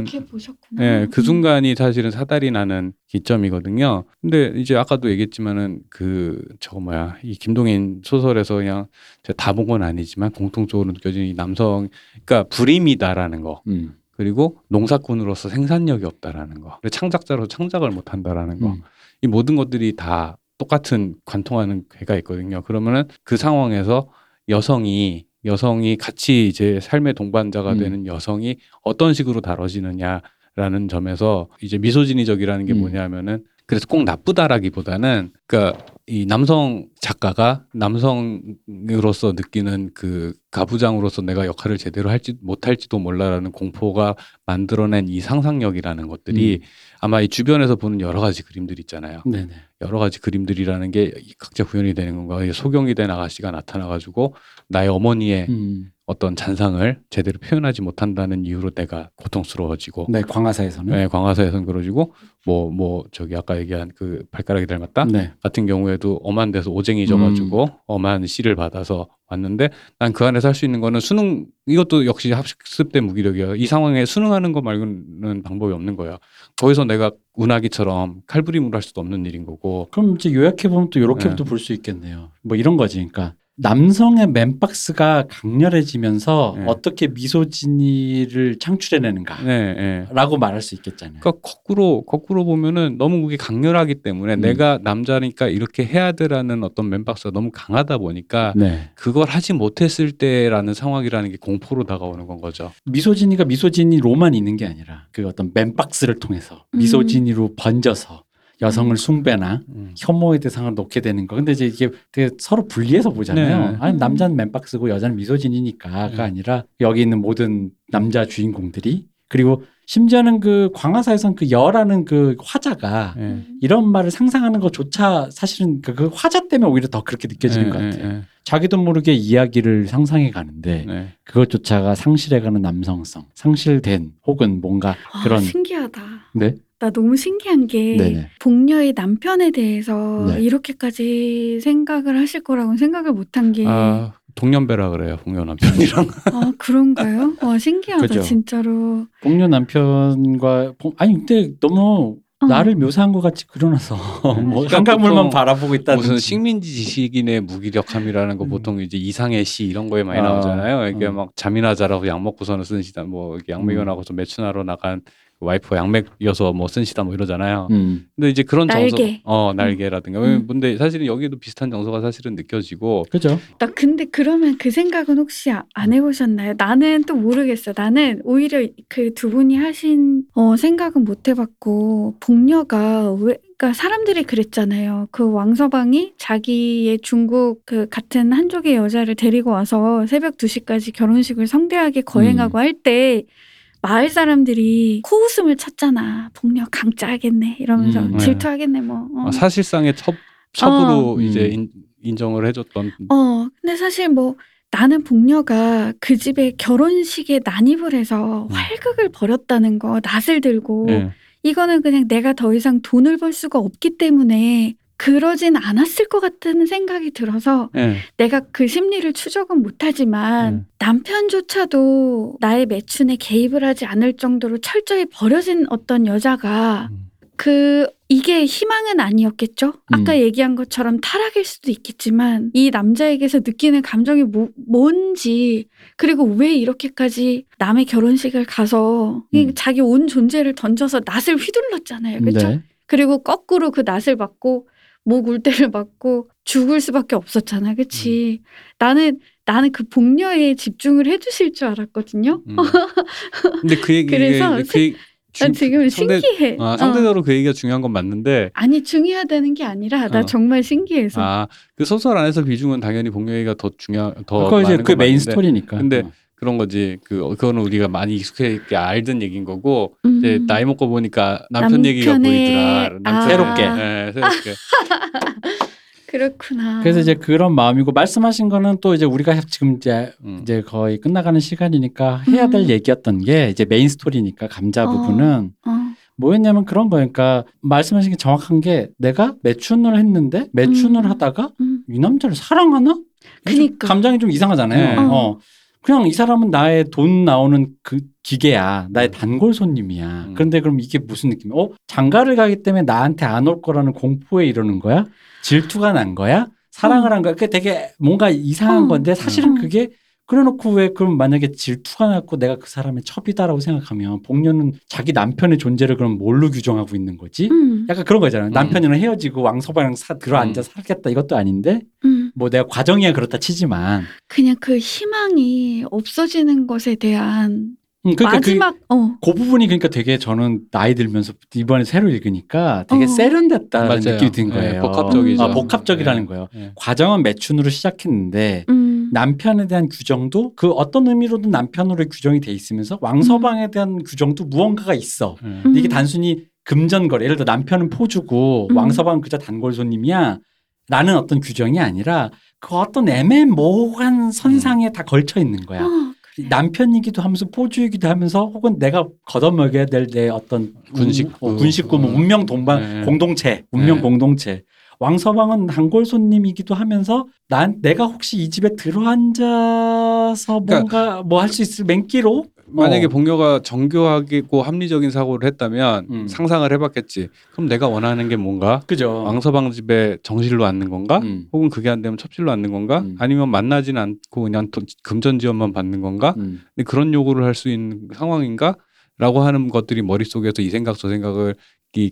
그렇게 보셨구나. 예, 그 순간이 사실은 사달이 나는 기점이거든요. 근데 이제 아까도 얘기했지만은 그 저거 뭐야 이 김동인 소설에서 그냥 제가 다 본 건 아니지만 공통적으로 느껴지는 이 남성, 그러니까 불임이다라는 거. 음. 그리고 농사꾼으로서 생산력이 없다라는 거. 창작자로 창작을 못 한다라는 거. 음. 이 모든 것들이 다 똑같은 관통하는 괴가 있거든요. 그러면은 그 상황에서 여성이 여성이 같이 이제 삶의 동반자가 음. 되는 여성이 어떤 식으로 다뤄지느냐라는 점에서 이제 미소진의적이라는 게 음. 뭐냐면은 그래서 꼭 나쁘다라기보다는 그러니까 이 남성 작가가 남성으로서 느끼는 그 가부장으로서 내가 역할을 제대로 할지 못할지도 몰라라는 공포가 만들어낸 이 상상력이라는 것들이 음. 아마 이 주변에서 보는 여러 가지 그림들 있잖아요. 네네. 여러 가지 그림들이라는 게 각자 구현이 되는 건가. 소경이 된 아가씨가 나타나가지고 나의 어머니의 음. 어떤 잔상을 제대로 표현하지 못한다는 이유로 내가 고통스러워지고. 네, 광화사에서는. 네, 광화사에서는 그러지고 뭐, 뭐 저기 아까 얘기한 그 발가락이 닮았다 네. 같은 경우에도 엄한 데서 오쟁이 져가지고 음. 엄한 씨를 받아서 왔는데 난 그 안에서 할 수 있는 거는 수능. 이것도 역시 학습된 무기력이에요. 이 상황에 수능하는 거 말고는 방법이 없는 거예요. 거기서 내가 운하기처럼 칼부림으로 할 수도 없는 일인 거고. 그럼 이제 요약해 보면 또 이렇게부터 네. 볼 수 있겠네요. 뭐 이런 거지. 그러니까. 남성의 맨박스가 강렬해지면서 네. 어떻게 미소진이를 창출해내는가라고 네, 네. 말할 수 있겠잖아요. 그러니까 거꾸로 거꾸로 보면은 너무 그게 강렬하기 때문에 음. 내가 남자니까 이렇게 해야 되라는 어떤 맨박스가 너무 강하다 보니까 네. 그걸 하지 못했을 때라는 상황이라는 게 공포로 다가오는 건 거죠. 미소진이가 미소진이로만 있는 게 아니라 그 어떤 맨박스를 통해서 미소진이로 음. 번져서 여성을 숭배나 음. 혐오의 대상을 놓게 되는 거. 근데 이제 이게 되게 서로 분리해서 보잖아요. 네. 아니 남자는 맨박스고 여자는 미소진이니까가 네. 아니라 여기 있는 모든 남자 주인공들이 그리고 심지어는 그 광화사에선 그 여라는 그 화자가 네. 이런 말을 상상하는 것조차 사실은 그, 그 화자 때문에 오히려 더 그렇게 느껴지는 네. 것 같아요. 네. 자기도 모르게 이야기를 상상해 가는데 네. 그것조차가 상실해가는 남성성, 상실된 혹은 뭔가 와, 그런 신기하다. 네. 나 너무 신기한 게 네네. 복녀의 남편에 대해서 네. 이렇게까지 생각을 하실 거라고는 생각을 못한 게 아, 동년배라 그래요. 복녀 남편이랑. 아 그런가요? 와 신기하다. 그죠? 진짜로. 복녀 남편과 아니 근데 너무 어. 나를 묘사한 것 같이 그려놔서 뭐 한강물만 바라보고 있다는 무슨 식민지 지식인의 무기력함이라는 거 음. 보통 이제 이상의 시 이런 거에 많이 아, 나오잖아요. 이게 어. 막 잠이나 자라고 약 먹고서는 쓴 시다. 뭐 양매견하고서 음. 매춘하러 나간. 와이프가 양맥이어서 뭐 쓴시다 뭐 이러잖아요. 음. 근데 이제 그런 정서, 날개. 어 날개라든가. 음. 근데 사실은 여기도 비슷한 정서가 사실은 느껴지고. 그죠. 나 근데 그러면 그 생각은 혹시 안 해보셨나요? 나는 또 모르겠어요. 나는 오히려 그 두 분이 하신 어, 생각은 못 해봤고 복녀가 왜? 그러니까 사람들이 그랬잖아요. 그 왕서방이 자기의 중국 그 같은 한족의 여자를 데리고 와서 새벽 두 시까지 결혼식을 성대하게 거행하고 음. 할 때. 마을 사람들이 코웃음을 찾잖아. 복녀 강짜하겠네. 이러면서 음, 질투하겠네. 뭐 어. 사실상의 첩, 첩으로 어. 이제 인, 인정을 해줬던. 어, 근데 사실 뭐 나는 복녀가 그 집에 결혼식에 난입을 해서 활극을 벌였다는 거, 낫을 들고 네. 이거는 그냥 내가 더 이상 돈을 벌 수가 없기 때문에 그러진 않았을 것 같은 생각이 들어서 네. 내가 그 심리를 추적은 못하지만 네. 남편조차도 나의 매춘에 개입을 하지 않을 정도로 철저히 버려진 어떤 여자가 음. 그 이게 희망은 아니었겠죠? 음. 아까 얘기한 것처럼 타락일 수도 있겠지만 이 남자에게서 느끼는 감정이 뭐, 뭔지 그리고 왜 이렇게까지 남의 결혼식을 가서 음. 자기 온 존재를 던져서 낫을 휘둘렀잖아요. 그렇죠? 네. 그리고 거꾸로 그 낫을 받고 목 울대를 맞고 죽을 수밖에 없었잖아, 그치? 음. 나는 나는 그 복녀에 집중을 해주실 줄 알았거든요. 음. 근데 그 얘기 그래서 그 얘기, 난 지금 상대, 신기해. 아, 상대적으로 어. 그 얘기가 중요한 건 맞는데. 아니 중요하다는 게 아니라 나 어. 정말 신기해서. 아, 그 소설 안에서 비중은 당연히 복녀 얘기가 더 중요, 더 많은 이제 그 메인 스토리니까. 근데 어. 그런 거지. 그 그거는 우리가 많이 익숙하게 알던 얘기인 거고 음. 이제 나이 먹고 보니까 남편 남편의... 얘기가 보이더라. 남편... 아. 새롭게. 네, 새롭게. 아. 그렇구나. 그래서 이제 그런 마음이고, 말씀하신 거는 또 이제 우리가 지금 이제, 음. 이제 거의 끝나가는 시간이니까 해야 될 음. 얘기였던 게 이제 메인 스토리니까 감자 어. 부분은 어. 뭐였냐면 그런 거니까, 말씀하신 게 정확한 게, 내가 매춘을 했는데 매춘을 음. 하다가 음. 이 남자를 사랑하나? 그러니까. 좀 감정이 좀 이상하잖아요. 음. 어. 어. 그냥 이 사람은 나의 돈 나오는 그 기계야. 나의 단골 손님이야. 음. 그런데 그럼 이게 무슨 느낌이야? 어? 장가를 가기 때문에 나한테 안 올 거라는 공포에 이러는 거야? 질투가 난 거야? 사랑을 음. 한 거야? 그게 되게 뭔가 이상한 음. 건데, 사실은 음. 그게 그래놓고 왜 그럼 만약에 질투가 났고 내가 그 사람의 첩이다라고 생각하면, 복녀는 자기 남편의 존재를 그럼 뭘로 규정하고 있는 거지? 음. 약간 그런 거잖아요. 음. 남편이랑 헤어지고 왕서방이랑 사, 들어앉아 음. 살겠다 이것도 아닌데 음. 뭐 내가 과정이야 그렇다 치지만 그냥 그 희망이 없어지는 것에 대한 음, 그러니까 마지막 그, 어. 그 부분이 그러니까 되게 저는 나이 들면서 이번에 새로 읽으니까 되게 어. 세련됐다는 맞아요. 느낌이 든 거예요. 네, 복합적이죠. 아, 복합적이라는 네. 거예요. 네. 과정은 매춘으로 시작했는데 음. 남편에 대한 규정도 그 어떤 의미로든 남편으로의 규정이 돼 있으면서 왕서방에 대한 음. 규정도 무언가가 있어. 음. 근데 이게 단순히 금전거래, 예를 들어 남편은 포주고 음. 왕서방은 그저 단골 손님이야 라는 어떤 규정이 아니라 그 어떤 애매모호한 선상에 음. 다 걸쳐 있는 거야. 어. 남편이기도 하면서 포주이기도 하면서, 혹은 내가 걷어먹여야 될 내 어떤 군식구, 어, 군식구 뭐 운명 동반 네. 공동체, 운명 네. 공동체. 왕서방은 단골 손님이기도 하면서 난 내가 혹시 이 집에 들어앉아서 뭔가 그러니까 뭐 할 수 있을 맹기로. 만약에 어. 복녀가 정교하고 합리적인 사고를 했다면 음. 상상을 해봤겠지. 그럼 내가 원하는 게 뭔가? 그죠. 왕서방 집에 정실로 앉는 건가? 음. 혹은 그게 안 되면 첩실로 앉는 건가? 음. 아니면 만나진 않고 그냥 금전 지원만 받는 건가? 음. 근데 그런 요구를 할 수 있는 상황인가? 라고 하는 것들이 머릿속에서 이 생각 저 생각을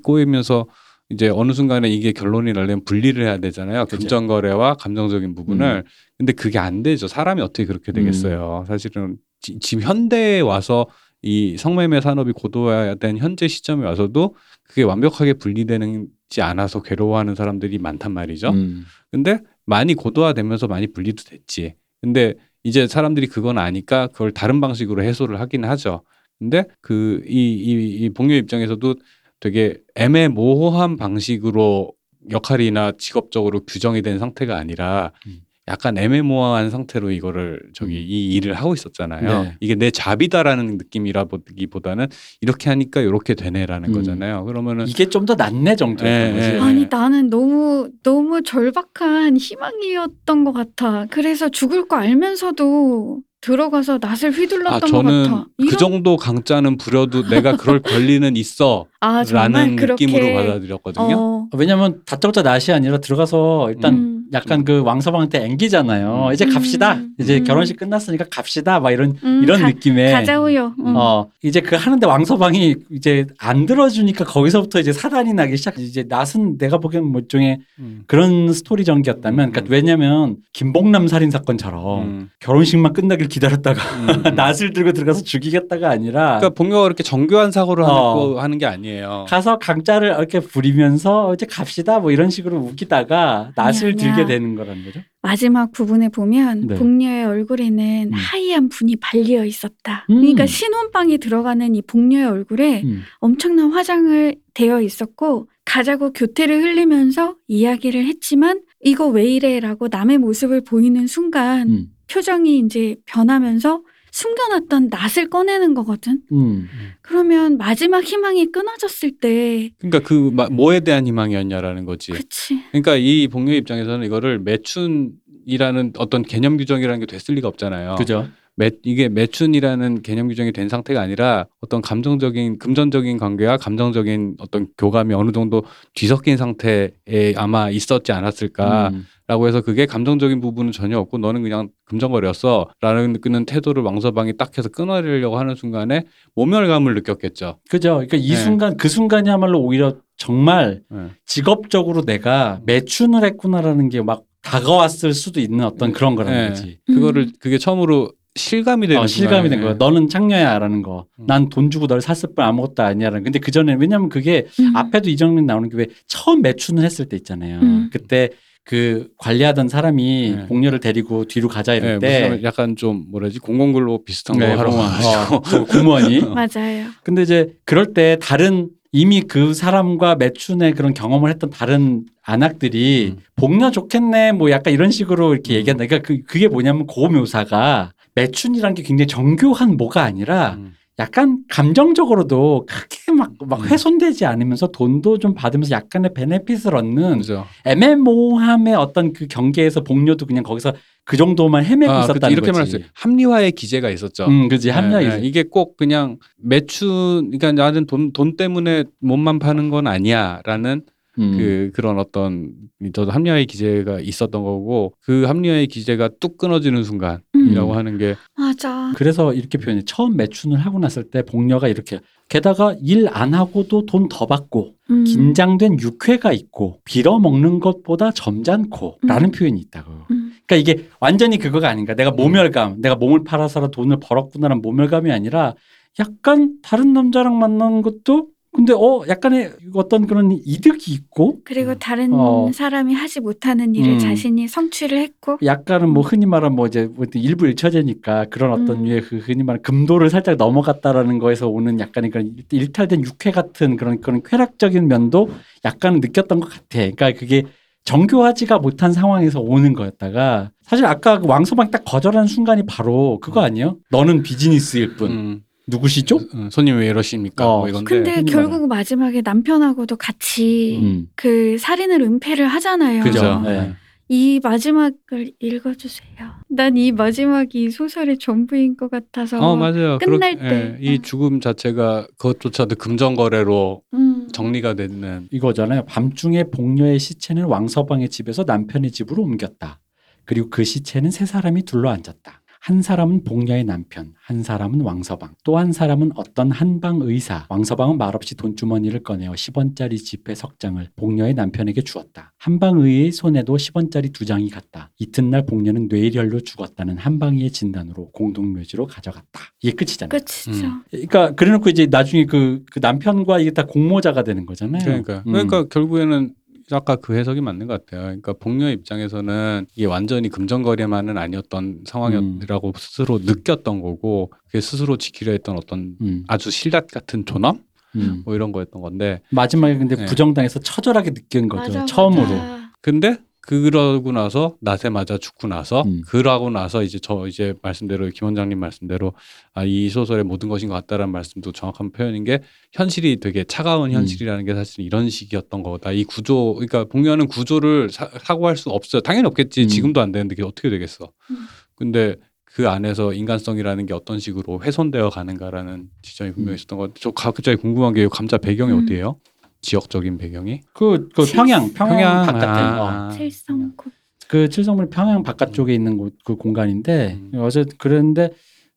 꼬이면서 이제 어느 순간에 이게 결론이 나려면 분리를 해야 되잖아요. 금전 거래와 감정적인 부분을. 음. 근데 그게 안 되죠. 사람이 어떻게 그렇게 되겠어요. 음. 사실은 지, 지금 현대에 와서 이 성매매 산업이 고도화된 현재 시점에 와서도 그게 완벽하게 분리되지 않아서 괴로워하는 사람들이 많단 말이죠. 음. 근데 많이 고도화되면서 많이 분리도 됐지. 근데 이제 사람들이 그건 아니까 그걸 다른 방식으로 해소를 하긴 하죠. 근데 그 이 이 이 복녀 입장에서도 되게 애매모호한 방식으로 역할이나 직업적으로 규정이 된 상태가 아니라 음. 약간 애매모호한 상태로 이거를 저기 음. 이 일을 하고 있었잖아요. 네. 이게 내 잡이다라는 느낌이라기보다는 이렇게 하니까 이렇게 되네라는 음. 거잖아요. 그러면은 이게 좀 더 낫네 정도였던 네. 거지. 아니 나는 너무 너무 절박한 희망이었던 것 같아. 그래서 죽을 거 알면서도 들어가서 낫을 휘둘렀던 아, 저는 것 같아. 그 이런... 정도 강짜는 부려도 내가 그럴 권리는 있어 아, 라는 그렇게... 느낌으로 받아들였거든요. 어... 왜냐하면 다짜고짜 낫이 아니라 들어가서 일단 음. 약간 그 왕서방한테 앵기잖아요. 음. 이제 갑시다. 음. 이제 결혼식 끝났으니까 갑시다. 막 이런 음. 이런 가, 느낌에 가자고요. 음. 어, 이제 그 하는데 왕서방이 이제 안 들어주니까 거기서부터 이제 사단이 나기 시작. 이제 낫은 내가 보기엔 일종의 음. 그런 스토리 전개였다면, 음. 그러니까 왜냐하면 김봉남 살인 사건처럼 음. 결혼식만 끝나길 기다렸다가 음. 낫을 들고 들어가서 죽이겠다가 아니라, 그러니까 본격적으로 이렇게 정교한 사고를 어. 하는 게 아니에요. 가서 강짜를 이렇게 부리면서 이제 갑시다 뭐 이런 식으로 웃기다가 낫을 들게 되는 거란 거죠. 마지막 부분에 보면 네. 복녀의 얼굴에는 음. 하얀 분이 발려 있었다. 음. 그러니까 신혼방에 들어가는 이 복녀의 얼굴에 음. 엄청난 화장을 되어 있었고, 가자고 교태를 흘리면서 이야기를 했지만 이거 왜 이래 라고 남의 모습을 보이는 순간 음. 표정이 이제 변하면서 숨겨놨던 낫을 꺼내는 거거든. 음. 그러면 마지막 희망이 끊어졌을 때, 그러니까 그 뭐에 대한 희망이었냐라는 거지. 그치. 그러니까 이 복녀 입장에서는 이거를 매춘이라는 어떤 개념 규정이라는 게 됐을 리가 없잖아요. 그죠. 매, 이게 매춘이라는 개념 규정이 된 상태가 아니라 어떤 감정적인 금전적인 관계와 감정적인 어떤 교감이 어느 정도 뒤섞인 상태에 아마 있었지 않았을까. 음. 라고 해서 그게 감정적인 부분은 전혀 없고 너는 그냥 금전거래였어 라는 느끼는 태도를 왕서방이 딱 해서 끊어내려고 하는 순간에 모멸감을 느꼈겠죠. 그죠. 그러니까 이 네. 순간, 그 순간이야말로 오히려 정말 네. 직업적으로 내가 매춘을 했구나라는 게 막 다가왔을 수도 있는 어떤 그런 거라는 네. 거지. 그거를, 그게 처음으로 실감이 되는 어, 실감이 된 거야. 너는 창녀야라는 거. 난 돈 주고 널 샀을 뿐 아무것도 아니야라는. 근데 그 전에 왜냐면 그게 음. 앞에도 이 장면 나오는 게 왜 처음 매춘을 했을 때 있잖아요. 음. 그때 그 관리하던 사람이 네. 복녀를 데리고 뒤로 가자 이럴 네, 때 약간 좀 뭐라지 공공근로 비슷한 네, 거 하러 와가지고 어, 공무원이 맞아요. 근데 이제 그럴 때 다른 이미 그 사람과 매춘의 그런 경험을 했던 다른 안악들이 음. 복려 좋겠네 뭐 약간 이런 식으로 이렇게 음. 얘기한다. 그러니까 그, 그게 뭐냐면 고 묘사가 매춘이란 게 굉장히 정교한 뭐가 아니라 음. 약간 감정적으로도 크게 막, 막 훼손되지 않으면서 돈도 좀 받으면서 약간의 베네핏을 얻는 그렇죠. 애매모호함의 어떤 그 경계에서 복료도 그냥 거기서 그 정도만 헤매고 아, 있었다는 이렇게 거지. 이렇게 말할 수 있어요. 합리화의 기재가 있었죠. 음, 그지 합리화. 네, 네. 이게 꼭 그냥 매춘, 그러니까 나는 돈, 돈 때문에 몸만 파는 건 아니야라는. 음. 그 그런 어떤 저도 합리화의 기재가 있었던 거고 그 합리화의 기재가 뚝 끊어지는 순간이라고 음. 하는 게 맞아. 그래서 이렇게 표현해. 처음 매춘을 하고 났을 때 복녀가 이렇게 게다가 일 안 하고도 돈 더 받고 음. 긴장된 육회가 있고 빌어먹는 것보다 점잖고 음. 라는 표현이 있다고. 음. 그러니까 이게 완전히 그거가 아닌가. 내가 모멸감. 음. 내가 몸을 팔아서라도 돈을 벌었구나라는 모멸감이 아니라 약간 다른 남자랑 만난 것도 근데 어 약간의 어떤 그런 이득이 있고 그리고 다른 어. 사람이 하지 못하는 일을 음. 자신이 성취를 했고 약간은 뭐 흔히 말하는 뭐 이제 일부 일처제니까 그런 어떤 유의 음. 흔히 말하는 금도를 살짝 넘어갔다라는 거에서 오는 약간의 그런 일탈된 육회 같은 그런 그런 쾌락적인 면도 약간은 느꼈던 것 같아. 그러니까 그게 정교하지가 못한 상황에서 오는 거였다가 사실 아까 그 왕서방이 딱 거절한 순간이 바로 그거 아니에요? 너는 비즈니스일 뿐. 음. 누구시죠? 손님 왜 이러십니까? 어, 뭐 이건데. 근데 결국 마지막에 남편하고도 같이 음. 그 살인을 은폐를 하잖아요. 그죠. 네. 이 마지막을 읽어주세요. 난 이 마지막이 소설의 전부인 것 같아서 어, 맞아요. 끝날 그렇, 때. 예, 이 죽음 자체가 그것조차도 금전거래로 음. 정리가 되는 이거잖아요. 밤중에 복녀의 시체는 왕서방의 집에서 남편의 집으로 옮겼다. 그리고 그 시체는 세 사람이 둘러앉았다. 한 사람은 복녀의 남편, 한 사람은 왕서방, 또 한 사람은 어떤 한방 의사. 왕서방은 말없이 돈주머니를 꺼내어 십 원짜리 지폐 석 장을 복녀의 남편에게 주었다. 한방의의 손에도 십 원짜리 두 장이 갔다. 이튿날 복녀는 뇌혈로 죽었다는 한방의의 진단으로 공동묘지로 가져갔다. 이게 끝이잖아요. 끝이죠. 음. 그러니까 그래놓고 이제 나중에 그, 그 남편과 이게 다 공모자가 되는 거잖아요. 그러니까 음. 그러니까 결국에는 아까 그 해석이 맞는 것 같아요. 그러니까 복녀 입장에서는 이게 완전히 금전거래만은 아니었던 상황이라고 음. 스스로 느꼈던 거고 그게 스스로 지키려 했던 어떤 음. 아주 실낱 같은 존엄? 음. 뭐 이런 거였던 건데 마지막에 근데 네. 부정당해서 처절하게 느낀 거죠. 맞아, 처음으로. 맞아. 근데 그러고 나서 낫에 맞아 죽고 나서 음. 그러고 나서 이제 저 이제 말씀대로 김 원장님 말씀대로 아, 이 소설의 모든 것인 것 같다라는 말씀도 정확한 표현인 게 현실이 되게 차가운 현실이라는 음. 게 사실 이런 식이었던 거다. 이 구조 그러니까 복녀는 구조를 사, 사고할 수 없어요. 당연히 없겠지. 음. 지금도 안 되는데 그게 어떻게 되겠어. 음. 근데 그 안에서 인간성이라는 게 어떤 식으로 훼손되어 가는가라는 지점이 분명히 있었던 것 같아요. 저 갑자기 궁금한 게 감자 배경이 음. 어디예요? 지역적인 배경이 그, 그 평양 평양, 평양 바깥에 아, 어. 칠성군 그 칠성군 평양 바깥쪽에 음. 있는 곳, 그 공간인데 음. 어제 그랬는데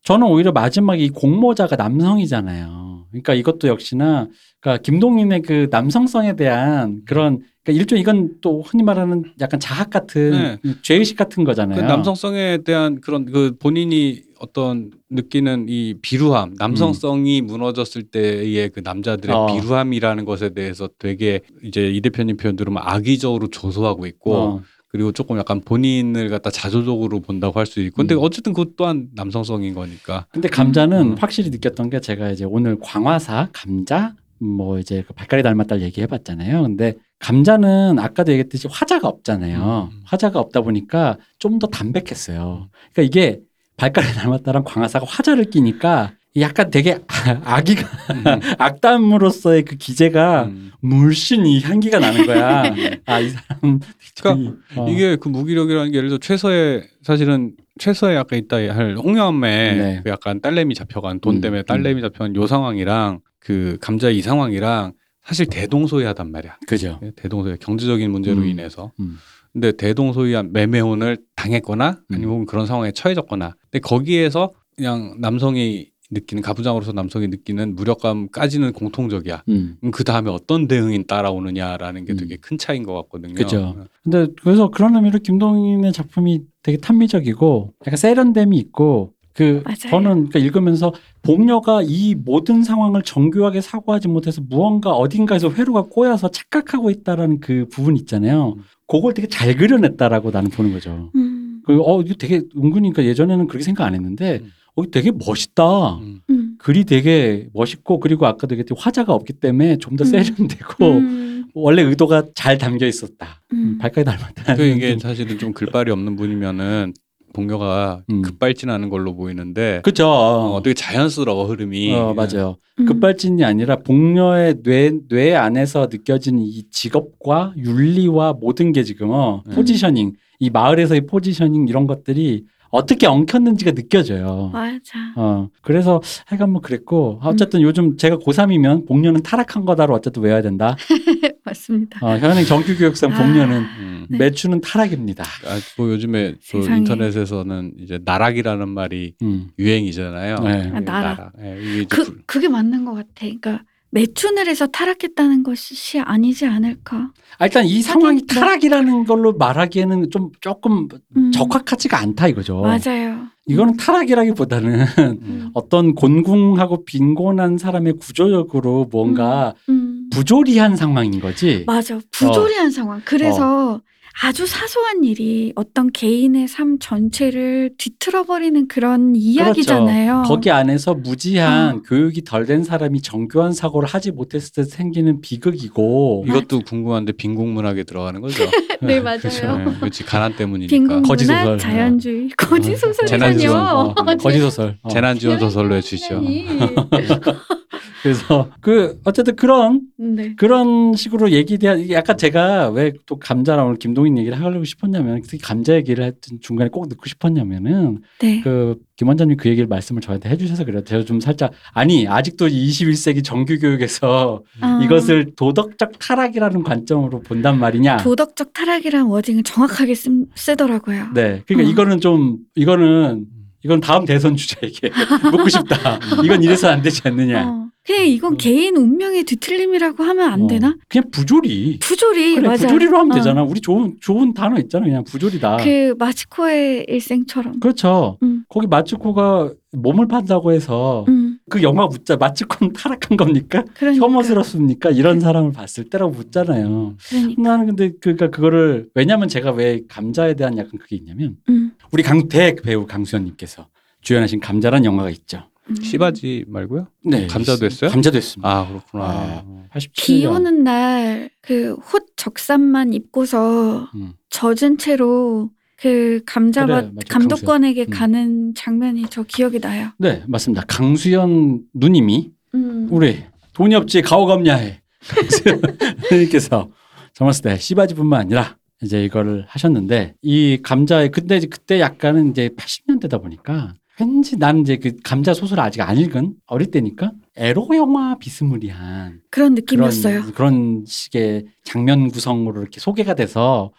저는 오히려 마지막에 이 공모자가 남성이잖아요. 그러니까 이것도 역시나 그러니까 김동인의 그 남성성에 대한 그런 그러니까 일종 이건 또 흔히 말하는 약간 자학 같은 네. 죄의식 같은 거잖아요. 그 남성성에 대한 그런 그 본인이 어떤 느끼는 이 비루함, 남성성이 음. 무너졌을 때의 그 남자들의 어. 비루함이라는 것에 대해서 되게 이제 이 대표님 표현대로 막 악의적으로 조소하고 있고 어. 그리고 조금 약간 본인을 갖다 자조적으로 본다고 할 수 있고 근데 음. 어쨌든 그것 또한 남성성인 거니까. 근데 감자는 음. 확실히 느꼈던 게 제가 이제 오늘 광화사 감자 뭐 이제 그 발가락이 닮았다 얘기해봤잖아요. 근데 감자는 아까도 얘기했듯이 화자가 없잖아요. 음. 화자가 없다 보니까 좀 더 담백했어요. 그러니까 이게 발가락이 닮았다랑 광화사가 화자를 끼니까 약간 되게 아기가 음. 악담으로서의 그 기재가 음. 물씬 이 향기가 나는 거야. 아, 이 사람 그러니까 어. 이게 그 무기력이라는 게 예를 들어 최서해 사실은 최서해 아까 있다 할 홍염에 네. 그 약간 딸내미 잡혀간 돈 음. 때문에 딸내미 잡혀간 요 상황이랑 그 감자 이 상황이랑 사실 대동소이하단 말이야. 그죠. 대동소이 경제적인 문제로 음. 인해서. 음. 근데 대동소이한 매매혼을 당했거나 아니면 음. 그런 상황에 처해졌거나. 근데 거기에서 그냥 남성이 느끼는 가부장으로서 남성이 느끼는 무력감까지는 공통적이야. 음. 그 다음에 어떤 대응이 따라오느냐라는 게 음. 되게 큰 차이인 것 같거든요. 그죠. 근데 그래서 그런 의미로 김동인의 작품이 되게 탄미적이고 약간 세련됨이 있고. 그 맞아요. 저는 그러니까 읽으면서 복녀가 이 모든 상황을 정교하게 사고하지 못해서 무언가 어딘가에서 회로가 꼬여서 착각하고 있다라는 그 부분 있잖아요. 음. 그걸 되게 잘 그려냈다라고 나는 보는 거죠. 음. 그, 어, 이거 되게 은근히 그러니까 예전에는 그렇게 생각 안 했는데 음. 어, 되게 멋있다. 음. 글이 되게 멋있고, 그리고 아까도 얘기했듯이 화자가 없기 때문에 좀 더 음. 세련되고 음. 원래 의도가 잘 담겨 있었다. 음. 발가락이 닮았다. 그 이게 사실은 좀 글발이 없는 분이면은 동료가 음. 급발진하는 걸로 보이는데, 그렇죠. 어, 되게 자연스러워 흐름이. 어, 맞아요. 음. 급발진이 아니라 복녀의 뇌 뇌 안에서 느껴지는 이 직업과 윤리와 모든 게 지금 어, 음. 포지셔닝, 이 마을에서의 포지셔닝 이런 것들이 어떻게 엉켰는지가 느껴져요. 맞아. 어, 그래서 하여간 뭐 그랬고, 어쨌든 음. 요즘 제가 고삼이면 복녀는 타락한 거다로 어쨌든 외워야 된다. 맞습니다. 어, 현행 정규교육상 아, 복녀는 음. 네. 매춘은 타락입니다. 아, 뭐 요즘에 그 인터넷에서는 이제 나락이라는 말이 음. 유행이잖아요. 네. 아, 나락. 나락. 네, 이게 그, 그게 맞는 것 같아. 그러니까 매춘을 해서 타락했다는 것이 아니지 않을까. 아, 일단 이 상황이 타락이라는 걸로 말하기에는 좀 조금 음. 적확하지가 않다 이거죠. 맞아요. 이거는 타락이라기보다는 음. 어떤 곤궁하고 빈곤한 사람의 구조적으로 뭔가 음. 음. 부조리한 상황인 거지. 맞아. 부조리한 어. 상황. 그래서 어. 아주 사소한 일이 어떤 개인의 삶 전체를 뒤틀어버리는 그런 이야기잖아요. 그렇죠. 거기 안에서 무지한 어. 교육이 덜 된 사람이 정교한 사고를 하지 못했을 때 생기는 비극이고. 맞아. 이것도 궁금한데 빈궁문학에 들어가는 거죠. 네, 맞아요. 그렇죠. 네, 그렇지. 가난 때문이니까. 빈궁문학, 자연주의, 거지소설이라뇨. 어, 어, 거지소설. 어. 재난지원 소설로 해주시죠. 그래서 그 어쨌든 그런 네. 그런 식으로 얘기돼야. 약간 제가 왜 또 감자랑 오늘 김동인 얘기를 하려고 싶었냐면, 특히 감자 얘기를 했던 중간에 꼭 넣고 싶었냐면은 네. 그 김 원장님 그 얘기를 말씀을 저한테 해주셔서 그래요. 제가 좀 살짝 아니 아직도 이십일 세기 정규 교육에서 아. 이것을 도덕적 타락이라는 관점으로 본단 말이냐. 도덕적 타락이라는 워딩을 정확하게 쓰, 쓰더라고요. 네, 그러니까 어. 이거는 좀 이거는 이건 다음 대선 주자에게 묻고 싶다. 이건 이래서는 안 되지 않느냐. 어. 그냥 이건 어. 개인 운명의 뒤틀림이라고 하면 안 어. 되나? 그냥 부조리. 부조리. 그래, 맞아. 부조리로 하면 어. 되잖아. 우리 좋은 좋은 단어 있잖아. 그냥 부조리다. 그 마츠코의 일생처럼. 그렇죠. 음. 거기 마츠코가 몸을 판다고 해서 음. 그 영화 묻자. 마츠코는 타락한 겁니까? 그러니까. 혐오스럽습니까? 이런 사람을 봤을 때라고 묻잖아요. 그러니까. 나는 근데 그러니까 그거를 왜냐면 제가 왜 감자에 대한 약간 그게 있냐면 음. 우리 강대 배우 강수연님께서 주연하신 감자란 영화가 있죠. 음. 시바지 말고요? 네. 감자도 했어요? 감자도 했습니다. 아, 그렇구나. 아, 비 오는 날 그 옷 적삼만 입고서 음. 젖은 채로 그 감자밭 그래, 감독관에게 강수연. 가는 음. 장면이 저 기억이 나요. 네, 맞습니다. 강수연 누님이 음. 우리 돈이 없지 가오감냐해 강수연 누님께서 젊었을 때 시바지뿐만 아니라 이제 이거를 하셨는데, 이 감자에 근데 이제 그때 약간은 이제 팔십 년대다 보니까 왠지 나는 이제 그 감자 소설을 아직 안 읽은 어릴 때니까 에로 영화 비스무리한 그런 느낌이었어요. 그런, 그런 식의 장면 구성으로 이렇게 소개가 돼서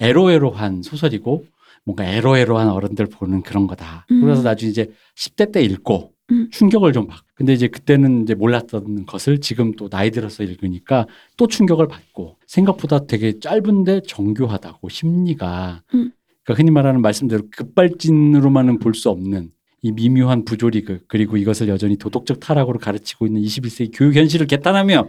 에로에로한 소설이고 뭔가 에로에로한 어른들 보는 그런 거다. 음. 그래서 나중에 이제 십 대 때 읽고 음. 충격을 좀 받고, 근데 이제 그때는 이제 몰랐던 것을 지금 또 나이 들어서 읽으니까 또 충격을 받고, 생각보다 되게 짧은데 정교하다고 심리가 음. 그러니까 흔히 말하는 말씀대로 급발진으로만은 볼 수 없는 이 미묘한 부조리극, 그리고 이것을 여전히 도덕적 타락으로 가르치고 있는 이십일 세기 교육 현실을 개탄하며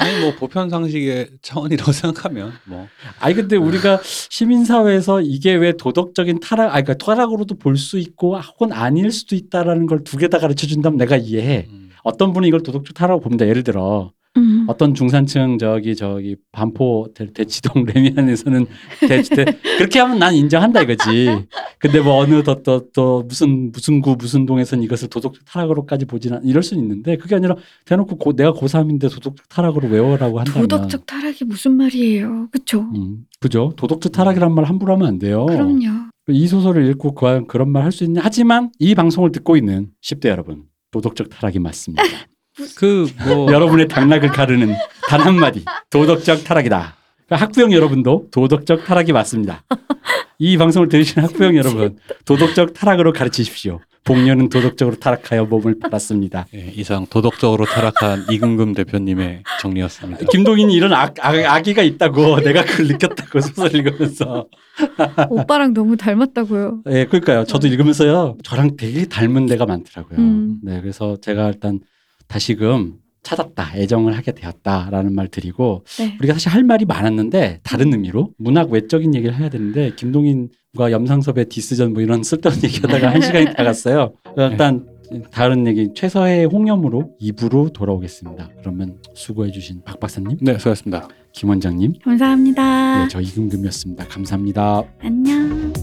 아니 뭐 보편 상식의 차원이라고 생각하면 뭐 아니 근데 우리가 시민사회에서 이게 왜 도덕적인 타락, 아니 그러니까 타락으로도 볼 수 있고 혹은 아닐 수도 있다라는 걸 두 개 다 가르쳐 준다면 내가 이해해. 음. 어떤 분은 이걸 도덕적 타락으로 봅니다. 예를 들어 음. 어떤 중산층 저기 저기 반포 대, 대치동 레미안에서는 대치 대 그렇게 하면 난 인정한다 이거지. 근데 뭐 어느 더 더 더 무슨 무슨 구 무슨 동에서는 이것을 도덕적 타락으로까지 보지는 이럴 수는 있는데, 그게 아니라 대놓고 고, 내가 고삼인데 도덕적 타락으로 외워라고 한다면 도덕적 타락이 무슨 말이에요, 그렇죠? 음, 그죠. 도덕적 타락이란 말 함부로 하면 안 돼요. 그럼요. 이 소설을 읽고 과연 그런 말 할 수 있냐? 하지만 이 방송을 듣고 있는 십 대 여러분, 도덕적 타락이 맞습니다. 그 뭐 여러분의 당락을 가르는 단 한마디, 도덕적 타락이다. 학부형 여러분도 도덕적 타락이 맞습니다. 이 방송을 들으시는 학부형 여러분, 도덕적 타락으로 가르치십시오. 복녀는 도덕적으로 타락하여 몸을 팔았습니다. 네, 이상 도덕적으로 타락한 이금금 대표님의 정리였습니다. 김동인이 이런 아, 아, 아기가 있다고 내가 그걸 느꼈다고 소설 읽으면서. 오빠랑 너무 닮았다고요. 네, 그러니까요. 저도 읽으면서요. 저랑 되게 닮은 데가 많더라고요. 음. 네, 그래서 제가 일단 다시금 찾았다, 애정을 하게 되었다라는 말 드리고, 네. 우리가 사실 할 말이 많았는데 다른 의미로 문학 외적인 얘기를 해야 되는데 김동인과 염상섭의 디스전 뭐 이런 쓸데없는 얘기하다가 한 시간이 다 갔어요. 일단 다른 얘기 최서해 홍염으로 이 부로 돌아오겠습니다. 그러면 수고해주신 박 박사님, 네, 수고하셨습니다. 김 원장님, 감사합니다. 네, 저 이금금이었습니다. 감사합니다. 안녕.